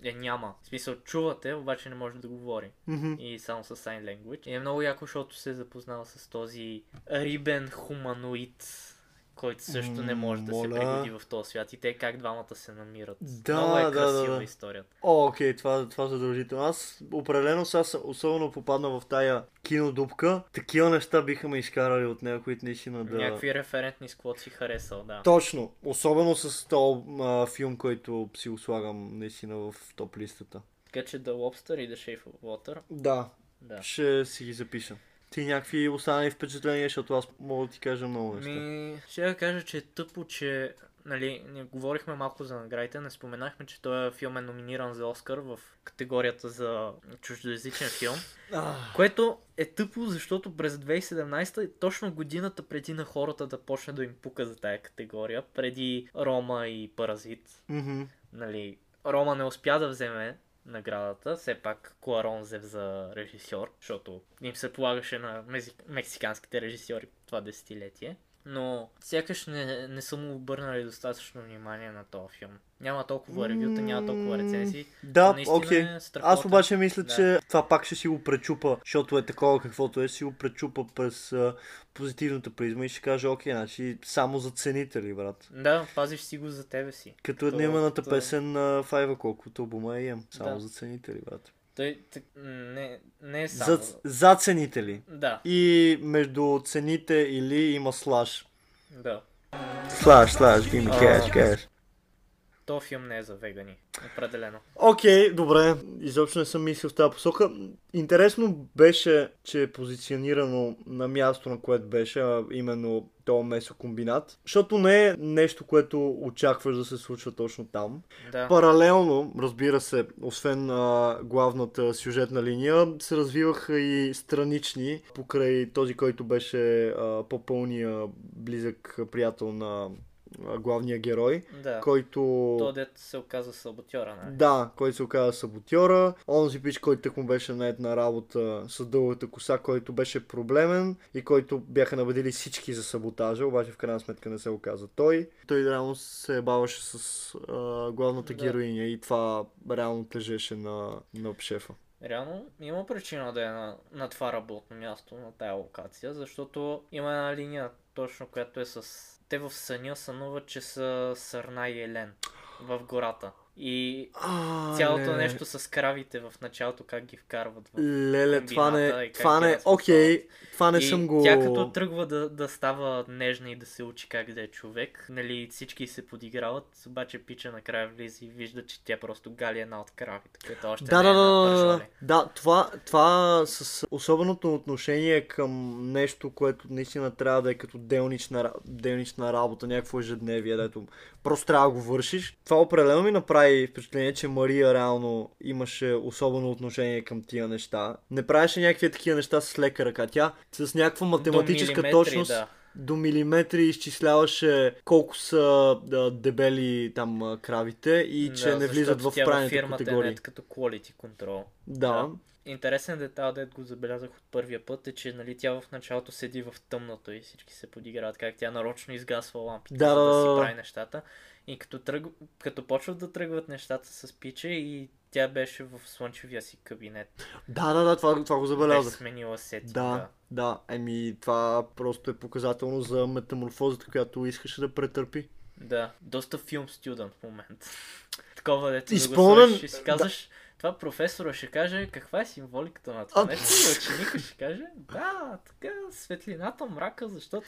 е, е няма. В смисъл, чувате, обаче не може да говори. Mm-hmm. И само с sign language. И е много яко, защото се е запознал с този рибен хуманоид, който също не може да Моля. се пригоди в този свят. И те как двамата се намират. Да, много е да, красива да. историята. О, окей, това, това задължително. Аз определено сега особено попадна в тая кинодупка. Такива неща биха ме изкарали от нея, които наистина да... Някакви референтни с квот си харесал, да. Точно. Особено с този филм, който си го слагам наистина в топ листата. Така че The Lobster и The Shape of Water. Да. да. Ще си ги запиша. Ти някакви останали впечатления, защото аз мога да ти кажа много неща. Ми, ще да кажа, че е тъпо, че нали, не говорихме малко за наградите, не споменахме, че този филм е номиниран за Оскар в категорията за чуждоязичен филм, което е тъпо, защото през две хиляди и седемнадесета, точно годината преди на хората да почне да им пука за тая категория, преди Рома и Паразит. Mm-hmm. Нали, Рома не успя да вземе наградата, все пак Куарон взе за режисьор, защото им се полагаше на мексиканските режисьори това десетилетие, но сякаш не, не са му обърнали достатъчно внимание на този филм. Няма толкова ревюта, няма толкова рецензии. Да, окей. Okay. Е Аз обаче мисля, да. че това пак ще си го пречупа, защото е такова каквото е, си го пречупа през uh, позитивната призма и ще каже, окей, значи само за цените ли, брат? Да, пазиш си го за тебе си. Като едневната като... песен на Файва, колкото албума е ем. Само да. за цените ли, брат? Той так, не, не е само. За, за цените ли? Да. И между цените или има слаж. Да. Слаж, слаж, give me cash, cash. То филм не е за вегани, определено. Окей, okay, добре, изобщо не съм мислил в тази посока. Интересно беше, че е позиционирано на място, на което беше, именно този месокомбинат, защото не е нещо, което очакваш да се случва точно там. Да. Паралелно, разбира се, освен а, главната сюжетна линия, се развиваха и странични, покрай този, който беше а, по-пълния близък приятел на... главния герой, да. който... То, дето се оказа саботьора, нали? Да, който се оказа саботьора. Онзи пич, който тък му беше нает на работа с дългата коса, който беше проблемен и който бяха набедили всички за саботажа, обаче в крайна сметка не се оказа той. Той реално се ебаваше с а, главната да. героиня и това реално тежеше на, на шефа. Реално има причина да е на, на това работно място, на тая локация, защото има една линия точно, която е с... Те в съня сънуват, че са сърна и елен в гората. И а, цялото леле. нещо с кравите в началото, как ги вкарват в леле, това не, това не, окей, това не и съм го... Тя като тръгва да, да става нежна и да се учи как да е човек, нали, всички се подиграват, обаче пича накрая влиза и вижда, че тя просто гали една от кравите, което още да, не е да, да, да, това, това с особеното отношение към нещо, което наистина трябва да е като делнична, делнична работа, някакво ежедневие, дето просто трябва да го вършиш. Това определено ми направи и впечатление, че Мария реално имаше особено отношение към тия неща. Не правеше някакви такива неща с лека ръка. Тя с някаква математическа точност да. до милиметри изчисляваше колко са да, дебели там кравите и че да, не влизат в правилните категории. Защото тя във фирмата е като quality control. Да. да. Интересен детал, да го забелязах от първия път, е, че нали, тя в началото седи в тъмното и всички се подиграват, как тя нарочно изгасва лампите, да, за да си прави нещата. И като, тръг... като почват да тръгват нещата с пиче и тя беше в слънчевия си кабинет. Да, да, да, това, това го забелязах. Беше сменила сети. Да, да, еми това просто е показателно за метаморфозата, която искаше да претърпи. Да, доста филм студент в момента. Такова дето Изпълнен... да го слушаш и си казваш... Да. Това професора ще каже, каква е символиката на това нещо, и ученика ще каже, да, така, светлината, мрака, защото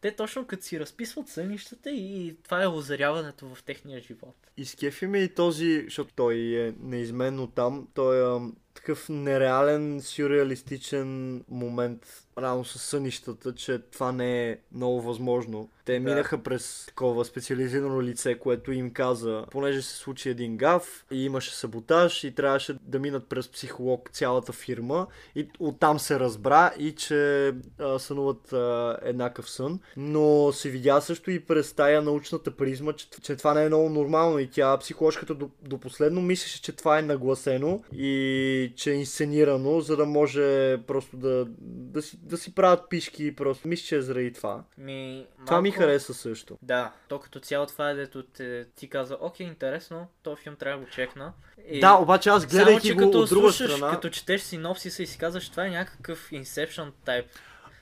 те точно като си разписват сънищата и това е озаряването в техния живот. Изкефи ме и този, защото той е неизменно там, той е такъв нереален, сюрреалистичен момент рано със сънищата, че това не е много възможно. Те минаха да. през такова специализирано лице, което им каза, понеже се случи един гаф и имаше саботаж и трябваше да минат през психолог цялата фирма и оттам се разбра и че а, сънуват а, еднакъв сън, но се видя също и през тая научната призма, че, че това не е много нормално и тя психоложката до, до последно мислеше, че това е нагласено и че е инсценирано, за да може просто да, да си да си правят пишки и просто мисля, че е заради това. Ми, това малко... ми хареса също. Да, то като цяло това е дето те, ти каза, окей, интересно, този филм трябва да го чекна. И... Да, обаче аз гледайки го от друга слушаш, страна... като четеш синопсиса и си казваш, това е някакъв Inception тайп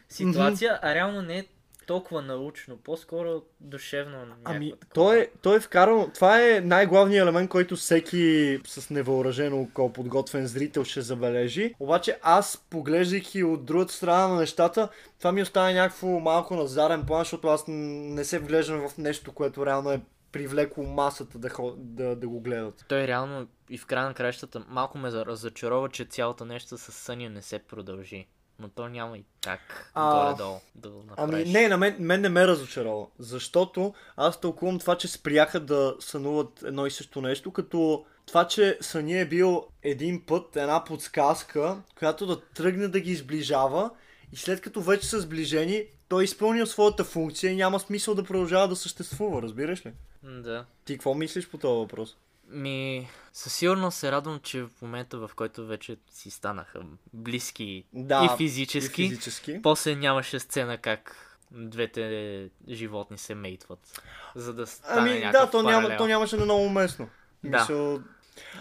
ситуация, mm-hmm. а реално не е толкова научно, по-скоро душевно. Ами, то е, то е вкарано, това е най-главният елемент, който всеки с невъоръжено око подготвен зрител ще забележи. Обаче аз, поглеждайки от другата страна на нещата, това ми остава някакво малко на заден план, защото аз не се вглеждам в нещо, което реално е привлекло масата да, да, да го гледат. Той реално и в края на краищата малко ме разочарова, че цялото нещо със съня не се продължи. Но то няма и так горе-долу да го направиш. Ами не, на мен, мен не ме разочарова, защото аз тълкувам това, че спряха да сънуват едно и също нещо, като това, че съня е бил един път, една подсказка, която да тръгне да ги изближава и след като вече са сближени, той е изпълнил своята функция и няма смисъл да продължава да съществува, разбираш ли? Да. Ти какво мислиш по този въпрос? Ми, със сигурност се радвам, че в момента, в който вече си станаха близки да, и, физически, и физически, после нямаше сцена как двете животни се мейтват, за да стане ами, някакъв да, то паралел. Няма, то нямаше много уместно. Да. Мисъл...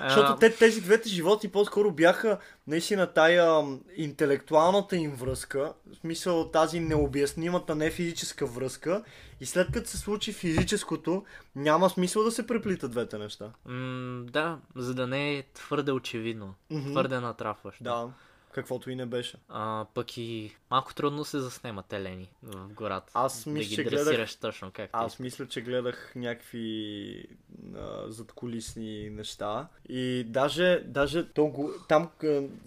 Защото те, тези двете животни по-скоро бяха наистина тая интелектуалната им връзка, в смисъл тази необяснимата нефизическа връзка и след като се случи физическото, няма смисъл да се преплитат двете неща. М- да, за да не е твърде очевидно, mm-hmm. твърде натрафващо. Да, каквото и не беше. А, пък и малко трудно се заснемат елени в гората. Аз мисля, да ги дресираш гледах... точно както. Аз мисля, че гледах някакви а, задкулисни неща. И даже, даже толкова... там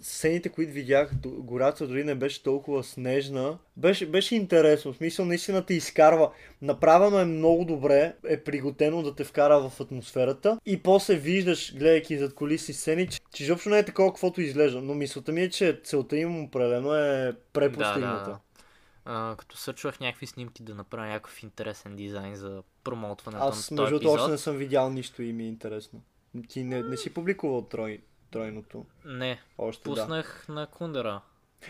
сцените, които видях, гората дори не беше толкова снежна. Беше, беше интересно. В смисъл наистина те изкарва. Направено е много добре. Е приготено да те вкара в атмосферата. И после виждаш, гледайки задкулисни сцени, че, че изобщо не е такова, каквото изглежда. Но мисълта ми е, че целта им определено е препостигната. Да, да. А, като сърчвах някакви снимки да направя някакъв интересен дизайн за промоутването на този епизод. Аз между това още не съм видял нищо и ми е интересно. Ти не, не си публикувал трой, тройното? Не. Още, пуснах да. на Кундера.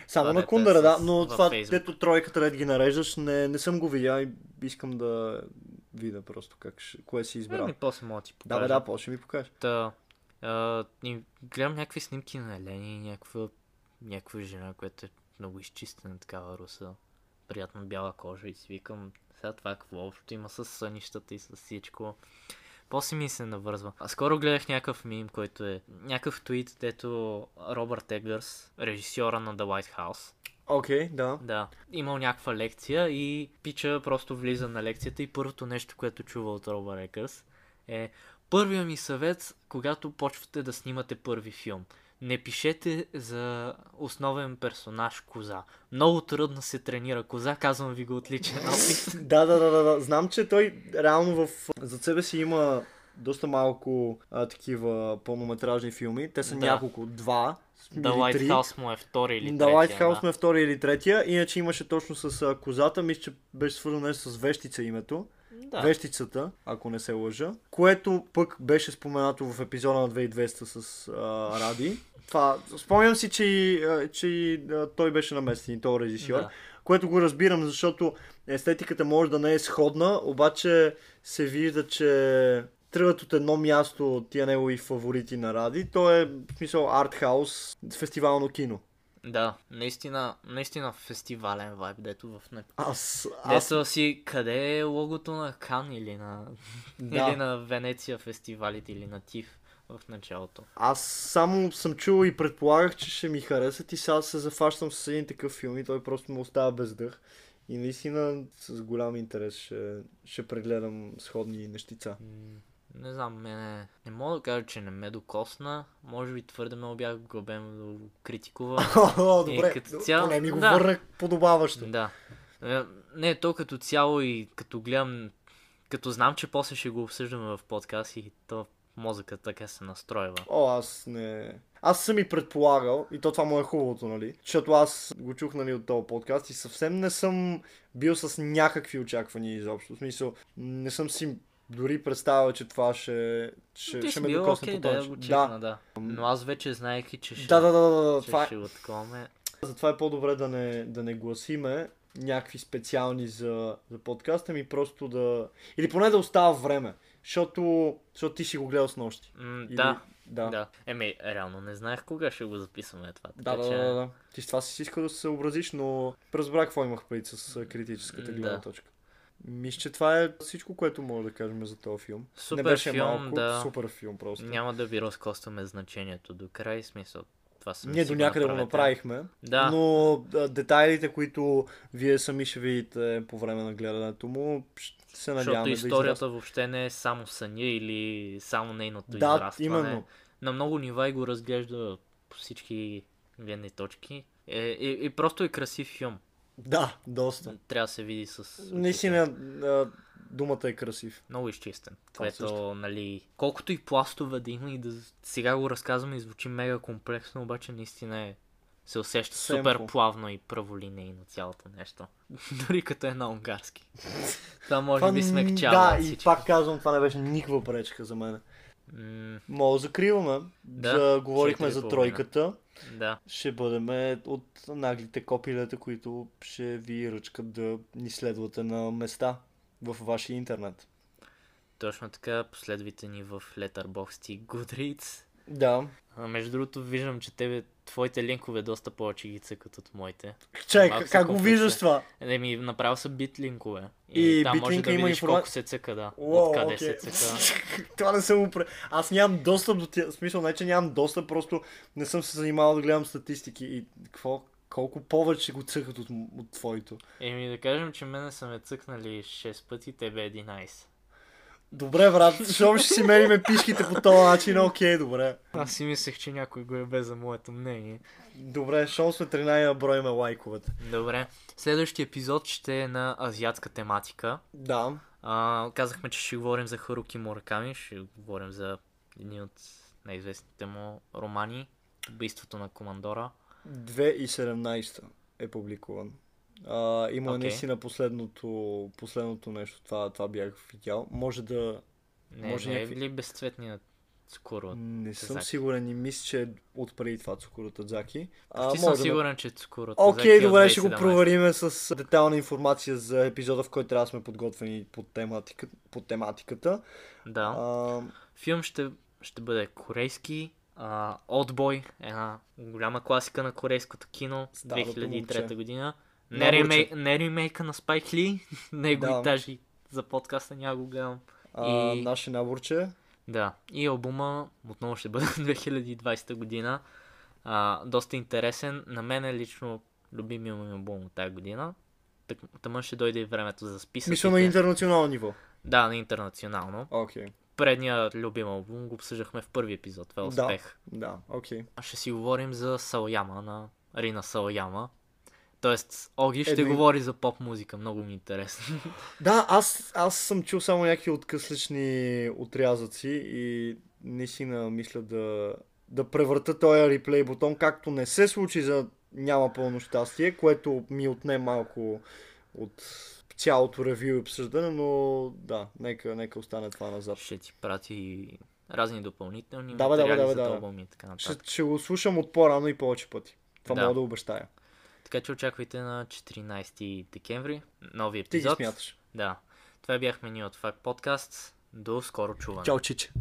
Само на Кундера, да, но това, Facebook. Дето тройката ред ги нареждаш, не, не съм го видял и искам да видя просто как ще, кое си избрал. Еми, после мога да ти покажа. Да, бе, да, после ще ми покажа. Та, а, гледам някакви снимки на елени и някаква, някаква жена, която е много изчистена, такава руса, приятно бяла кожа и си викам, сега това какво общо има с сънищата и с всичко. После ми се навързва. А скоро гледах някакъв мим, който е някакъв твит, дето Робърт Егърс, режисьора на The Lighthouse. Окей, okay, да. Да. Имал някаква лекция и пича просто влиза на лекцията и първото нещо, което чува от Робърт Егърс е: първия ми съвет, когато почвате да снимате първи филм. Не пишете за основен персонаж коза. Много трудно се тренира коза, казвам ви го отличен опит. да, да, да, да. Знам, че той реално в... зад себе си има доста малко а, такива пълнометражни филми. Те са да. няколко, два или три. The Lighthouse му е втори или третия. The Lighthouse да. му е втори или третия. Иначе имаше точно с а, козата. Мисля, че беше свързано с вещица името. Да. Вещицата, ако не се лъжа, което пък беше споменато в епизода на две хиляди и двеста с а, Ради. Това, спомням си, че, че той беше наместен и този режисьор, да. което го разбирам, защото естетиката може да не е сходна, обаче се вижда, че тръгват от едно място от тия негови фаворити на Ради. То е, в смисъл, артхаус, фестивално кино. Да, наистина, наистина фестивален вайб, дето в... Аз... Дето аз... си, къде е логото на Кан или на... Да. или на Венеция фестивалите, или на ТИФ в началото. Аз само съм чувал и предполагах, че ще ми харесат и сега се зафащам с един такъв филм и той просто му остава без дъх. И наистина с голям интерес ще, ще прегледам сходни нещица. Не знам, мене не мога да кажа, че не ме докосна. Може би твърде ме бях гълбен да го критикува. О, добре, цяло... поне ми го да. върнах подобаващо. Да. Не, то като цяло и като гледам, като знам, че после ще го обсъждаме в подкаст и то мозъкът така се настройва. О, аз не... Аз съм и предполагал, и то това му е хубавото, нали, защото аз го чух, нали, от този подкаст и съвсем не съм бил с някакви очаквания изобщо. В смисъл, не съм си дори представил, че това ще, ще, ще ме докосне по този. Да, да, да. Но аз вече знаех, че ще, да, да, да, да, да, че това... ще го такоме. Затова е по-добре да не, да не гласиме някакви специални за, за подкаста ми, просто да... Или поне да остава време, защото, защото ти си го гледал снощи. М, Или... Да. Да. да. Еми, реално не знаех кога ще го записваме това. Така, да, че... да, да, да. Ти с това си искал да се съобразиш, но разбрах какво имах преди с критическата гледна да. точка. Мисля, че това е всичко, което мога да кажем за този филм. Супер не беше филм, малко, да. Супер филм просто. Няма да ви разкостваме значението до край, смисъл. Това съм Ние до някъде го направихме, да. но детайлите, които вие сами ще видите по време на гледането му, се надяваме да израст. Защото историята въобще не е само съня или само нейното да, израстване. Да, именно. На много нива и го разглежда по всички гледни точки. И е, е, е, просто е красив филм. Да, доста. Трябва да се види с... Наистина, думата е красив. Много изчистен. Което, нали, колкото и пластове да има и да сега го разказваме и звучи мега комплексно, обаче наистина е... се усеща Семпо. Супер плавно и праволинейно цялото нещо. Дори като е на унгарски. Това може това, би смекчава. Да, и всичко. Пак казвам, това не беше никаква пречка за мен. Mm. Мога да закриваме. Да, да говорихме за тройката. Да. Ще бъдем от наглите копилета, които ще ви ръчкат да ни следвате на места в вашия интернет. Точно така, последвайте ни в Letterboxd и Goodreads. Да. А, между другото, виждам, че тебе твоите линкове доста повече ги цъкат от моите. Чай, как, как го виждаш това? Еми, направил са бит линкове. И, и там може да видиш информация... колко се цъка, да. О, откъде okay. се цъка. Това не съм упре... Аз нямам достъп до тя... Смисъл, не че нямам достъп, просто не съм се занимавал да гледам статистики. И какво? Колко повече го цъкат от, от твоето? Еми, да кажем, че мене са ме цъкнали шест пъти, тебе единайсет. Добре, брат, защото ще си мериме пишките по този начин, окей, добре. Аз си мислех, че някой го ебе за моето мнение. Добре, шоу сме тринайсет да броиме лайковете. Добре, следващия епизод ще е на азиатска тематика. Да. А, казахме, че ще говорим за Харуки Мураками, ще говорим за един от най-известните му романи, Убийството на командора. две хиляди и седемнайсета е публикуван. Uh, има okay. наистина последното, последното нещо, това, това бях видял. Може да... Не, може не някакви... е ли безцветният Цукуро? Не съм Тазаки. Сигурен и мисля, че е отпреди това Цукуро Тазаки. Почти съм да... сигурен, че е Цукуро Тазаки. Окей, okay, добре, ще го проверим с детайлна информация за епизода, в който трябва да сме подготвени под тематика, под тематиката. Да. Uh... Филм ще, ще бъде корейски. Uh, Отбой, една голяма класика на корейското кино, Старото две хиляди и трета момче. Година. Не, ремей, не ремейка на Спайк Ли, него да. И даже за подкаста няма го гледам. А, и... Наше наборче. Да, и албума отново ще бъде две хиляди и двайсета година. А, доста интересен. На мен е лично любимия ми албум от тази година. Так, тъмън ще дойде и времето за списъците. Мисля на интернационално ниво? Да, на интернационално. Okay. Предният любим албум го обсъждахме в първи епизод. Това е успех. Да, да, окей. Okay. А ще си говорим за Сауяма, на Рина Сауяма. Тоест, Оги ще Едни... говори за поп-музика, много ми е интересно. Да, аз, аз съм чул само някакви откъслични отрязъци и наистина мисля да, да превърта този реплей бутон, както не се случи за Няма пълно щастие, което ми отне малко от цялото ревю и обсъждане, но да, нека, нека остане това назад. Ще ти прати разни допълнителни да, материали да, да, за да, албуми и така нататък. Ще, ще го слушам от по-рано и повече пъти. Това да. Мога да обещая. Така че очаквайте на четиринайсети декември нови епизод. Ти ги смяташ. Да. Това бяхме ние от Факт Подкаст. До скоро чуване. Чао, чиче.